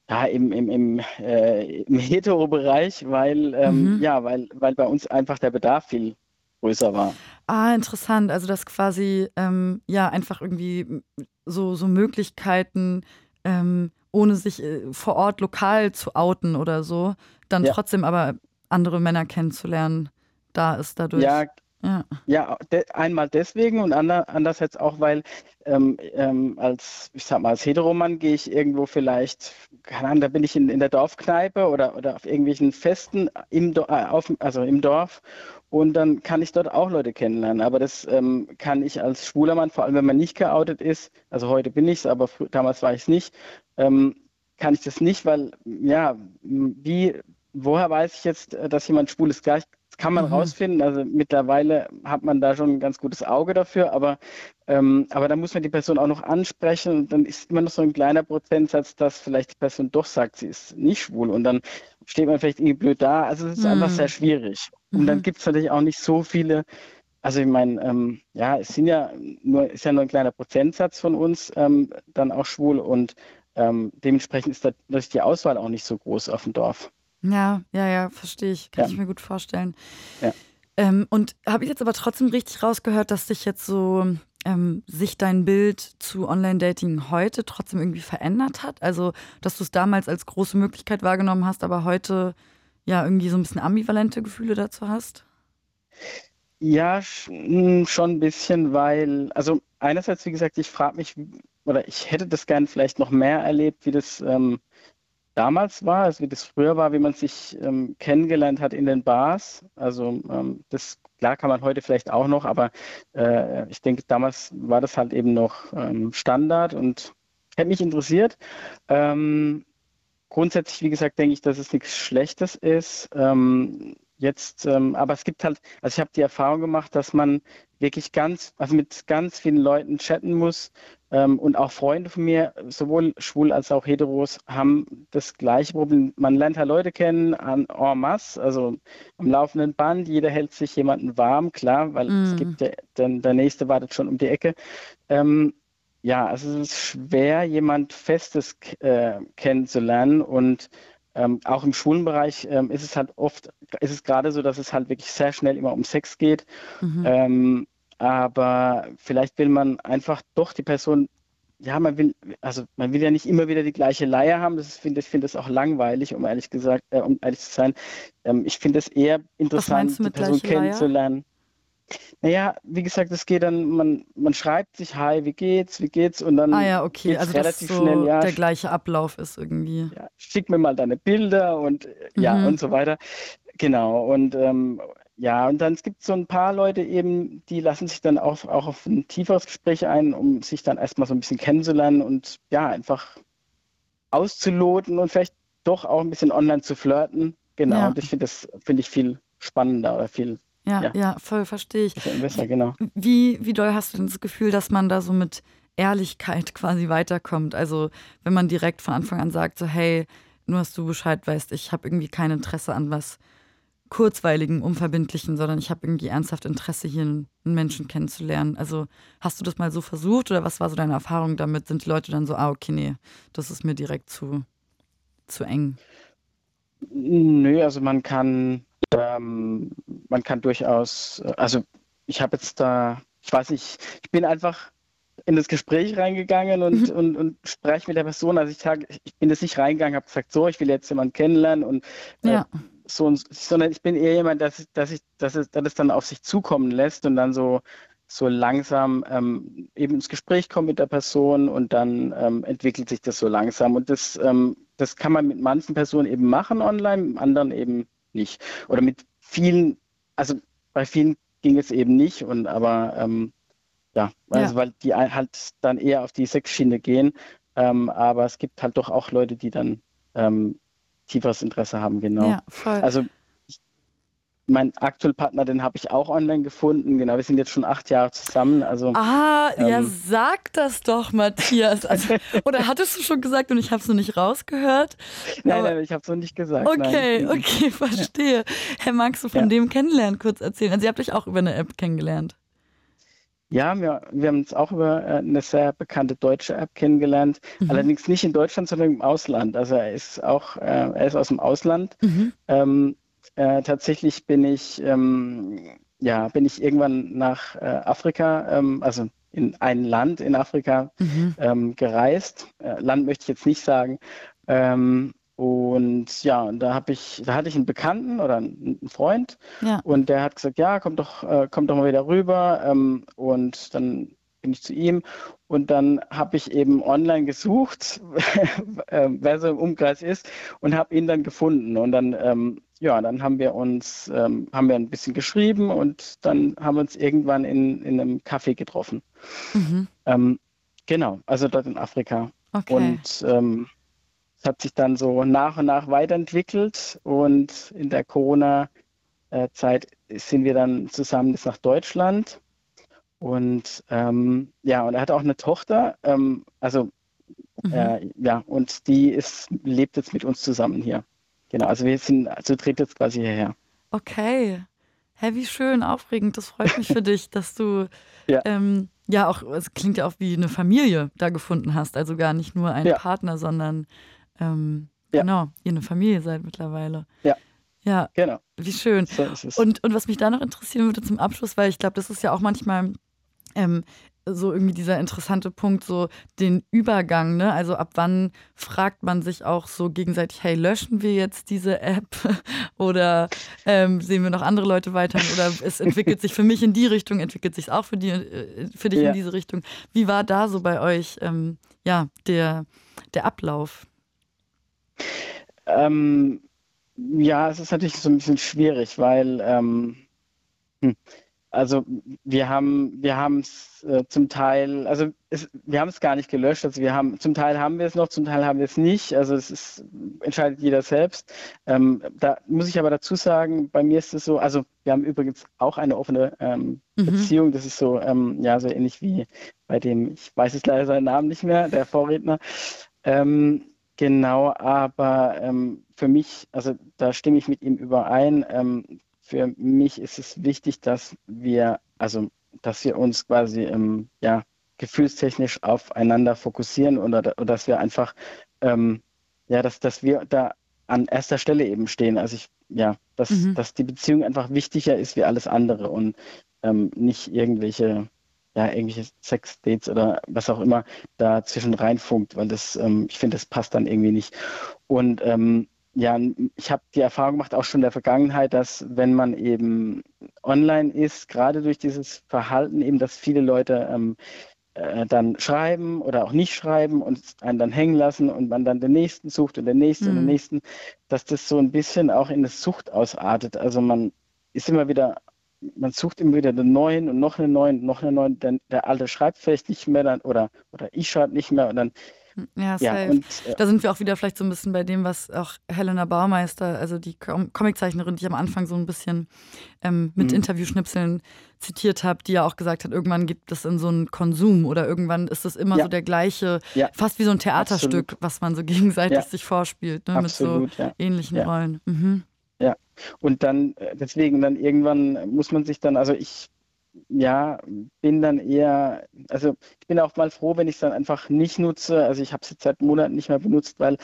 Ja, im, im, im, äh, im Hetero-Bereich, weil, ähm, mhm. ja, weil, weil bei uns einfach der Bedarf viel größer war. Ah, interessant. Also dass quasi ähm, ja einfach irgendwie so, so Möglichkeiten, ähm, ohne sich äh, vor Ort lokal zu outen oder so, dann ja. trotzdem aber andere Männer kennenzulernen, da ist dadurch. Ja, ja. ja de- einmal deswegen und ander- andererseits auch, weil ähm, ähm, als, ich sag mal, als Heteromann gehe ich irgendwo vielleicht, keine Ahnung, da bin ich in, in der Dorfkneipe oder, oder auf irgendwelchen Festen, im Do- auf, also im Dorf. Und dann kann ich dort auch Leute kennenlernen. Aber das ähm, kann ich als schwuler Mann, vor allem wenn man nicht geoutet ist, also heute bin ich es, aber fr- damals war ich es nicht, ähm, kann ich das nicht, weil, ja, wie, woher weiß ich jetzt, dass jemand schwul ist? Gleich, das kann man mhm. rausfinden. Also mittlerweile hat man da schon ein ganz gutes Auge dafür, aber, ähm, aber da muss man die Person auch noch ansprechen. Und dann ist immer noch so ein kleiner Prozentsatz, dass vielleicht die Person doch sagt, sie ist nicht schwul. Und dann steht man vielleicht irgendwie blöd da. Also es ist mhm. einfach sehr schwierig. Und dann gibt es natürlich auch nicht so viele, also ich meine, ähm, ja, es sind ja nur, ist ja nur ein kleiner Prozentsatz von uns ähm, dann auch schwul und ähm, dementsprechend ist natürlich die Auswahl auch nicht so groß auf dem Dorf. Ja, ja, ja, verstehe ich. Kann ja. ich mir gut vorstellen. Ja. Ähm, und habe ich jetzt aber trotzdem richtig rausgehört, dass dich jetzt so, ähm, sich dein Bild zu Online-Dating heute trotzdem irgendwie verändert hat? Also, dass du es damals als große Möglichkeit wahrgenommen hast, aber heute ja, irgendwie so ein bisschen ambivalente Gefühle dazu hast? Ja, schon ein bisschen, weil, also einerseits, wie gesagt, ich frage mich, oder ich hätte das gerne vielleicht noch mehr erlebt, wie das ähm, damals war, also wie das früher war, wie man sich ähm, kennengelernt hat in den Bars. Also ähm, das, klar kann man heute vielleicht auch noch, aber äh, ich denke, damals war das halt eben noch ähm, Standard und hätte mich interessiert. Ähm, Grundsätzlich, wie gesagt, denke ich, dass es nichts Schlechtes ist. Ähm, jetzt, ähm, aber es gibt halt, also ich habe die Erfahrung gemacht, dass man wirklich ganz, also mit ganz vielen Leuten chatten muss ähm, und auch Freunde von mir, sowohl schwul als auch heteros, haben das gleiche Problem. Man lernt halt Leute kennen an en masse, also am laufenden Band. Jeder hält sich jemanden warm, klar, weil mm. es gibt, der, der, der Nächste wartet schon um die Ecke. Ähm, Ja, also es ist schwer, jemand Festes äh, kennenzulernen und ähm, auch im Schulenbereich ähm, ist es halt oft, ist es gerade so, dass es halt wirklich sehr schnell immer um Sex geht, mhm. ähm, aber vielleicht will man einfach doch die Person, ja, man will, also man will ja nicht immer wieder die gleiche Leier haben, das finde ich, finde das auch langweilig, um ehrlich gesagt, äh, um ehrlich zu sein, ähm, ich finde es eher interessant, die Person kennenzulernen. Leier? Naja, wie gesagt, es geht dann, man, man schreibt sich, hi, wie geht's, wie geht's und dann ah ja, okay. geht's also relativ so schnell, ja, der gleiche Ablauf ist irgendwie. Ja, schick mir mal deine Bilder und ja mhm. und so weiter. Genau, und ähm, Ja, und dann gibt es so ein paar Leute eben, die lassen sich dann auch, auch auf ein tieferes Gespräch ein, um sich dann erstmal so ein bisschen kennenzulernen und ja, einfach auszuloten und vielleicht doch auch ein bisschen online zu flirten. Genau, ja. Und ich finde das finde ich viel spannender oder viel... Ja, ja, ja voll verstehe ich. Besser, genau. Wie, wie doll hast du denn das Gefühl, dass man da so mit Ehrlichkeit quasi weiterkommt? Also wenn man direkt von Anfang an sagt, so hey, nur dass du Bescheid weißt, ich habe irgendwie kein Interesse an was Kurzweiligen, Unverbindlichen, sondern ich habe irgendwie ernsthaft Interesse, hier einen Menschen kennenzulernen. Also hast du das mal so versucht oder was war so deine Erfahrung damit? Sind die Leute dann so, ah okay, nee, das ist mir direkt zu, zu eng? Nö, also man kann, ähm, man kann durchaus, also ich habe jetzt da, ich weiß nicht, ich bin einfach in das Gespräch reingegangen und, mhm. und, und spreche mit der Person, also ich sage, ich bin das nicht reingegangen, habe gesagt, so, ich will jetzt jemanden kennenlernen und äh, ja. So, sondern ich bin eher jemand, dass, dass ich dass es, dass es dann auf sich zukommen lässt und dann so, so langsam ähm, eben ins Gespräch komme mit der Person und dann ähm, entwickelt sich das so langsam. Und das, ähm, das kann man mit manchen Personen eben machen online, mit anderen eben nicht. Oder mit vielen, also bei vielen ging es eben nicht, und aber ähm, ja, also ja. Weil die halt dann eher auf die Sexschiene gehen. Ähm, aber es gibt halt doch auch Leute, die dann ähm, tieferes Interesse haben, genau. Ja, voll. Also ich, mein aktueller Partner, den habe ich auch online gefunden, genau. Wir sind jetzt schon acht Jahre zusammen. Also, ah, ähm, ja, sag das doch, Matthias. Also, oder hattest du schon gesagt und ich habe es noch nicht rausgehört? Nein, aber, nein, ich habe es noch nicht gesagt. Okay, nein. okay, verstehe. Ja. Herr, magst du von ja. dem Kennenlernen kurz erzählen? Also ihr habt euch auch über eine App kennengelernt. Ja, wir, wir haben uns auch über eine sehr bekannte deutsche App kennengelernt. Mhm. Allerdings nicht in Deutschland, sondern im Ausland. Also er ist auch, äh, er ist aus dem Ausland. Mhm. Ähm, äh, tatsächlich bin ich, ähm, ja, bin ich irgendwann nach äh, Afrika, ähm, also in ein Land in Afrika mhm. ähm, gereist. Äh, Land möchte ich jetzt nicht sagen. Ähm, Und ja, und da habe ich, da hatte ich einen Bekannten oder einen Freund ja. und der hat gesagt, ja, komm doch, äh, komm doch mal wieder rüber. Ähm, und dann bin ich zu ihm und dann habe ich eben online gesucht, äh, wer so im Umkreis ist und habe ihn dann gefunden. Und dann, ähm, ja, dann haben wir uns, ähm, haben wir ein bisschen geschrieben und dann haben wir uns irgendwann in, in einem Café getroffen. Mhm. Ähm, genau, also dort in Afrika. Okay. Und ähm, hat sich dann so nach und nach weiterentwickelt und in der Corona-Zeit sind wir dann zusammen bis nach Deutschland und ähm, ja, und er hat auch eine Tochter, ähm, also mhm. äh, ja, und die ist, lebt jetzt mit uns zusammen hier. Genau, also wir sind, also tritt jetzt quasi hierher. Okay, hä, wie schön, aufregend, das freut mich für dich, dass du ja. ähm, ja auch, es klingt ja auch wie eine Familie da gefunden hast, also gar nicht nur einen ja. Partner, sondern Ähm, ja. Genau, ihr eine Familie seid mittlerweile. Ja, ja, genau. Wie schön. So ist es. Und, und was mich da noch interessieren würde zum Abschluss, weil ich glaube, das ist ja auch manchmal ähm, so irgendwie dieser interessante Punkt, so den Übergang, ne? Also ab wann fragt man sich auch so gegenseitig, hey, löschen wir jetzt diese App oder ähm, sehen wir noch andere Leute weiter oder es entwickelt sich für mich in die Richtung, entwickelt sich es auch für, die, für dich ja. in diese Richtung. Wie war da so bei euch ähm, ja, der, der Ablauf? Ähm, ja, es ist natürlich so ein bisschen schwierig, weil ähm, also wir haben wir haben es äh, zum Teil, also es, wir haben es gar nicht gelöscht, also wir haben zum Teil haben wir es noch, zum Teil haben wir es nicht, also es ist, entscheidet jeder selbst. Ähm, da muss ich aber dazu sagen, bei mir ist es so, also wir haben übrigens auch eine offene ähm, mhm. Beziehung, das ist so ähm, ja so ähnlich wie bei dem, ich weiß jetzt leider seinen Namen nicht mehr, der Vorredner. Ähm, Genau, aber ähm, für mich, also da stimme ich mit ihm überein, ähm, für mich ist es wichtig, dass wir, also dass wir uns quasi ähm, ja, gefühlstechnisch aufeinander fokussieren oder, oder dass wir einfach, ähm, ja, dass, dass wir da an erster Stelle eben stehen. Also ich, ja, dass, mhm. dass die Beziehung einfach wichtiger ist wie alles andere und ähm, nicht irgendwelche ja, irgendwelche Sex-Dates oder was auch immer dazwischen reinfunkt, weil das, ähm, ich finde, das passt dann irgendwie nicht. Und ähm, ja, ich habe die Erfahrung gemacht, auch schon in der Vergangenheit, dass wenn man eben online ist, gerade durch dieses Verhalten eben, dass viele Leute ähm, äh, dann schreiben oder auch nicht schreiben und einen dann hängen lassen und man dann den Nächsten sucht und den Nächsten mhm. und den Nächsten, dass das so ein bisschen auch in eine Sucht ausartet. Also man ist immer wieder, man sucht immer wieder den neuen und noch einen neuen, und noch einen neuen, denn der alte schreibt vielleicht nicht mehr dann, oder, oder ich schreibe nicht mehr und dann. Ja, ja und, äh, da sind wir auch wieder vielleicht so ein bisschen bei dem, was auch Helena Baumeister, also die Com- Comiczeichnerin, die ich am Anfang so ein bisschen ähm, mit mhm. Interviewschnipseln zitiert habe, die ja auch gesagt hat, irgendwann gibt es in so einen Konsum oder irgendwann ist es immer ja. so der gleiche, ja. fast wie so ein Theaterstück, absolut. Was man so gegenseitig ja. sich vorspielt, ne, absolut, mit so ja. ähnlichen ja. Rollen. Mhm. Ja, und dann, deswegen, dann irgendwann muss man sich dann, also ich ja, bin dann eher, also ich bin auch mal froh, wenn ich es dann einfach nicht nutze. Also ich habe es jetzt seit Monaten nicht mehr benutzt, weil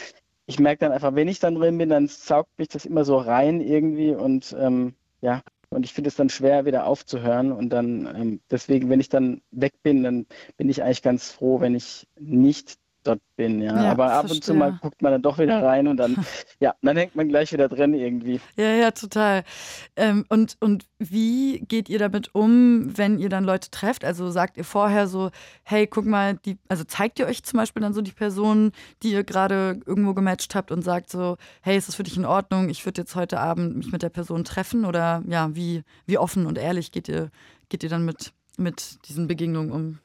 ich merke dann einfach, wenn ich dann drin bin, dann saugt mich das immer so rein irgendwie und ähm, ja, und ich finde es dann schwer, wieder aufzuhören und dann ähm, deswegen, wenn ich dann weg bin, dann bin ich eigentlich ganz froh, wenn ich nicht dort bin, ja. ja Aber ab verstehe. Und zu mal guckt man dann doch wieder rein und dann, ja, dann hängt man gleich wieder drin irgendwie. Ja, ja, total. Ähm, und, und wie geht ihr damit um, wenn ihr dann Leute trefft? Also sagt ihr vorher so, hey, guck mal, die, also zeigt ihr euch zum Beispiel dann so die Personen, die ihr gerade irgendwo gematcht habt und sagt so, hey, ist das für dich in Ordnung? Ich würde jetzt heute Abend mich mit der Person treffen oder ja, wie, wie offen und ehrlich geht ihr, geht ihr dann mit, mit diesen Begegnungen um?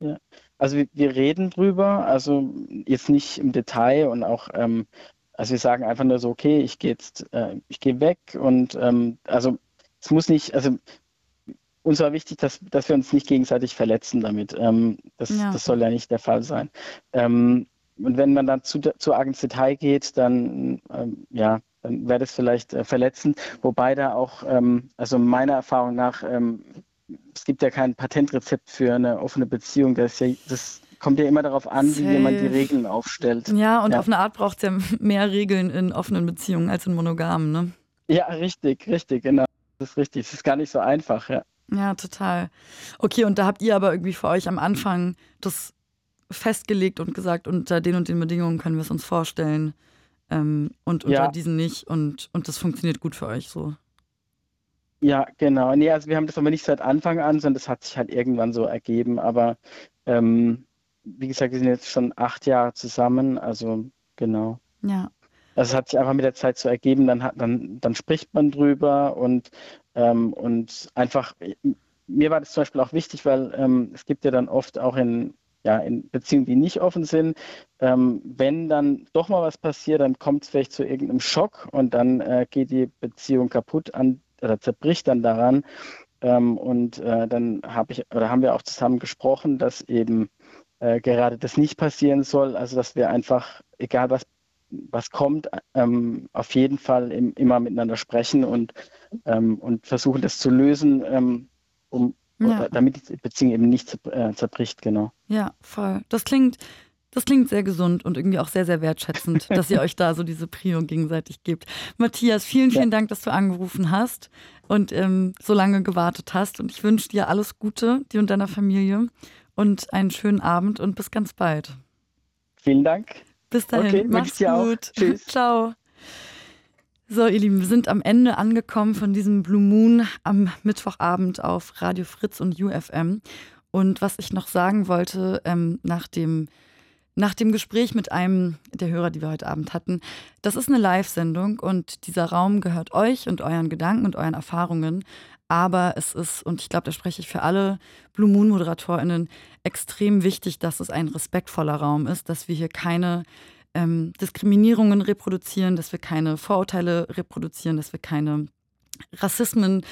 Ja, also wir, wir reden drüber, also jetzt nicht im Detail und auch, ähm, also wir sagen einfach nur so, okay, ich gehe jetzt, äh, ich gehe weg und ähm, also es muss nicht, also uns war wichtig, dass, dass wir uns nicht gegenseitig verletzen damit, ähm, das, ja. das soll ja nicht der Fall sein. Ähm, und wenn man dann zu, zu arg ins Detail geht, dann, ähm, ja, dann wäre das vielleicht äh, verletzend, wobei da auch, ähm, also meiner Erfahrung nach, ähm, es gibt ja kein Patentrezept für eine offene Beziehung. Das, ja, das kommt ja immer darauf an, wie jemand die Regeln aufstellt. Ja, und ja. auf eine Art braucht es ja mehr Regeln in offenen Beziehungen als in monogamen, ne? Ja, richtig, richtig, genau. Das ist richtig. Es ist gar nicht so einfach, ja. Ja, total. Okay, und da habt ihr aber irgendwie für euch am Anfang das festgelegt und gesagt, unter den und den Bedingungen können wir es uns vorstellen ähm, und unter ja. diesen nicht. Und, und das funktioniert gut für euch so. Ja, genau. Nee, also wir haben das aber nicht seit Anfang an, sondern das hat sich halt irgendwann so ergeben. Aber ähm, wie gesagt, wir sind jetzt schon acht Jahre zusammen, also genau. Ja. Also es hat sich einfach mit der Zeit so ergeben, dann hat, dann, dann spricht man drüber und, ähm, und einfach, mir war das zum Beispiel auch wichtig, weil ähm, es gibt ja dann oft auch in, ja, in Beziehungen, die nicht offen sind, ähm, wenn dann doch mal was passiert, dann kommt es vielleicht zu irgendeinem Schock und dann äh, geht die Beziehung kaputt an oder zerbricht dann daran ähm, und äh, dann habe ich oder haben wir auch zusammen gesprochen, dass eben äh, gerade das nicht passieren soll, also dass wir einfach, egal was, was kommt, ähm, auf jeden Fall im, immer miteinander sprechen und, ähm, und versuchen das zu lösen, ähm, um, ja. oder, damit die Beziehung eben nicht äh, zerbricht, genau. Ja, voll. Das klingt Das klingt sehr gesund und irgendwie auch sehr, sehr wertschätzend, dass ihr euch da so diese Prio gegenseitig gebt. Matthias, vielen, vielen Dank, dass du angerufen hast und ähm, so lange gewartet hast. Und ich wünsche dir alles Gute, dir und deiner Familie und einen schönen Abend und bis ganz bald. Vielen Dank. Bis dahin. Okay, mach's gut. Tschüss. Ciao. So, ihr Lieben, wir sind am Ende angekommen von diesem Blue Moon am Mittwochabend auf Radio Fritz und U F M. Und was ich noch sagen wollte, ähm, nach dem Nach dem Gespräch mit einem der Hörer, die wir heute Abend hatten, das ist eine Live-Sendung und dieser Raum gehört euch und euren Gedanken und euren Erfahrungen. Aber es ist, und ich glaube, da spreche ich für alle Blue Moon-ModeratorInnen, extrem wichtig, dass es ein respektvoller Raum ist, dass wir hier keine ähm, Diskriminierungen reproduzieren, dass wir keine Vorurteile reproduzieren, dass wir keine Rassismen,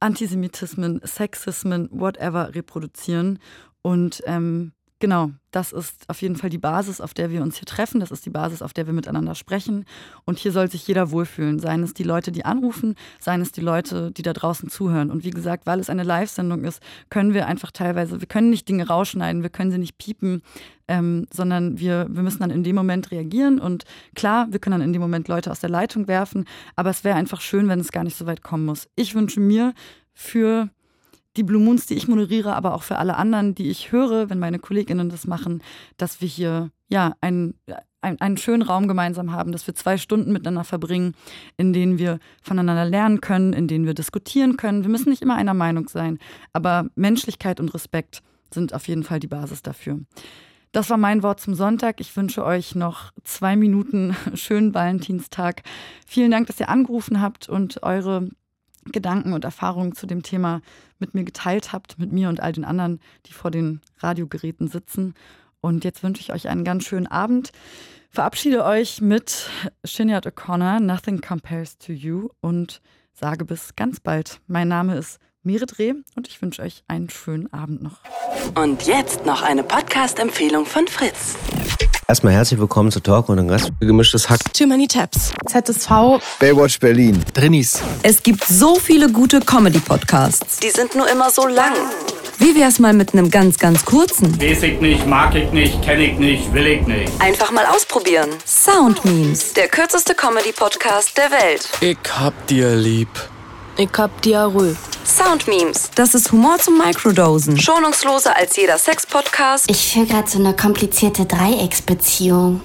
Antisemitismen, Sexismen, whatever reproduzieren und ähm, genau, das ist auf jeden Fall die Basis, auf der wir uns hier treffen. Das ist die Basis, auf der wir miteinander sprechen. Und hier soll sich jeder wohlfühlen. Seien es die Leute, die anrufen, seien es die Leute, die da draußen zuhören. Und wie gesagt, weil es eine Live-Sendung ist, können wir einfach teilweise, wir können nicht Dinge rausschneiden, wir können sie nicht piepen, ähm, sondern wir, wir müssen dann in dem Moment reagieren. Und klar, wir können dann in dem Moment Leute aus der Leitung werfen. Aber es wäre einfach schön, wenn es gar nicht so weit kommen muss. Ich wünsche mir für die Blue Moons, die ich moderiere, aber auch für alle anderen, die ich höre, wenn meine KollegInnen das machen, dass wir hier ja einen, einen, einen schönen Raum gemeinsam haben, dass wir zwei Stunden miteinander verbringen, in denen wir voneinander lernen können, in denen wir diskutieren können. Wir müssen nicht immer einer Meinung sein, aber Menschlichkeit und Respekt sind auf jeden Fall die Basis dafür. Das war mein Wort zum Sonntag. Ich wünsche euch noch zwei Minuten schönen Valentinstag. Vielen Dank, dass ihr angerufen habt und eure Gedanken und Erfahrungen zu dem Thema mit mir geteilt habt, mit mir und all den anderen, die vor den Radiogeräten sitzen. Und jetzt wünsche ich euch einen ganz schönen Abend. Verabschiede euch mit Sinéad O'Connor, Nothing Compares to You, und sage bis ganz bald. Mein Name ist Meret Reh und ich wünsche euch einen schönen Abend noch. Und jetzt noch eine Podcast-Empfehlung von Fritz. Erstmal herzlich willkommen zu Talk und den Rest. Gemischtes Hack. Too many Tabs. Z S V. Baywatch Berlin. Drinnies. Es gibt so viele gute Comedy-Podcasts. Die sind nur immer so lang. Wie wär's mal mit einem ganz, ganz kurzen? Weiß ich nicht, mag ich nicht, kenn ich nicht, will ich nicht. Einfach mal ausprobieren. Sound Memes. Der kürzeste Comedy-Podcast der Welt. Ich hab dir lieb. Ich hab Diarrhoe. Sound Memes. Das ist Humor zum Microdosen. Schonungsloser als jeder Sex-Podcast. Ich fühle gerade so eine komplizierte Dreiecksbeziehung.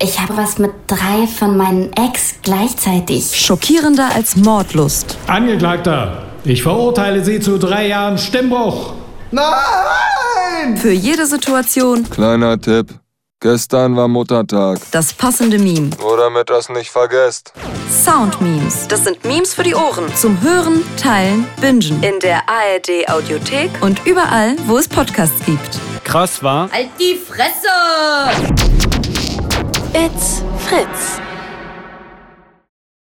Ich habe was mit drei von meinen Ex gleichzeitig. Schockierender als Mordlust. Angeklagter, ich verurteile Sie zu drei Jahren Stimmbruch. Nein! Für jede Situation. Kleiner Tipp. Gestern war Muttertag. Das passende Meme. Nur damit das nicht vergesst. Sound Memes. Das sind Memes für die Ohren. Zum Hören, Teilen, Bingen. In der A R D Audiothek. Und überall, wo es Podcasts gibt. Krass war. Halt die Fresse! It's Fritz.